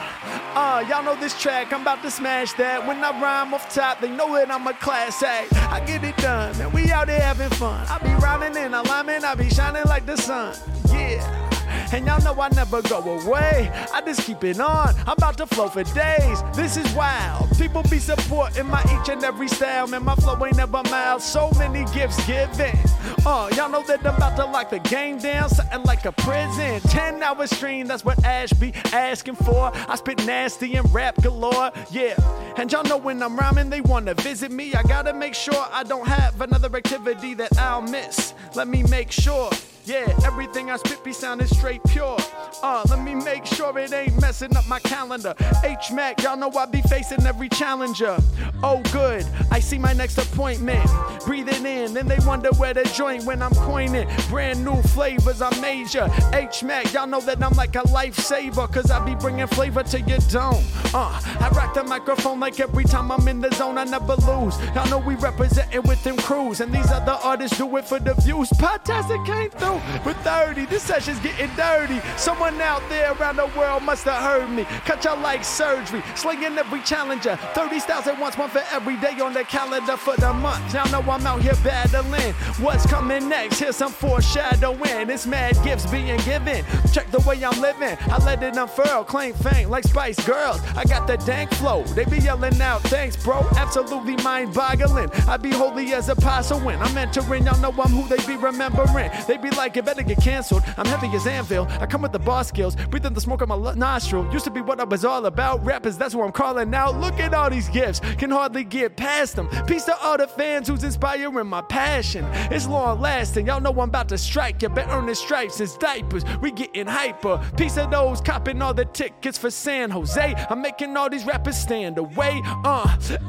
Y'all know this track, I'm about to smash that. When I rhyme off top, they know that I'm a class act. I get it done, man, we out there having fun. I be rhyming and I rhyming, I be shining like the sun, yeah. And y'all know I never go away. I just keep it on. I'm about to flow for days. This is wild. People be supporting my each and every style. Man, my flow ain't never mild. So many gifts given. Y'all know that I'm about to lock the game down. Something like a prison. 10-hour stream, that's what Ash be asking for. I spit nasty and rap galore. Yeah. And y'all know when I'm rhyming, they want to visit me. I gotta make sure I don't have another activity that I'll miss. Let me make sure. Yeah, everything I spit be sounding straight pure. Let me make sure it ain't messing up my calendar. H Mac, y'all know I be facing every challenger. Oh good, I see my next appointment. Breathing in, then they wonder where to join when I'm coining brand new flavors. I'm major. H Mac, y'all know that I'm like a lifesaver, cause I be bringing flavor to your dome. I rock the microphone like every time I'm in the zone. I never lose. Y'all know we represent it with them crews, and these other artists do it for the views. Podtastic came through with 30. This session's getting dirty. Someone out there around the world must have heard me. Cut y'all like surgery, slinging every challenger. 30 styles at once, one for every day on the calendar for the month. Y'all know I'm out here battling. What's coming next? Here's some foreshadowing. It's mad gifts being given. Check the way I'm living. I let it unfurl, claim fame like Spice Girls. I got the dank flow. They be yelling out, thanks, bro. Absolutely mind-boggling. I be holy as apostle when I'm entering. Y'all know I'm who they be remembering. They be like, it better get canceled. I'm heavy as Anvil. I come with the bar skills. Breathing the smoke on my nostril. Used to be what I was all about. Rappers, that's what I'm calling out. Look at all these gifts. Can hardly get past them. Peace to all the fans who's inspiring my passion. It's long-lasting. Y'all know I'm about to strike. You better earn the stripes since diapers. We getting hyper. Peace of those copping all the tickets for San Jose. I'm making all these rappers stand away.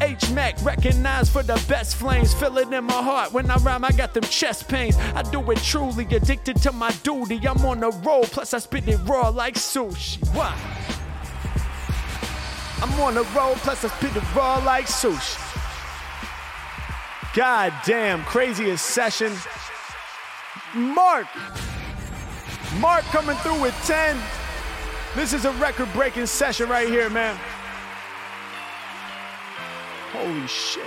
H-Mac recognized for the best flames. Feel it in my heart when I rhyme. I got them chest pains. I do it truly, addicted to my duty. I'm on the road, plus I spit it raw like sushi. Why? I'm on the road, plus I spit it raw like sushi. Goddamn, craziest session. Mark coming through with 10. This is a record-breaking session right here, man. Holy shit.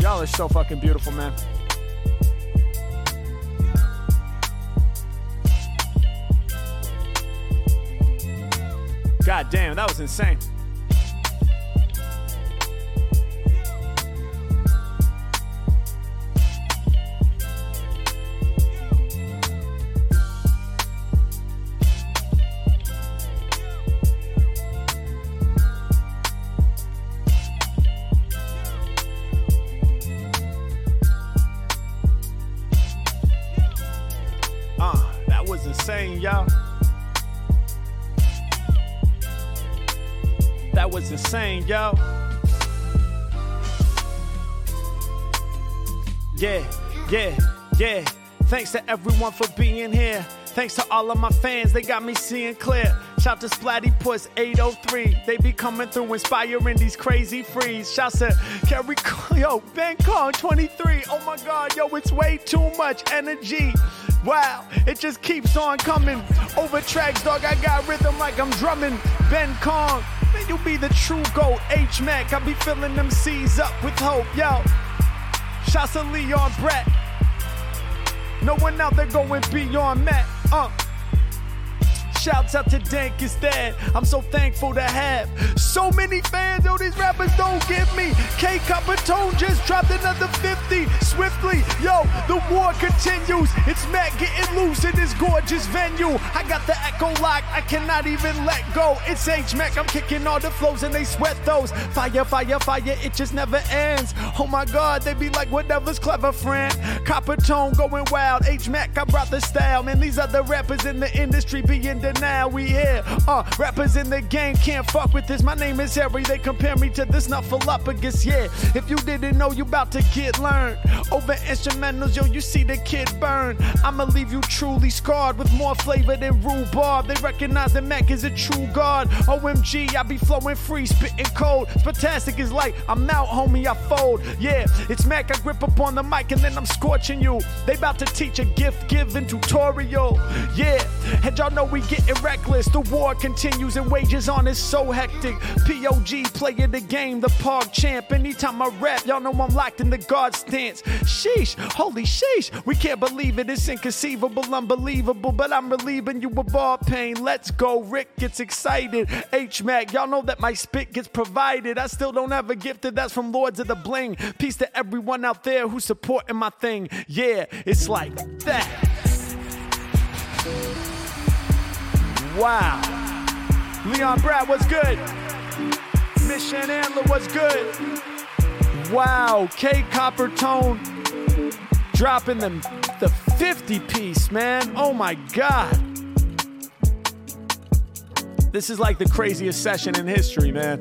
Y'all are so fucking beautiful, man. God damn, that was insane. That was insane, y'all. That was insane, yo. Yeah. Thanks to everyone for being here. Thanks to all of my fans, they got me seeing clear. Shout to Splattypuss 803. They be coming through inspiring these crazy frees. Shout to Kerry, yo, Ben Kong 23. Oh my God, yo, it's way too much energy. Wow, it just keeps on coming. Over tracks, dog, I got rhythm like I'm drumming. Ben Kong, man, you be the true GOAT. H-Mac, I be filling them C's up with hope, yo. Shouts to Leon Brett. No one out there going beyond Matt. Shouts out to Dank is Dad. I'm so thankful to have so many fans. Yo, these rappers don't give me. Kate Coppertone just dropped another 50 swiftly. Yo, the war continues. It's Matt getting loose in this gorgeous venue. I got the echo lock. I cannot even let go. It's H-Mac. I'm kicking all the flows and they sweat those. Fire. It just never ends. Oh my God. They be like, whatever's clever, friend. Coppertone going wild. H-Mac, I brought the style. Man, these other rappers in the industry be in the now we here. Rappers in the game can't fuck with this. My name is Harry. They compare me to this Snuffleupagus. Yeah, if you didn't know, you about to get learned. Over instrumentals, yo, you see the kid burn. I'ma leave you truly scarred with more flavor than rhubarb. They recognize that Mac is a true god. OMG, I be flowing free, spitting cold. Spastic is like, I'm out, homie, I fold. Yeah, it's Mac, I grip up on the mic and then I'm scorching you. They about to teach a gift-giving tutorial. Yeah, and y'all know we get reckless, the war continues and wages on is so hectic. POG playing the game, the park champ. Anytime I rap, y'all know I'm locked in the guard stance. Sheesh, Holy sheesh, we can't believe it. It's inconceivable, unbelievable, but I'm relieving you of all pain. Let's go. Rick gets excited. H-Mac, y'all know that my spit gets provided. I still don't have a gifted. That's from Lords of the Bling. Peace to everyone out there who's supporting my thing. Yeah, it's like that. Wow. Leon Brad, what's good? Mission Andler, what's good? Wow, Kate Coppertone dropping the 50 piece, man. Oh my God. This is like the craziest session in history, man.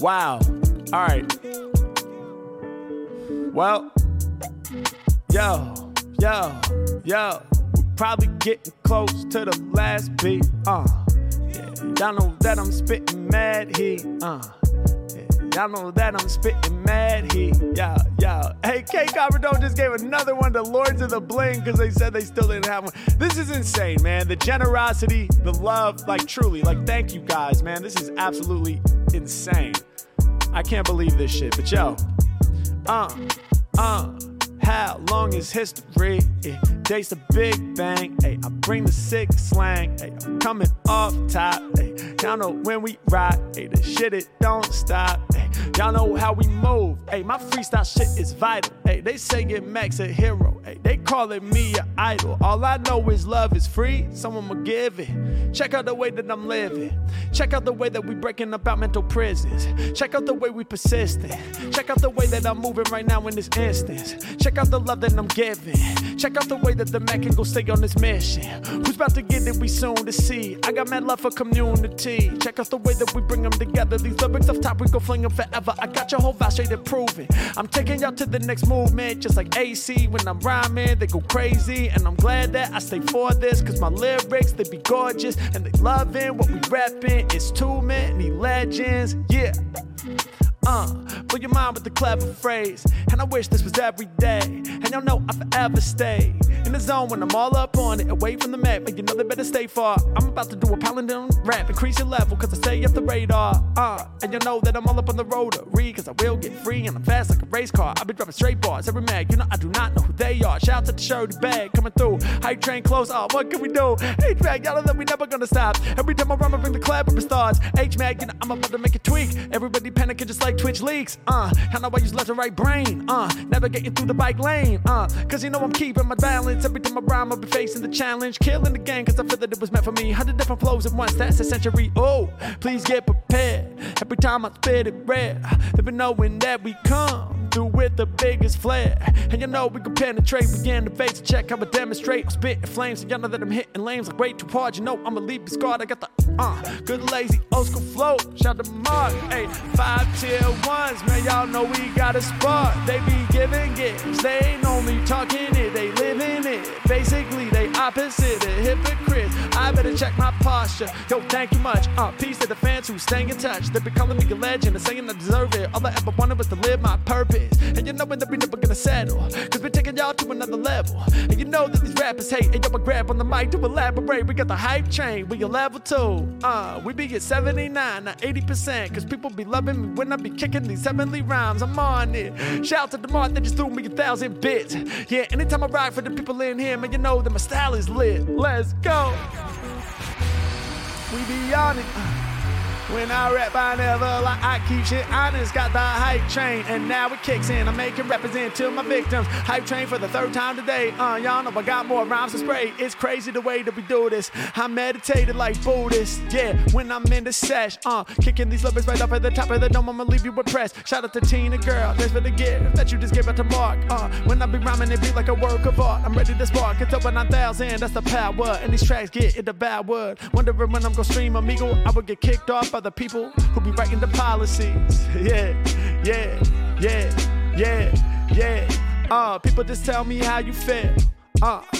Wow. All right. Well, yo. We're probably getting close to the last beat. Yeah. Y'all know that I'm spitting mad heat. Y'all know that I'm spitting mad heat. Yo. Hey, Kate Coppertone just gave another one to Lords of the Bling because they said they still didn't have one. This is insane, man. The generosity, the love, like truly, like thank you guys, man. This is absolutely insane. I can't believe this shit, but yo. How long is history? It dates the Big Bang. Ay, I bring the sick slang. Ay, I'm coming off top. Ay, y'all know when we ride. Ay, the shit, it don't stop. Ay, y'all know how we move. Ay, my freestyle shit is vital. Ay, they say it Max a hero. Ay, they calling me an idol. All I know is love is free. Someone will give it. Check out the way that I'm living. Check out the way that we breaking up our mental prisons. Check out the way we persistent. Check out the way that I'm moving right now in this instance. Check out the love that I'm giving. Check out the way that the Mac can go stay on this mission. Who's about to get it? We soon to see. I got mad love for community. Check out the way that we bring them together. These lyrics off top, we go fling them forever. I got your whole vibe straight and proven. I'm taking y'all to the next movement. Just like AC, when I'm rhyming, they go crazy. And I'm glad that I stay for this. Cause my lyrics, they be gorgeous. And they loving what we rapping. It's too many legends. Yeah. Blow your mind with the clever phrase. And I wish this was every day. And y'all know I forever stay in the zone when I'm all up on it. Away from the map, but you know they better stay far. I'm about to do a pound and rap. Increase your level, cause I stay up the radar. And y'all know that I'm all up on the rotary. Cause I will get free and I'm fast like a race car. I be dropping straight bars, every mag. You know I do not know who they are. Shout out to the Shirley Bag coming through. Hype train close, what can we do? H-Mag, y'all know that we never gonna stop. Every time I rhyme, I bring the clap up and starts. H-Mag, you know I'm about to make a tweak. Everybody panicking just like Twitch leaks, I know I use left and right brain, navigating through the bike lane, cause you know I'm keeping my balance. Every time I rhyme, I'll be facing the challenge, killing the game, cause I feel that it was meant for me. 100 different flows at once, that's a century. Oh, please get prepared. Every time I spit it rare, they've been knowing that we come through with the biggest flair. And you know we can penetrate, we innovate, so check how I demonstrate. I'm spitting flames, and y'all know that I'm hitting lanes like way too hard. You know I'm a leaping squad, I got the good lazy old school flow. Shout to Mark, hey, 5 tier 1s, man, y'all know we got a spark. They be giving gifts, they ain't only talking it, they living it. Basically, they opposite a hypocrite. I better check my posture. Yo, thank you much. Peace to the fans who staying in touch. They be calling me a legend and saying I deserve it. All I ever wanted was to live my purpose. And you know that we never gonna settle, cause we're taking y'all to another level. And you know that these rappers hate. And yo, I grab on the mic to elaborate. We got the hype train, we a level 2. We be at 79, not 80%, cause people be loving me when I be kicking these heavenly rhymes. I'm on it. Shout out to Demar that just threw me 1,000 bits. Yeah, anytime I ride for the people in here, man, you know that my style is lit. Let's go. We be on it. When I rap, I never lie. I keep shit honest, got the hype train, and now it kicks in. I'm making represent to my victims. Hype train for the 3rd time today. Y'all know I got more rhymes to spray. It's crazy the way that we do this. I meditated like Buddhist, yeah, when I'm in the sesh. Kicking these lyrics right up at the top of the dome. I'ma leave you impressed. Shout out to Tina Girl, thanks for the gift that you just gave out to Mark. When I be rhyming, it be like a work of art. I'm ready to spark. It's over 9,000, that's the power. And these tracks get in the bad word. Wondering when I'm gonna stream Amigo. I would get kicked off by the people who be writing the policies. Yeah. People just tell me how you feel. I'm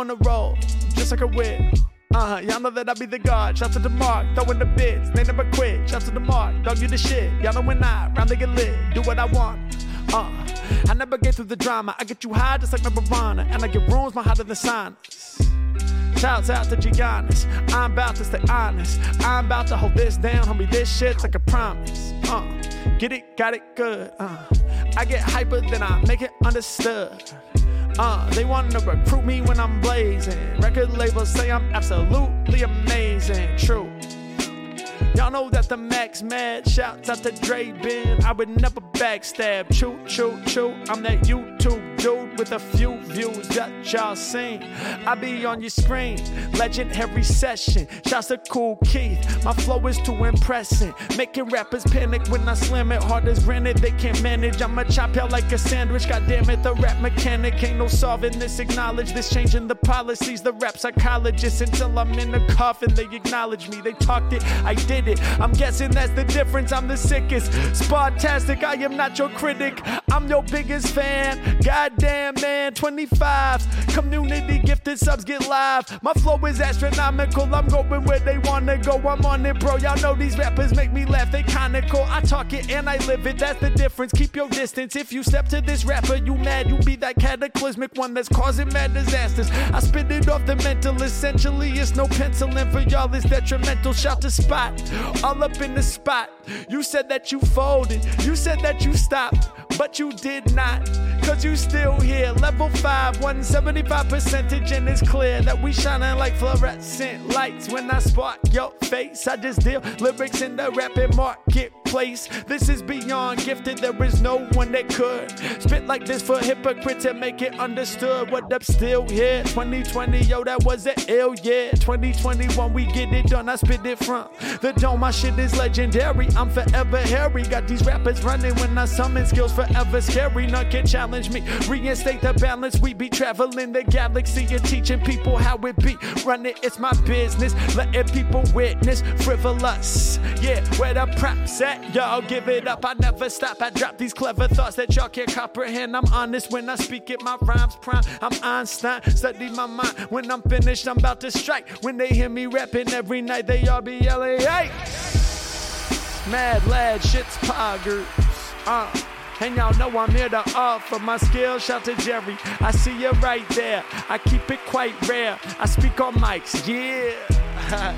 on a roll, just like a whip. Y'all know that I be the god. Shout to the mark, throwing the bits, they never quit. Shout to the mark, dog you the shit. Y'all know when I round they get lit, do what I want. I never get through the drama. I get you high just like my Nirvana, and I get rooms my hotter than sinus. Shouts out to Giannis. I'm about to stay honest. I'm about to hold this down, homie. This shit's like a promise. Get it, got it good. I get hyper, then I make it understood. They want to recruit me when I'm blazing. Record labels say I'm absolutely amazing. True. Y'all know that the Max mad. Shouts out to Dre Ben. I would never backstab. Choo, choo, choo. I'm that YouTube dude with a few views that y'all seen. I be on your screen. Legendary session. Shouts to Cool Keith. My flow is too impressive. Making rappers panic when I slam it. Hard as granite, they can't manage. I'ma chop y'all like a sandwich. God damn it, the rap mechanic. Ain't no solving this. Acknowledge this. Changing the policies. The rap psychologists. Until I'm in the coffin, they acknowledge me. They talked it. I did it. I'm guessing that's the difference. I'm the sickest. Spartastic. I am not your critic. I'm your biggest fan. Goddamn, man. 25. Community gifted subs get live. My flow is astronomical. I'm going where they want to go. I'm on it, bro. Y'all know these rappers make me laugh. They conical. I talk it and I live it. That's the difference. Keep your distance. If you step to this rapper, you mad. You be that cataclysmic one that's causing mad disasters. I spit it off the mental. Essentially, it's no penciling for y'all. It's detrimental. Shout to Spot. All up in the spot. You said that you folded. You said that you stopped, but you did not, cause you still here. Level 5, 175%, and it's clear that we shining like fluorescent lights. When I spark your face, I just deal lyrics in the rapping marketplace. This is beyond gifted, there is no one that could spit like this for hypocrites and make it understood. What up, still here? 2020, yo, that was an ill year. 2021, we get it done, I spit it from the dome. My shit is legendary, I'm forever hairy. Got these rappers running when I summon skills forever scary. None can challenge me, reinstate the balance. We be traveling the galaxy and teaching people how it be. Run it, it's my business, letting people witness. Frivolous, yeah, where the props at? Y'all give it up, I never stop. I drop these clever thoughts that y'all can't comprehend. I'm honest when I speak it, my rhymes prime. I'm Einstein, study my mind. When I'm finished, I'm about to strike. When they hear me rapping every night, they all be yelling, hey! Mad lad, shit's poggers. And y'all know I'm here to offer my skill. Shout to Jerry, I see you right there. I keep it quite rare. I speak on mics, yeah.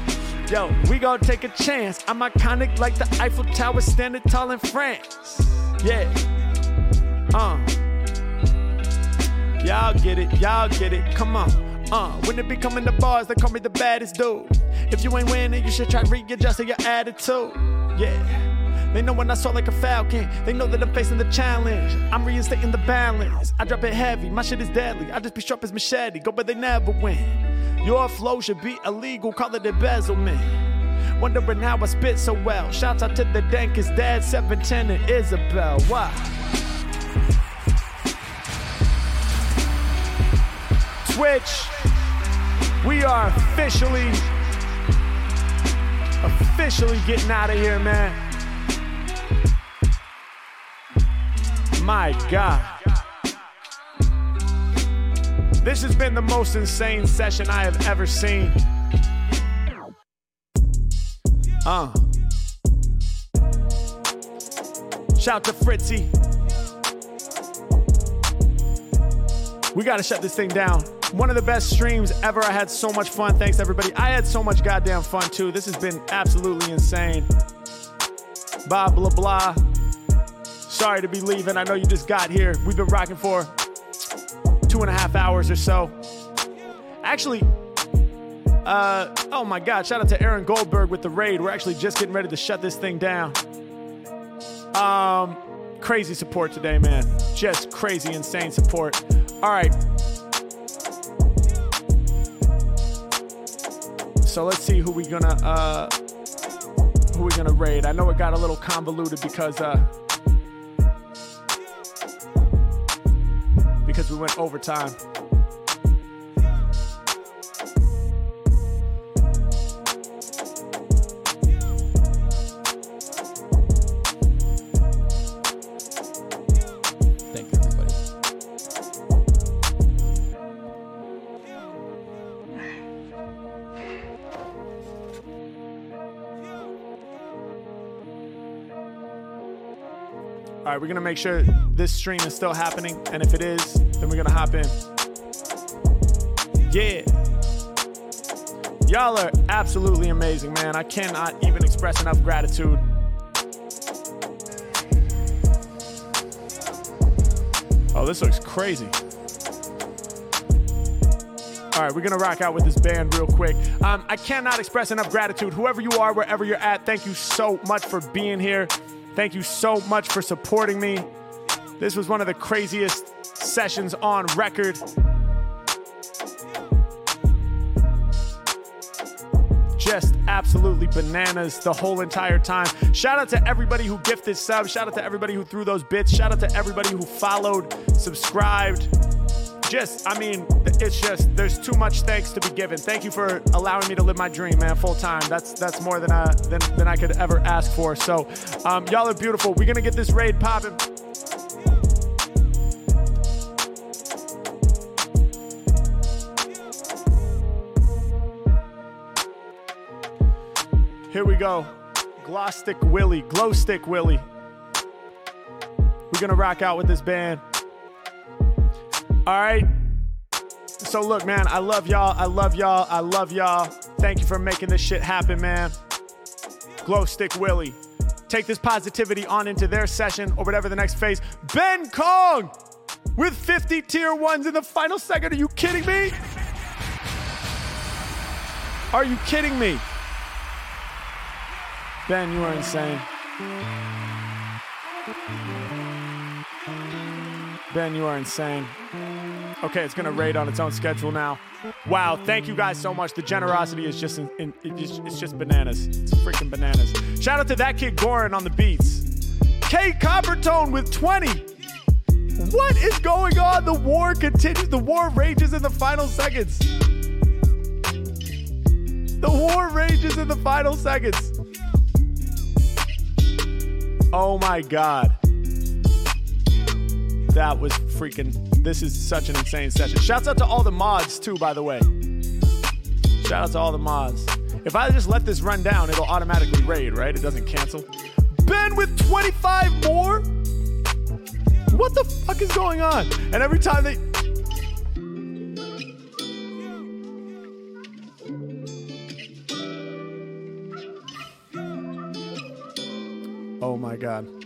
Yo, we gon' take a chance. I'm iconic like the Eiffel Tower, standing tall in France. Yeah. Y'all get it, y'all get it. Come on. When it be coming to bars, they call me the baddest dude. If you ain't winning, you should try readjusting your attitude. Yeah. They know when I soar like a falcon. They know that I'm facing the challenge. I'm reinstating the balance. I drop it heavy. My shit is deadly. I just be sharp as machete. Go, but they never win. Your flow should be illegal. Call it embezzlement. Wondering how I spit so well. Shouts out to the dankest dad, 710 and Isabel. Why? Twitch. We are officially getting out of here, man. My God. This has been the most insane session I have ever seen. Shout to Fritzy. We gotta shut this thing down. One of the best streams ever. I had so much fun. Thanks, everybody. I had so much goddamn fun, too. This has been absolutely insane. Blah, blah, blah. Sorry to be leaving. I know you just got here. We've been rocking for 2.5 hours or so. Actually, oh my God, shout out to Aaron Goldberg with the raid. We're actually just getting ready to shut this thing down. Crazy support today, man. Just crazy, insane support. All right. So let's see who we gonna raid. I know it got a little convoluted because we went overtime. Thank you, everybody. All right, we're gonna make sure this stream is still happening, and if it is, then we're gonna hop in. Yeah. Y'all are absolutely amazing, man. I cannot even express enough gratitude. Oh, this looks crazy. All right, we're going to rock out with this band real quick. I cannot express enough gratitude. Whoever you are, wherever you're at, thank you so much for being here. Thank you so much for supporting me. This was one of the craziest sessions on record. Just absolutely bananas the whole entire time. Shout out to everybody who gifted subs. Shout out to everybody who threw those bits. Shout out to everybody who followed, subscribed. Just, I mean, it's just, there's too much thanks to be given. Thank you for allowing me to live my dream, man, full time. That's more than I could ever ask for. So y'all are beautiful. We're going to get this raid popping. Here we go. Glow Stick Willie. We're going to rock out with this band. All right. So look, man, I love y'all. I love y'all. I love y'all. Thank you for making this shit happen, man. Glow Stick Willie. Take this positivity on into their session or whatever the next phase. Ben Kong with 50 tier ones in the final second. Are you kidding me? Are you kidding me? Ben, you are insane. Ben, you are insane. Okay, it's going to raid on its own schedule now. Wow, thank you guys so much. The generosity is just, it's just bananas. It's freaking bananas. Shout out to that kid Gorin on the beats. Kate Coppertone with 20. What is going on? The war continues. The war rages in the final seconds. The war rages in the final seconds. Oh my God. That was freaking, this is such an insane session. Shouts out to all the mods too, by the way. Shout out to all the mods. If I just let this run down, it'll automatically raid, right? It doesn't cancel. Ben with 25 more? What the fuck is going on? And every time they... Oh my God.